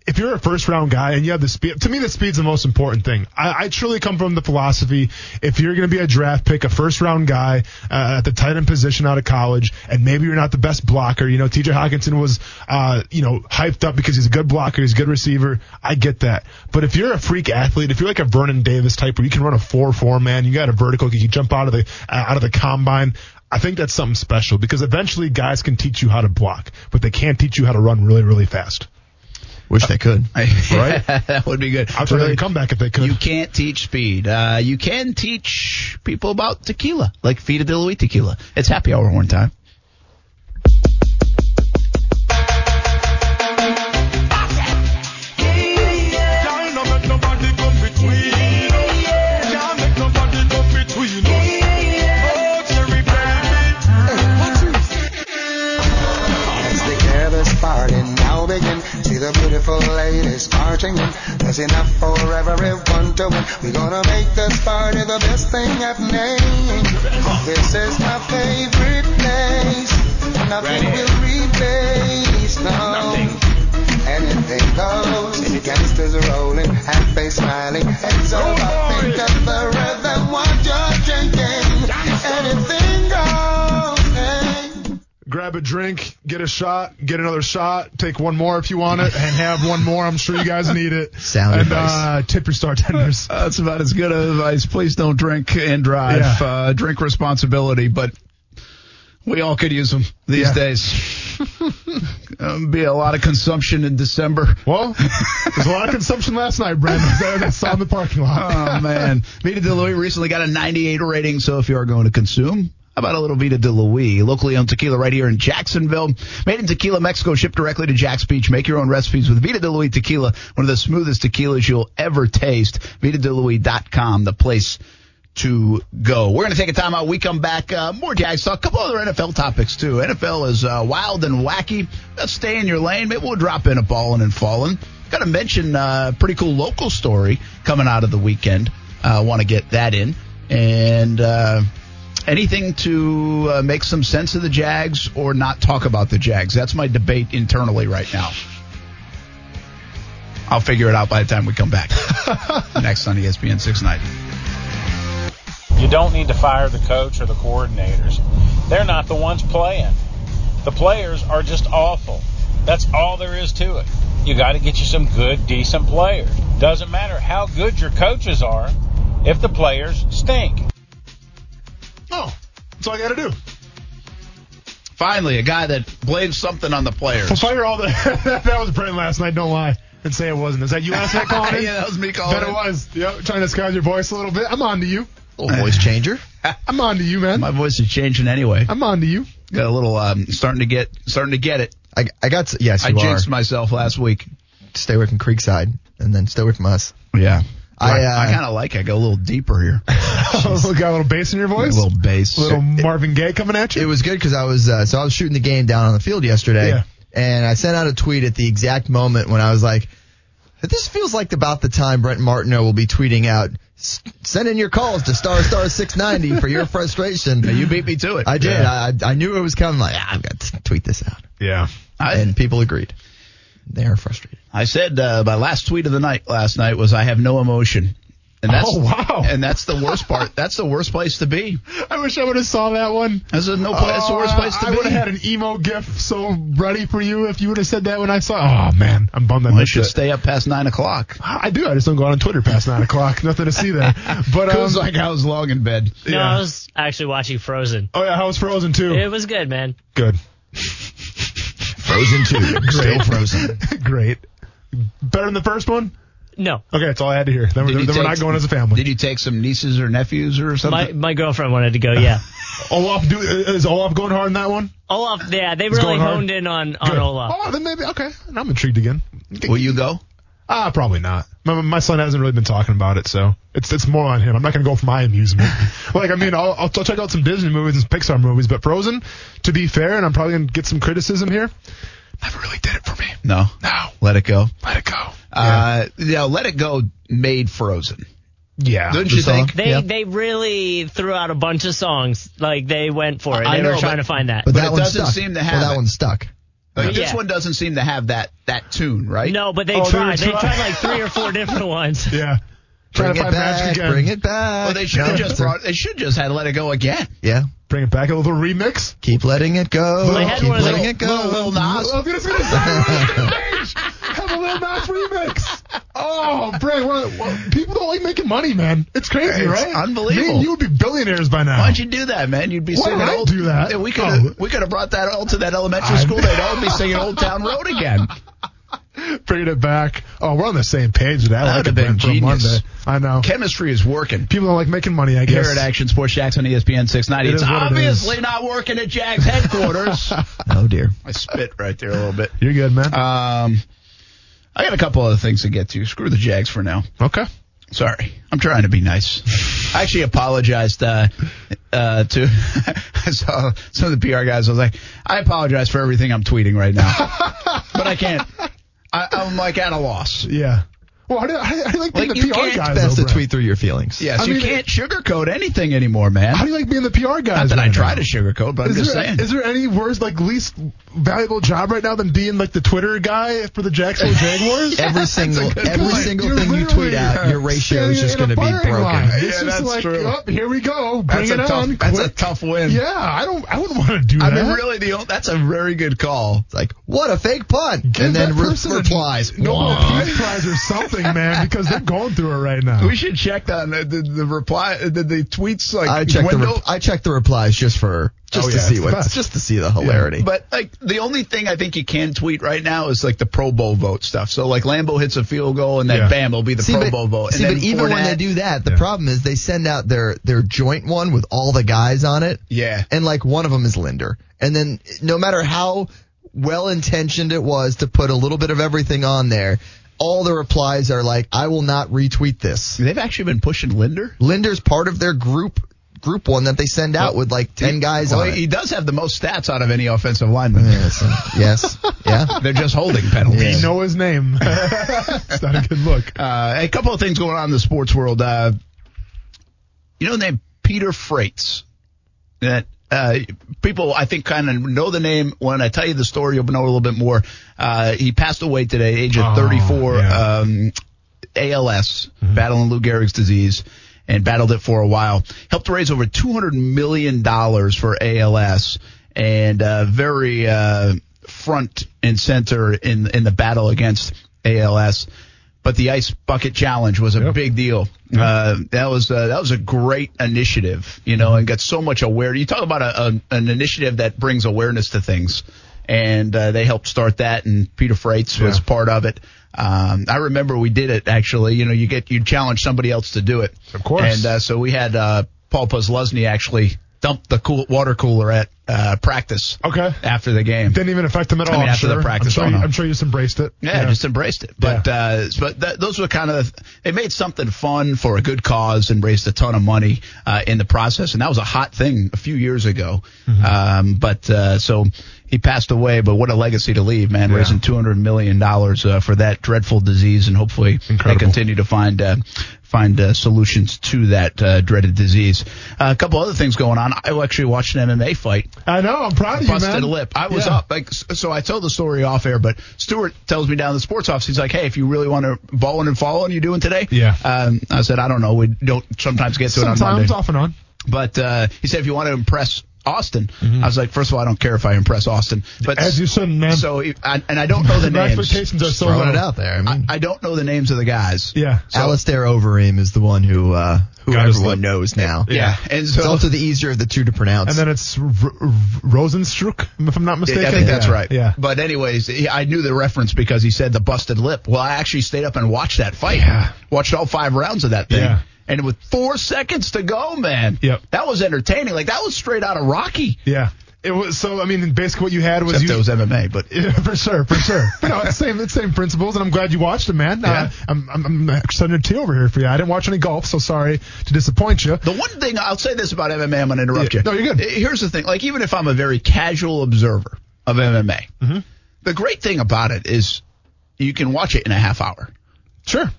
if you're a first-round guy and you have the speed, to me, the speed's the most important thing. I truly come from the philosophy, if you're going to be a draft pick, a first-round guy at the tight end position out of college, and maybe you're not the best blocker. T.J. Hockenson was, hyped up because he's a good blocker, he's a good receiver. I get that. But if you're a freak athlete, if you're like a Vernon Davis type where you can run a 4-4, man, you got a vertical, you can jump out of the combine, I think that's something special because eventually guys can teach you how to block, but they can't teach you how to run really, really fast. Wish they could. Right? That would be good. I'll try to come back if they could. You can't teach speed. You can teach people about tequila, like Fita de Luis tequila. It's happy hour horn time. It's the careless part in is marching in. There's enough for everyone to win. We're gonna make this party the best thing I've named. This is my favorite place. Nothing right will replace, no. Nothing. Anything goes, gangsters rolling, halfway smiling, heads over, think of the rhythm while you're drinking. Anything goes, hey. Grab a drink, get a shot, get another shot, take one more if you want it, and have one more. I'm sure you guys need it. Sound advice. And tip your bartenders. That's about as good advice. Please don't drink and drive. Yeah. Drink responsibility, but we all could use them these days. Be a lot of consumption in December. Well, there's a lot of consumption last night, Brent. I saw in the parking lot. Oh, man. Vita De Luis recently got a 98 rating, so if you are going to consume, how about a little Vita De Luis? Locally owned tequila right here in Jacksonville. Made in Tequila, Mexico, shipped directly to Jack's Beach. Make your own recipes with Vita De Luis tequila, one of the smoothest tequilas you'll ever taste. VitaDeLuis.com, the place to go. We're going to take a time out. We come back. More Jags talk. A couple other NFL topics, too. NFL is wild and wacky. Let's stay in your lane. Maybe we'll drop in a Ballin' and Fallin'. Got to mention a pretty cool local story coming out of the weekend. I want to get that in. And anything to make some sense of the Jags or not talk about the Jags. That's my debate internally right now. I'll figure it out by the time we come back. Next on ESPN 690. You don't need to fire the coach or the coordinators. They're not the ones playing. The players are just awful. That's all there is to it. You got to get you some good, decent players. Doesn't matter how good your coaches are if the players stink. Oh, that's all I got to do. Finally, a guy that blames something on the players. Well, fire all the – that was Brent last night, don't lie. And say it wasn't. Is that you last night calling it? Yeah, that was me calling it. That it was. Yep, trying to disguise your voice a little bit. I'm on to you. Little voice changer. I'm on to you, man. My voice is changing anyway. I'm on to you. Got a little starting to get it. I got yes. You I jinxed myself last week. Stay away from Creekside, and then stay away from us. Yeah. I kind of like it. I go a little deeper here. Got a little bass in your voice? A little bass. A little Marvin Gaye coming at you? It was good because I was shooting the game down on the field yesterday, and I sent out a tweet at the exact moment when I was like, this feels like about the time Brent Martineau will be tweeting out, send in your calls to **690 for your frustration. You beat me to it. I did. Yeah. I knew it was coming. Like, I've got to tweet this out. Yeah. And people agreed. They are frustrated. I said my last tweet of the night last night was, I have no emotion. And that's, wow. And that's the worst part. That's the worst place to be. I wish I would have saw that one. That's the worst place to be. I would have had an emo gif so ready for you if you would have said that when I saw it. Oh, man. I'm bummed I should stay up past 9 o'clock. I do. I just don't go out on Twitter past 9 o'clock. Nothing to see there. But it was like I was long in bed. No, yeah. I was actually watching Frozen. Oh, yeah. I was Frozen, too. It was good, man. Good. Frozen 2. Still Frozen. Great. Better than the first one? No. Okay, that's all I had to hear. Then we're not going as a family. Did you take some nieces or nephews or something? My girlfriend wanted to go, yeah. Olaf, is Olaf going hard in that one? Olaf, yeah, they really honed in on Olaf. Oh, then maybe, okay. I'm intrigued again. Will you go? Probably not. My son hasn't really been talking about it, so it's more on him. I'm not going to go for my amusement. Like, I mean, I'll check out some Disney movies and Pixar movies, but Frozen, to be fair, and I'm probably going to get some criticism here, never really did it for me. No. Let it go. Yeah. Let It Go made Frozen. Yeah. Don't you think? They really threw out a bunch of songs. Like, they went for it. They were trying to find that. But that one doesn't seem to have that one stuck. Like, this one doesn't seem to have that tune, right? No, but they tried. They tried like 3 or 4 different ones. Yeah. Trying to find magic again. Bring it back. Well, they should just had Let It Go again. Yeah. Bring it back, a little remix. Keep letting it go. Well, keep letting it go. Little Nas. I was going to say, have a Lil Nas remix. Oh, Brent, people don't like making money, man. It's crazy, right? It's unbelievable. Man, you would be billionaires by now. Why'd you do that, man? You'd be singing. Why would I do that? We could have brought that all to that elementary school. They'd all be singing Old Town Road again. Bringing it back. Oh, we're on the same page with that. That would have been genius. I know. Chemistry is working. People don't like making money, I guess. Here at Action Sports Jax on ESPN 690. It's obviously not working at Jags headquarters. Oh, dear. I spit right there a little bit. You're good, man. I got a couple other things to get to. Screw the Jags for now. Okay. Sorry. I'm trying to be nice. I actually apologized to I saw some of the PR guys. I was like, I apologize for everything I'm tweeting right now. But I can't. I'm like at a loss. Yeah. Well, how do you like being the PR guy? It's best to tweet through your feelings. Yes, you can't sugarcoat anything anymore, man. How do you like being the PR guy? Not that I try to sugarcoat, but I'm just saying. Is there any worse, like least valuable job right now than being like the Twitter guy for the Jacksonville Jaguars? every single thing you tweet out, your ratio is just going to be broken. Yeah, that's like, true. Oh, here we go. Bring it on. That's a tough win. Yeah, I wouldn't want to do that. I mean, really, that's a very good call. It's like, what a fake punt, and then replies, no peace prize or something. Man, because they're going through it right now. We should check that. The reply, the tweets, like I checked the replies just to see the hilarity. Yeah. But like the only thing I think you can tweet right now is like the Pro Bowl vote stuff. So like Lambeau hits a field goal and then bam, it'll be the Pro Bowl vote. And but even when they do that, the problem is they send out their joint one with all the guys on it. Yeah, and like one of them is Linder, and then no matter how well intentioned it was to put a little bit of everything on there. All the replies are like, I will not retweet this. They've actually been pushing Linder. Linder's part of their group one that they send out with like 10 guys on it. He does have the most stats out of any offensive lineman. Yes. Yeah. They're just holding penalties. We know his name. It's not a good look. A couple of things going on in the sports world. You know the name Peter Freites? That people, I think, kind of know the name. When I tell you the story, you'll know a little bit more. He passed away today, age of 34, ALS, battling Lou Gehrig's disease, and battled it for a while. Helped raise over $200 million for ALS, and very front and center in the battle against ALS. But the Ice Bucket Challenge was a big deal. Yep. That was a great initiative, you know, and got so much awareness. You talk about an initiative that brings awareness to things, and they helped start that, and Peter Freites was part of it. I remember we did it, actually. You know, you challenge somebody else to do it. Of course. And so we had Paul Posluszny actually dump the water cooler at practice after the game. It didn't even affect him at all. I mean, after the practice. I'm sure you just embraced it. Yeah, just embraced it. But those were kind of – they made something fun for a good cause and raised a ton of money in the process. And that was a hot thing a few years ago. Mm-hmm. So he passed away, but what a legacy to leave, man, raising $200 million for that dreadful disease. And hopefully they continue to find solutions to that dreaded disease. A couple other things going on. I actually watched an MMA fight. I know. I'm proud of you, man. Busted a lip. I was up. Like, so I told the story off air, but Stuart tells me down in the sports office, he's like, hey, if you really want to ball in and follow, and you're doing today? Yeah. I said, I don't know. We don't sometimes get to it on Monday. Sometimes, off and on. But he said, if you want to impress Austin. Mm-hmm. I was like, first of all, I don't care if I impress Austin. But as you shouldn't, man. And I don't know the names. My expectations are so low. Throwing it out there. I mean, I don't know the names of the guys. Yeah. So, Alistair Overeem is the one who everyone knows now. Yeah. And so, it's also the easier of the two to pronounce. And then it's Rosenstruck, if I'm not mistaken. I think that's right. Yeah. But anyways, I knew the reference because he said the busted lip. Well, I actually stayed up and watched that fight. Yeah. Watched all 5 rounds of that thing. Yeah. And with 4 seconds to go, man, that was entertaining. Like, that was straight out of Rocky. Yeah. It was. So, I mean, basically what you had was... Except it was MMA, but... Yeah, for sure. But no, it's same principles, and I'm glad you watched it, man. Yeah. I'm sending a tea over here for you. I didn't watch any golf, so sorry to disappoint you. The one thing... I'll say this about MMA. I'm going to interrupt you. No, you're good. Here's the thing. Like, even if I'm a very casual observer of MMA, mm-hmm. the great thing about it is you can watch it in a half hour. Sure.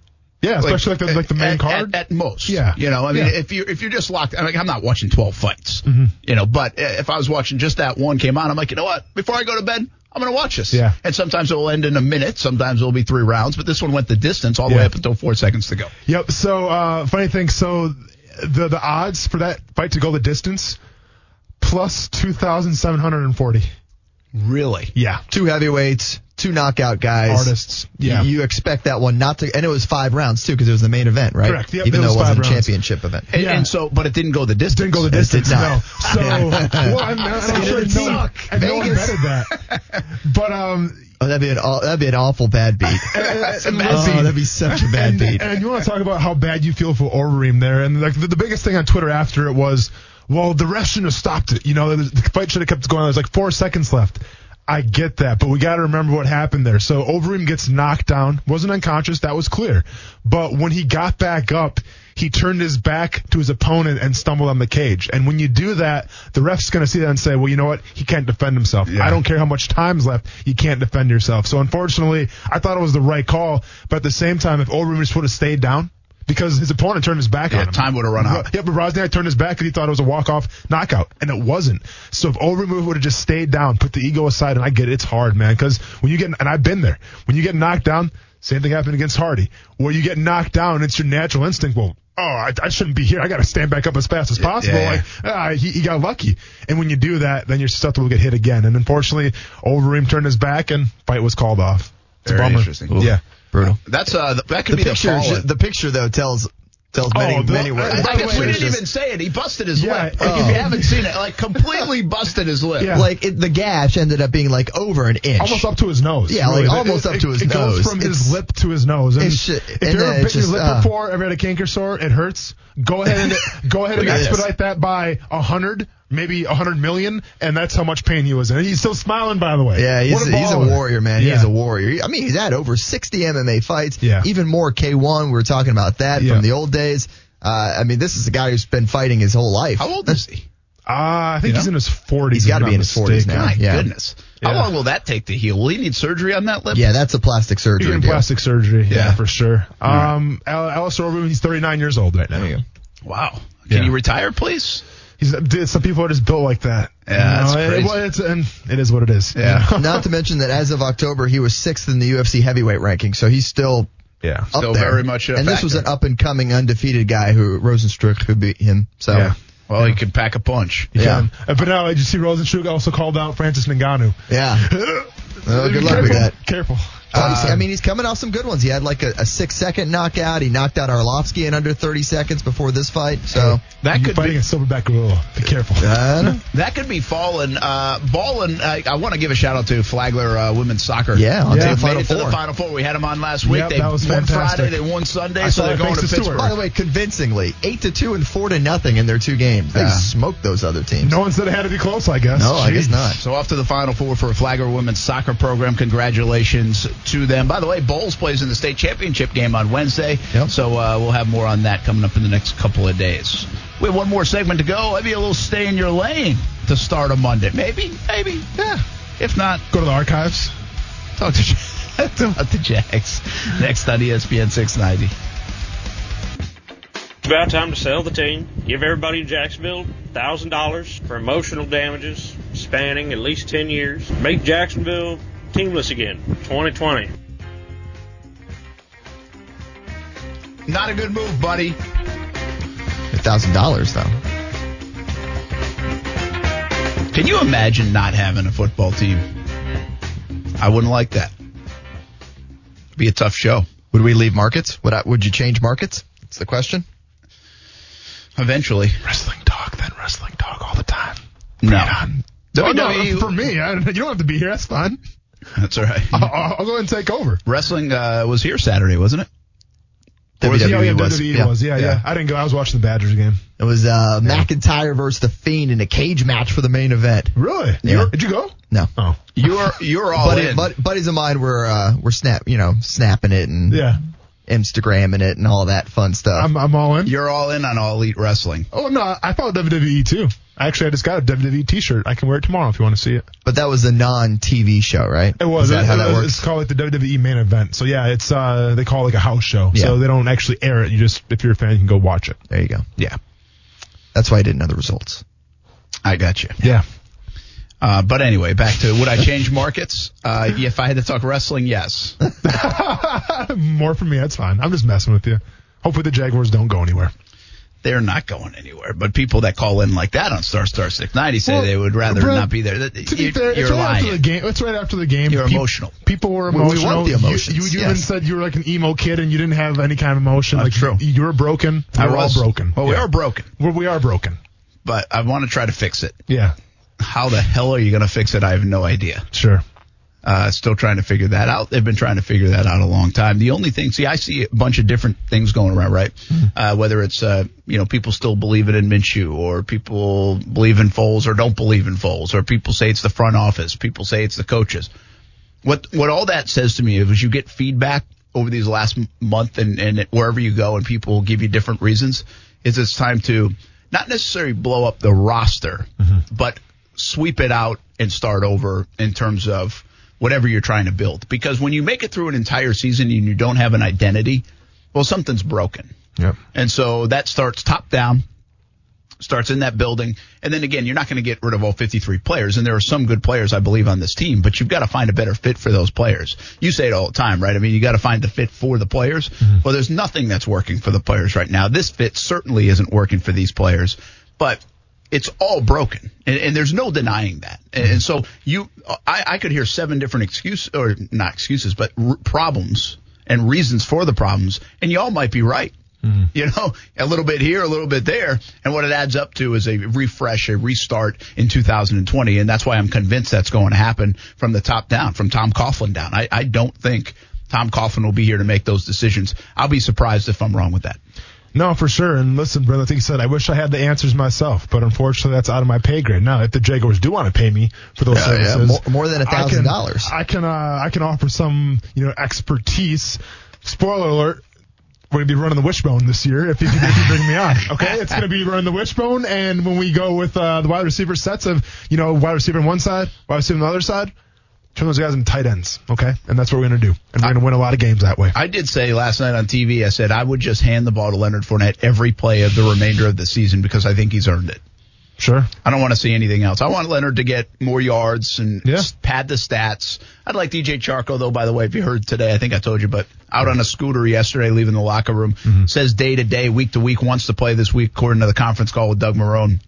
Yeah, especially like the main card. At most. Yeah. You know, I mean, if you're just locked, I mean, I'm not watching 12 fights, mm-hmm. you know, but if I was watching just that one came on, I'm like, you know what? Before I go to bed, I'm going to watch this. Yeah. And sometimes it will end in a minute. Sometimes it will be 3 rounds, but this one went the distance all the way up until 4 seconds to go. Yep. So, funny thing. So the odds for that fight to go the distance plus 2,740. Really? Yeah. 2 heavyweights. 2 knockout guys. Artists. Yeah. You expect that one not to. And it was 5 rounds, too, because it was the main event, right? Correct. Yep, even though it wasn't a championship event. But it didn't go the distance. No. So, well, I'm sure no one betted that. But, that'd be an awful bad beat. That'd be such a bad beat. And you want to talk about how bad you feel for Overeem there. And like the biggest thing on Twitter after it was, well, the ref shouldn't have stopped it. You know, the fight should have kept going. There's like 4 seconds left. I get that, but we got to remember what happened there. So Overeem gets knocked down, wasn't unconscious, that was clear. But when he got back up, he turned his back to his opponent and stumbled on the cage. And when you do that, the ref's going to see that and say, well, you know what? He can't defend himself. Yeah. I don't care how much time's left. You can't defend yourself. So unfortunately, I thought it was the right call. But at the same time, if Overeem just would have stayed down, because his opponent turned his back on him. Time would have run out. Yeah, but Rosniak turned his back and he thought it was a walk-off knockout, and it wasn't. So if Overeem would have just stayed down, put the ego aside, and I get it, it's hard, man, because when you get, and I've been there, when you get knocked down, same thing happened against Hardy, where you get knocked down, it's your natural instinct, well, oh, I shouldn't be here. I got to stand back up as fast as possible. Yeah. Like, he got lucky. And when you do that, then you're susceptible to get hit again. And unfortunately, Overeem turned his back and fight was called off. It's a bummer. Interesting. Ooh. Yeah. Brutal. That's that could be picture, the picture though tells many words. I guess we didn't even say it. He busted his lip. Like, if you haven't seen it, like completely busted his lip. Yeah. Like the gash ended up being like over an inch, almost up to his nose. Yeah, really. Like almost up to his nose. It goes from his lip to his nose. And if you've ever bitten your lip before, ever had a canker sore, it hurts. Go ahead and expedite that by 100. Maybe 100 million, and that's how much pain he was in. And he's still smiling, by the way. Yeah, he's a warrior, man. Yeah. He's a warrior. I mean, he's had over 60 MMA fights, even more K1. We were talking about that from the old days. I mean, this is a guy who's been fighting his whole life. How old is he? I think he's in his 40s. He's got to be in his 40s now. My goodness. Yeah. How long will that take to heal? Will he need surgery on that lip? Yeah, that's a plastic surgery. He's in plastic surgery, yeah, for sure. Yeah. Alistair Overeem, he's 39 years old right now. There you go. Wow. Can you retire, please? Some people are just built like that. Yeah, that's crazy. It is what it is. Yeah. Not to mention that as of October, he was 6th in the UFC heavyweight ranking, so he's still up still there. Very much a factor. This was an up-and-coming undefeated guy who Rozenstruik who beat him. So. Yeah. Well, he could pack a punch. Yeah. But now, did you see Rozenstruik also called out Francis Ngannou? Yeah. Good luck with that. Careful. I mean, he's coming off some good ones. He had like a 6-second knockout. He knocked out Arlovski in under 30 seconds before this fight. So that could be a silverback gorilla. Be careful. That could be falling. Ballin. I want to give a shout out to Flagler women's soccer. Yeah, to the Final Four. We had them on last week. They won fantastic. Friday. They won Sunday. So they're going to Pittsburgh. By the way, convincingly, 8-2 and 4-0 in their two games. They smoked those other teams. No one said it had to be close. I guess. No, I guess not. So off to the Final Four for a Flagler women's soccer program. Congratulations to them. By the way, Bowles plays in the state championship game on Wednesday, so we'll have more on that coming up in the next couple of days. We have one more segment to go. Maybe a little stay in your lane to start a Monday. Maybe. Yeah. If not, go to the archives. Talk to about the Jags. Next on ESPN 690. It's about time to sell the team. Give everybody in Jacksonville $1,000 for emotional damages spanning at least 10 years. Make Jacksonville teamless again, 2020. Not a good move, buddy. $1,000, though. Can you imagine not having a football team? I wouldn't like that. It'd be a tough show. Would we leave markets? Would you change markets? That's the question. Eventually. Wrestling talk all the time. No, for me, you don't have to be here. That's fine. That's all right. I'll go ahead and take over. Wrestling was here Saturday, wasn't it? WWE was. Yeah. I didn't go. I was watching the Badgers game. It was McIntyre versus The Fiend in a cage match for the main event. Really? Yeah. Did you go? No. Oh. You're all in. Buddies of mine were snapping it and Instagramming it and all that fun stuff. I'm all in. You're all in on All Elite Wrestling. Oh, no. I follow WWE, too. Actually, I just got a WWE T-shirt. I can wear it tomorrow if you want to see it. But that was a non-TV show, right? It was. Is that how that works? It's called like the WWE main event. So yeah, it's they call it like a house show. Yeah. So they don't actually air it. You just, if you're a fan, you can go watch it. There you go. Yeah, that's why I didn't know the results. I got you. Yeah. But anyway, back to would I change markets? If I had to talk wrestling, yes. More for me, that's fine. I'm just messing with you. Hopefully, the Jaguars don't go anywhere. They're not going anywhere. But people that call in like that on Star 690 say they would rather not be there. To be fair, you're lying. It's right after the game. You're emotional. People were emotional. We want the emotions. You even said you were like an emo kid and you didn't have any kind of emotion. That's true. You were broken. We're all broken. Well, we are broken. We are broken. But I want to try to fix it. Yeah. How the hell are you going to fix it? I have no idea. Sure. Still trying to figure that out. They've been trying to figure that out a long time. The only thing, see, I see a bunch of different things going around, right? Mm-hmm. Whether it's, people still believe it in Minshew, or people believe in Foles or don't believe in Foles, or people say it's the front office, people say it's the coaches. What all that says to me is you get feedback over these last month and wherever you go, and people will give you different reasons, is it's time to not necessarily blow up the roster, mm-hmm. but sweep it out and start over in terms of whatever you're trying to build. Because when you make it through an entire season and you don't have an identity, well, something's broken. Yep. And so that starts top down, starts in that building. And then again, you're not going to get rid of all 53 players. And there are some good players, I believe, on this team, but you've got to find a better fit for those players. You say it all the time, right? I mean, you got to find the fit for the players. Mm-hmm. Well, there's nothing that's working for the players right now. This fit certainly isn't working for these players, but it's all broken, and there's no denying that. And so I could hear seven different excuses, or not excuses, but problems and reasons for the problems, and y'all might be right. Mm-hmm. A little bit here, a little bit there, and what it adds up to is a refresh, a restart in 2020, and that's why I'm convinced that's going to happen from the top down, from Tom Coughlin down. I don't think Tom Coughlin will be here to make those decisions. I'll be surprised if I'm wrong with that. No, for sure. And listen, Brent, I think you said, I wish I had the answers myself, but unfortunately that's out of my pay grade. Now, if the Jaguars do want to pay me for those services, more than $1,000, I can offer some, expertise. Spoiler alert. We're going to be running the wishbone this year if you bring me on. Okay? It's going to be running the wishbone. And when we go with the wide receiver sets of, wide receiver on one side, wide receiver on the other side, turn those guys into tight ends, okay? And that's what we're going to do. And we're going to win a lot of games that way. I did say last night on TV, I said I would just hand the ball to Leonard Fournette every play of the remainder of the season because I think he's earned it. Sure. I don't want to see anything else. I want Leonard to get more yards and pad the stats. I'd like DJ Chark, though, by the way, if you heard today, I think I told you, but out on a scooter yesterday leaving the locker room, mm-hmm. says day to week, wants to play this week according to the conference call with Doug Marrone.